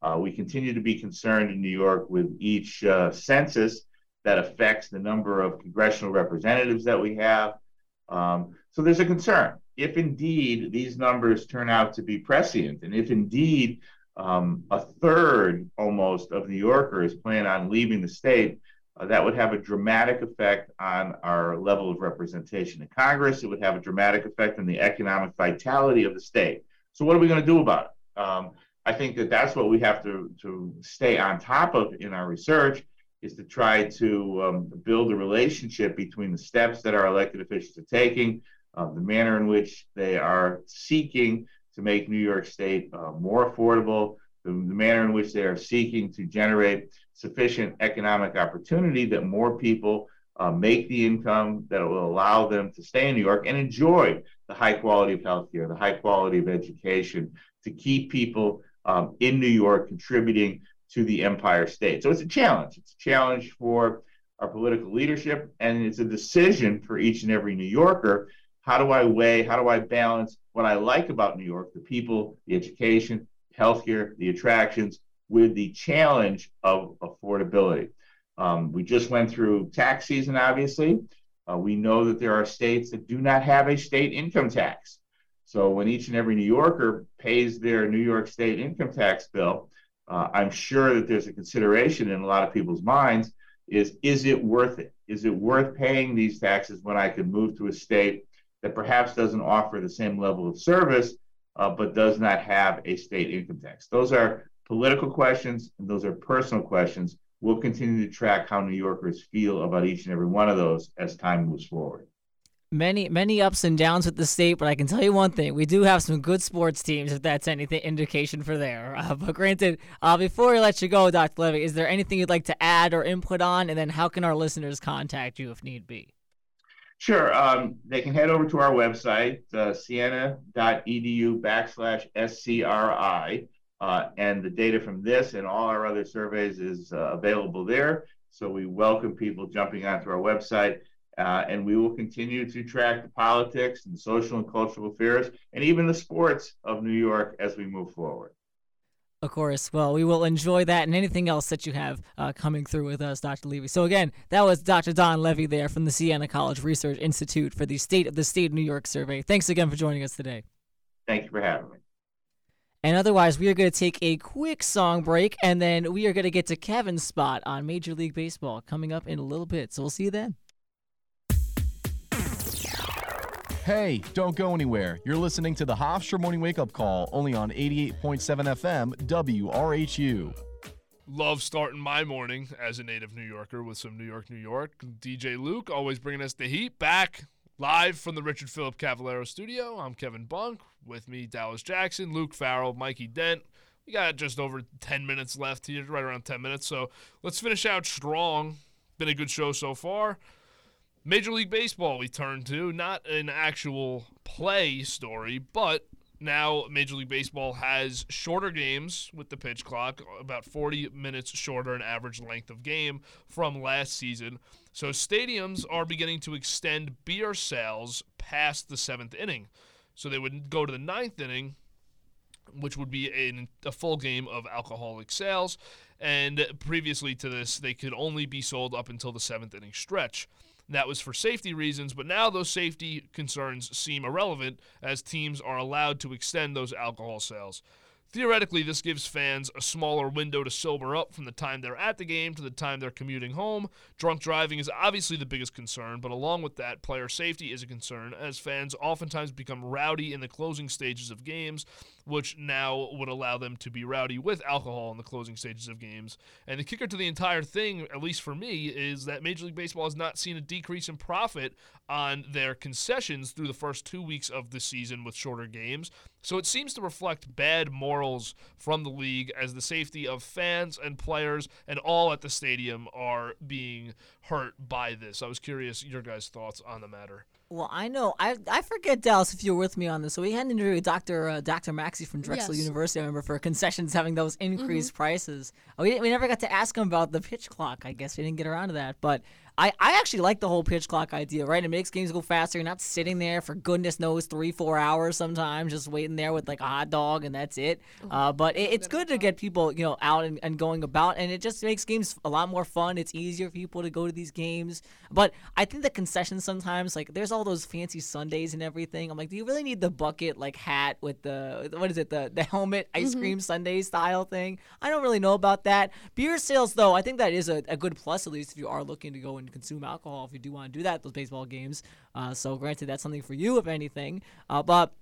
Uh, we continue to be concerned in New York with each uh, census that affects the number of congressional representatives that we have. Um, so there's a concern. If indeed these numbers turn out to be prescient, and if indeed um, a third almost of New Yorkers plan on leaving the state, uh, that would have a dramatic effect on our level of representation in Congress. It would have a dramatic effect on the economic vitality of the state. So what are we going to do about it? Um, I think that that's what we have to, to stay on top of in our research, is to try to um, build a relationship between the steps that our elected officials are taking, uh, the manner in which they are seeking to make New York State uh, more affordable, the, the manner in which they are seeking to generate sufficient economic opportunity that more people uh, make the income that will allow them to stay in New York and enjoy the high quality of healthcare, the high quality of education, to keep people um, in New York contributing to the Empire State. So it's a challenge. It's a challenge for our political leadership, and it's a decision for each and every New Yorker. How do I weigh, how do I balance what I like about New York, the people, the education, healthcare, the attractions, with the challenge of affordability? Um, we just went through tax season, obviously. Uh, we know that there are states that do not have a state income tax. So when each and every New Yorker pays their New York State income tax bill, Uh, I'm sure that there's a consideration in a lot of people's minds is, is it worth it? Is it worth paying these taxes when I could move to a state that perhaps doesn't offer the same level of service, uh, but does not have a state income tax? Those are political questions, and those are personal questions. We'll continue to track how New Yorkers feel about each and every one of those as time moves forward. Many, many ups and downs with the state, but I can tell you one thing. We do have some good sports teams, if that's anything indication for there. Uh, but granted, uh, before we let you go, Doctor Levy, is there anything you'd like to add or input on? And then how can our listeners contact you if need be? Sure. Um, they can head over to our website, uh, siena.edu backslash SCRI. Uh, and the data from this and all our other surveys is uh, available there. So we welcome people jumping onto our website. Uh, and we will continue to track the politics and the social and cultural affairs and even the sports of New York as we move forward. Of course. Well, we will enjoy that and anything else that you have uh, coming through with us, Doctor Levy. So again, that was Doctor Don Levy there from the Siena College Research Institute for the State of the State of New York Survey. Thanks again for joining us today. Thank you for having me. And otherwise, we are going to take a quick song break, and then we are going to get to Kevin's spot on Major League Baseball coming up in a little bit. So we'll see you then. Hey, don't go anywhere. You're listening to the Hofstra Morning Wake Up Call, only on eighty-eight point seven F M W R H U. Love starting my morning as a native New Yorker with some New York, New York. D J Luke always bringing us the heat back live from the Richard Phillip Cavallaro Studio. I'm Kevin Bunk. With me, Dallas Jackson, Luke Farrell, Mikey Dent. We got just over ten minutes left here, right around ten minutes. So let's finish out strong. Been a good show so far. Major League Baseball we turn to, not an actual play story, but now Major League Baseball has shorter games with the pitch clock, about forty minutes shorter in average length of game from last season. So stadiums are beginning to extend beer sales past the seventh inning. So they would go to the ninth inning, which would be a, a full game of alcoholic sales, and previously to this, they could only be sold up until the seventh inning stretch. That was for safety reasons, but now those safety concerns seem irrelevant as teams are allowed to extend those alcohol sales. Theoretically, this gives fans a smaller window to sober up from the time they're at the game to the time they're commuting home. Drunk driving is obviously the biggest concern, but along with that, player safety is a concern as fans oftentimes become rowdy in the closing stages of games, which now would allow them to be rowdy with alcohol in the closing stages of games. And the kicker to the entire thing, at least for me, is that Major League Baseball has not seen a decrease in profit on their concessions through the first two weeks of the season with shorter games. So it seems to reflect bad morals from the league as the safety of fans and players and all at the stadium are being hurt by this. I was curious your guys' thoughts on the matter. Well, I know. I I forget, Dallas, if you were with me on this. So we had an interview with Doctor Uh, Doctor Maxey from Drexel yes. University, I remember, for concessions having those increased mm-hmm. prices. We, didn't, we never got to ask him about the pitch clock. I guess we didn't get around to that. But I, I actually like the whole pitch clock idea, right? It makes games go faster. You're not sitting there for goodness knows three, four hours sometimes just waiting there with like a hot dog and that's it. Mm-hmm. Uh, but it, it's good to get people, you know, out and, and going about. And it just makes games a lot more fun. It's easier for people to go to these games. But I think the concessions sometimes, like there's all those fancy sundaes and everything. I'm like, do you really need the bucket like hat with the what is it the the helmet ice mm-hmm. cream sundae style thing? I don't really know about that. Beer sales though, I think that is a, a good plus at least if you are looking to go and consume alcohol if you do want to do that at those baseball games. Uh, so granted, that's something for you if anything. Uh, but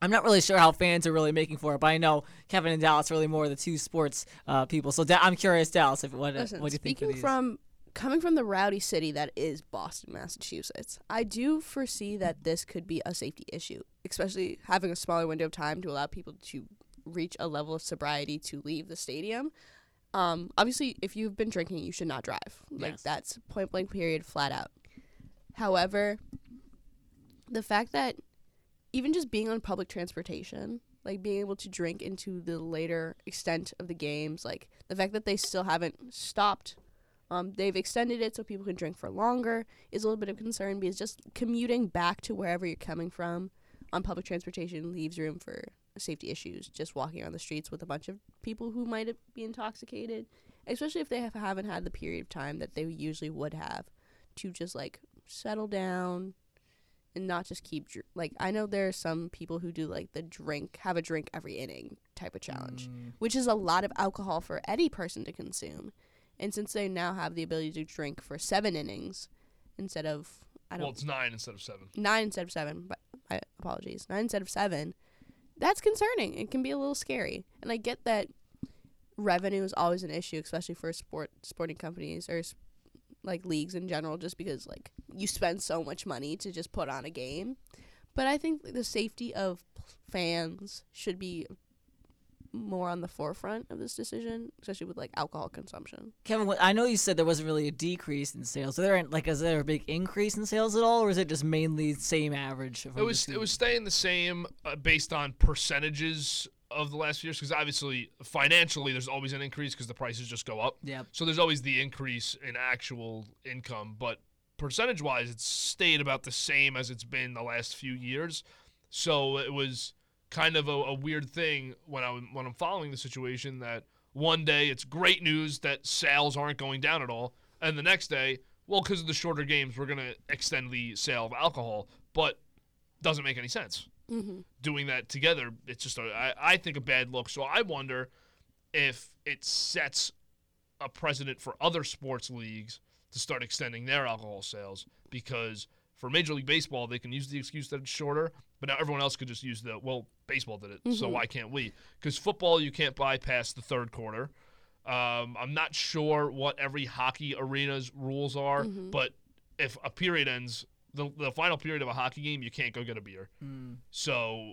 I'm not really sure how fans are really making for it, but I know Kevin and Dallas are really more the two sports uh, people. So da- I'm curious, Dallas, if what, Listen, what do you think of these? From, coming from the rowdy city that is Boston, Massachusetts, I do foresee that this could be a safety issue, especially having a smaller window of time to allow people to reach a level of sobriety to leave the stadium. Um, obviously, if you've been drinking, you should not drive. Like, yes. That's point blank period, flat out. However, the fact that even just being on public transportation, like being able to drink into the later extent of the games, like the fact that they still haven't stopped, um, they've extended it so people can drink for longer is a little bit of concern, because just commuting back to wherever you're coming from on public transportation leaves room for safety issues, just walking on the streets with a bunch of people who might be intoxicated, especially if they have, haven't had the period of time that they usually would have to just like settle down and not just keep dr- like I know there are some people who do like the drink have a drink every inning type of challenge, mm. which is a lot of alcohol for any person to consume, and since they now have the ability to drink for seven innings instead of I don't well it's nine instead of seven nine instead of seven but I apologies nine instead of seven. That's concerning. It can be a little scary. And I get that revenue is always an issue, especially for sport sporting companies or like leagues in general, just because like you spend so much money to just put on a game. But I think the safety of fans should be more on the forefront of this decision, especially with like alcohol consumption. Kevin, I know you said there wasn't really a decrease in sales. Are there like is there a big increase in sales at all, or is it just mainly same average? It was it was staying the same uh, based on percentages of the last few years, because obviously financially there's always an increase because the prices just go up. Yeah. So there's always the increase in actual income, but percentage wise, it's stayed about the same as it's been the last few years. So it was kind of a, a weird thing when, I, when I'm following the situation that one day it's great news that sales aren't going down at all, and the next day, well, because of the shorter games, we're going to extend the sale of alcohol, but doesn't make any sense. Mm-hmm. Doing that together, it's just, a, I, I think, a bad look. So I wonder if it sets a precedent for other sports leagues to start extending their alcohol sales, because for Major League Baseball, they can use the excuse that it's shorter, but now everyone else could just use the, well, baseball did it, mm-hmm. so why can't we? Because football, you can't buy past the third quarter. Um, I'm not sure what every hockey arena's rules are, mm-hmm. but if a period ends, the, the final period of a hockey game, you can't go get a beer. Mm. So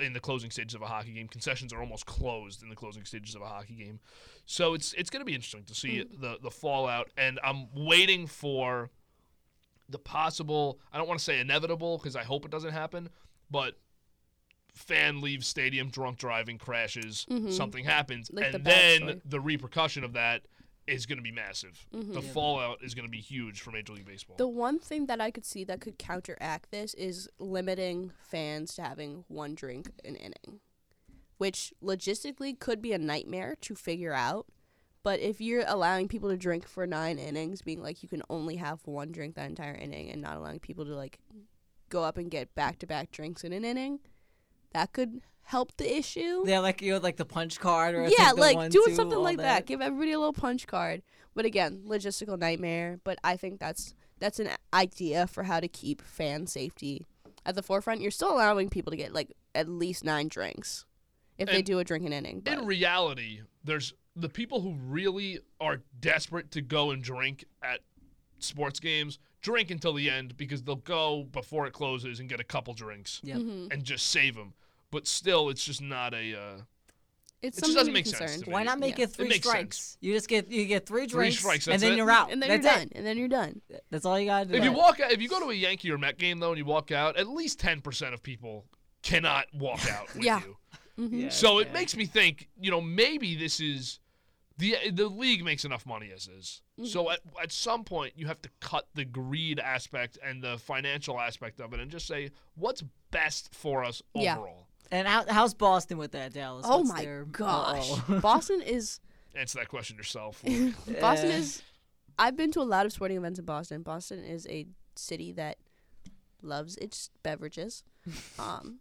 in the closing stages of a hockey game, concessions are almost closed in the closing stages of a hockey game. So it's it's going to be interesting to see mm. the, the fallout, and I'm waiting for the possible, I don't want to say inevitable because I hope it doesn't happen, but fan leaves stadium, drunk driving, crashes, mm-hmm. something happens, like and the then story. The repercussion of that is going to be massive. Mm-hmm. The yeah. fallout is going to be huge for Major League Baseball. The one thing that I could see that could counteract this is limiting fans to having one drink an inning, which logistically could be a nightmare to figure out. But if you're allowing people to drink for nine innings, being like you can only have one drink that entire inning and not allowing people to like go up and get back-to-back drinks in an inning, that could help the issue. Yeah, like you know, like the punch card or yeah, like, like one, doing two, something like that. that. Give everybody a little punch card. But again, logistical nightmare. But I think that's that's an idea for how to keep fan safety at the forefront. You're still allowing people to get like at least nine drinks if and they do a drink an inning. But. In reality, there's the people who really are desperate to go and drink at sports games drink until the end, because they'll go before it closes and get a couple drinks yep. mm-hmm. and just save them. But still, it's just not a uh, – it just doesn't make sense to me. Why not make yeah. it three it strikes? Sense. You just get you get three drinks, three strikes, and then it. You're out. And then that's you're done. It. And then you're done. That's all you got to do. If you walk out, if you go to a Yankee or Met game, though, and you walk out, at least ten percent of people cannot walk out with yeah. you. Mm-hmm. Yeah, so yeah. it makes me think, you know, maybe this is the the league makes enough money as is. Mm-hmm. So at at some point you have to cut the greed aspect and the financial aspect of it and just say what's best for us yeah. overall. And how, how's Boston with that, Dallas? Oh what's my their, gosh, uh-oh. Boston is answer that question yourself. Boston yeah. is. I've been to a lot of sporting events in Boston. Boston is a city that loves its beverages. Um.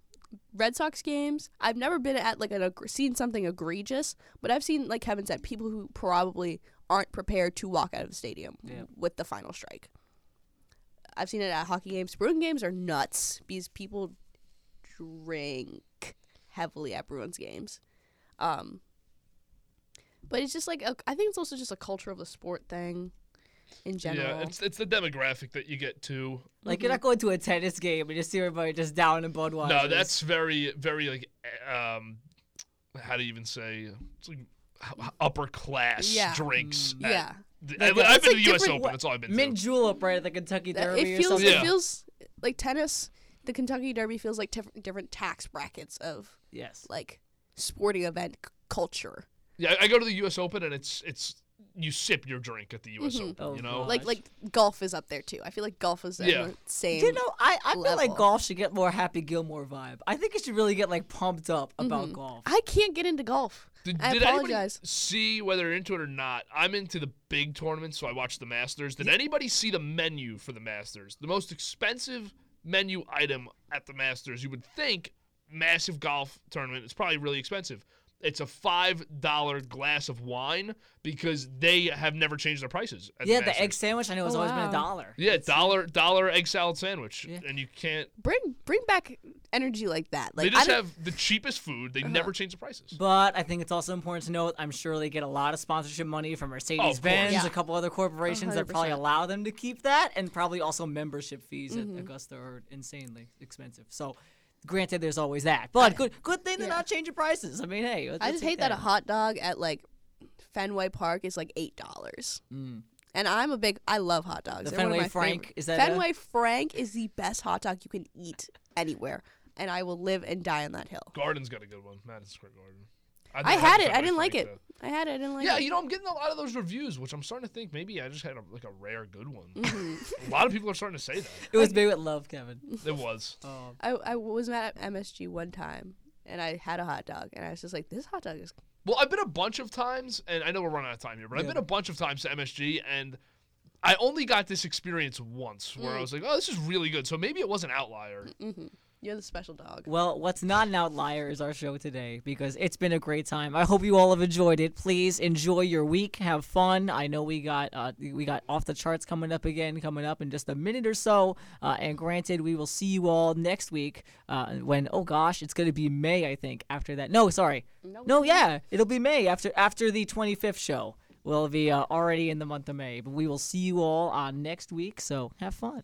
Red Sox games, I've never been at like an seen something egregious, but I've seen, like Kevin said, people who probably aren't prepared to walk out of the stadium yeah. with the final strike. I've seen it at hockey games. Bruins games are nuts because people drink heavily at Bruins games. Um, but it's just like, a, I think it's also just a culture of the sport thing in general. Yeah, it's it's the demographic that you get to. Like, mm-hmm. You're not going to a tennis game and you see everybody just down in Budweiser. No, that's very, very, like, um, how do you even say, it's like upper class yeah. drinks. Mm, at, yeah. The, like, I've been like to the U S Open. What, that's all I've been to. Mint julep, right, at the Kentucky Derby it feels, or something. It yeah. feels like tennis, the Kentucky Derby feels like tif- different tax brackets of, yes, like, sporting event c- culture. Yeah, I go to the U S Open and it's it's you sip your drink at the U S mm-hmm. Open, you know. Oh, like like golf is up there too. I feel like golf is the yeah. same. You know, I, I feel like golf should get more Happy Gilmore vibe. I think it should really get like pumped up about mm-hmm. golf. I can't get into golf. Did, I did apologize. Anybody see whether you're into it or not? I'm into the big tournaments, so I watch the Masters. Did yeah. anybody see the menu for the Masters? The most expensive menu item at the Masters, you would think, massive golf tournament. It's probably really expensive. It's a five dollars glass of wine because they have never changed their prices. Yeah, the, the egg sandwich, I know, has oh, always wow. been a dollar. Yeah, dollar dollar egg salad sandwich, yeah. and you can't... Bring bring back energy like that. Like, they just have the cheapest food. They uh-huh. never change the prices. But I think it's also important to note, I'm sure they get a lot of sponsorship money from Mercedes-Benz, oh, yeah. a couple other corporations one hundred percent that probably allow them to keep that, and probably also membership fees mm-hmm. at Augusta are insanely expensive. So... Granted, there's always that, but good good thing they're yeah. not changing prices. I mean, hey, let's, I just hate that, that a hot dog at like Fenway Park is like eight dollars, mm. and I'm a big I love hot dogs. The they're Fenway Frank favorite. Is that Fenway a- Frank is the best hot dog you can eat anywhere, and I will live and die on that hill. Garden's got a good one, Madison Square Garden. I, I had, had it. I didn't like it. Though. I had it. I didn't like yeah, it. Yeah, you know, I'm getting a lot of those reviews, which I'm starting to think maybe I just had a, like a rare good one. Mm-hmm. A lot of people are starting to say that. It was made with love, Kevin. It was. Um, I I was at M S G one time, and I had a hot dog, and I was just like, this hot dog is... Well, I've been a bunch of times, and I know we're running out of time here, but yeah. I've been a bunch of times to M S G, and I only got this experience once where mm. I was like, oh, this is really good, so maybe it was an outlier. Mm-hmm. You're the special dog. Well, what's not an outlier is our show today, because it's been a great time. I hope you all have enjoyed it. Please enjoy your week. Have fun. I know we got uh, we got Off the Charts coming up again, coming up in just a minute or so. Uh, and granted, we will see you all next week uh, when, oh gosh, it's going to be May, I think, after that. No, sorry. Nope. No, yeah, it'll be May after after the twenty-fifth show. We'll be uh, already in the month of May. But we will see you all uh, next week, so have fun.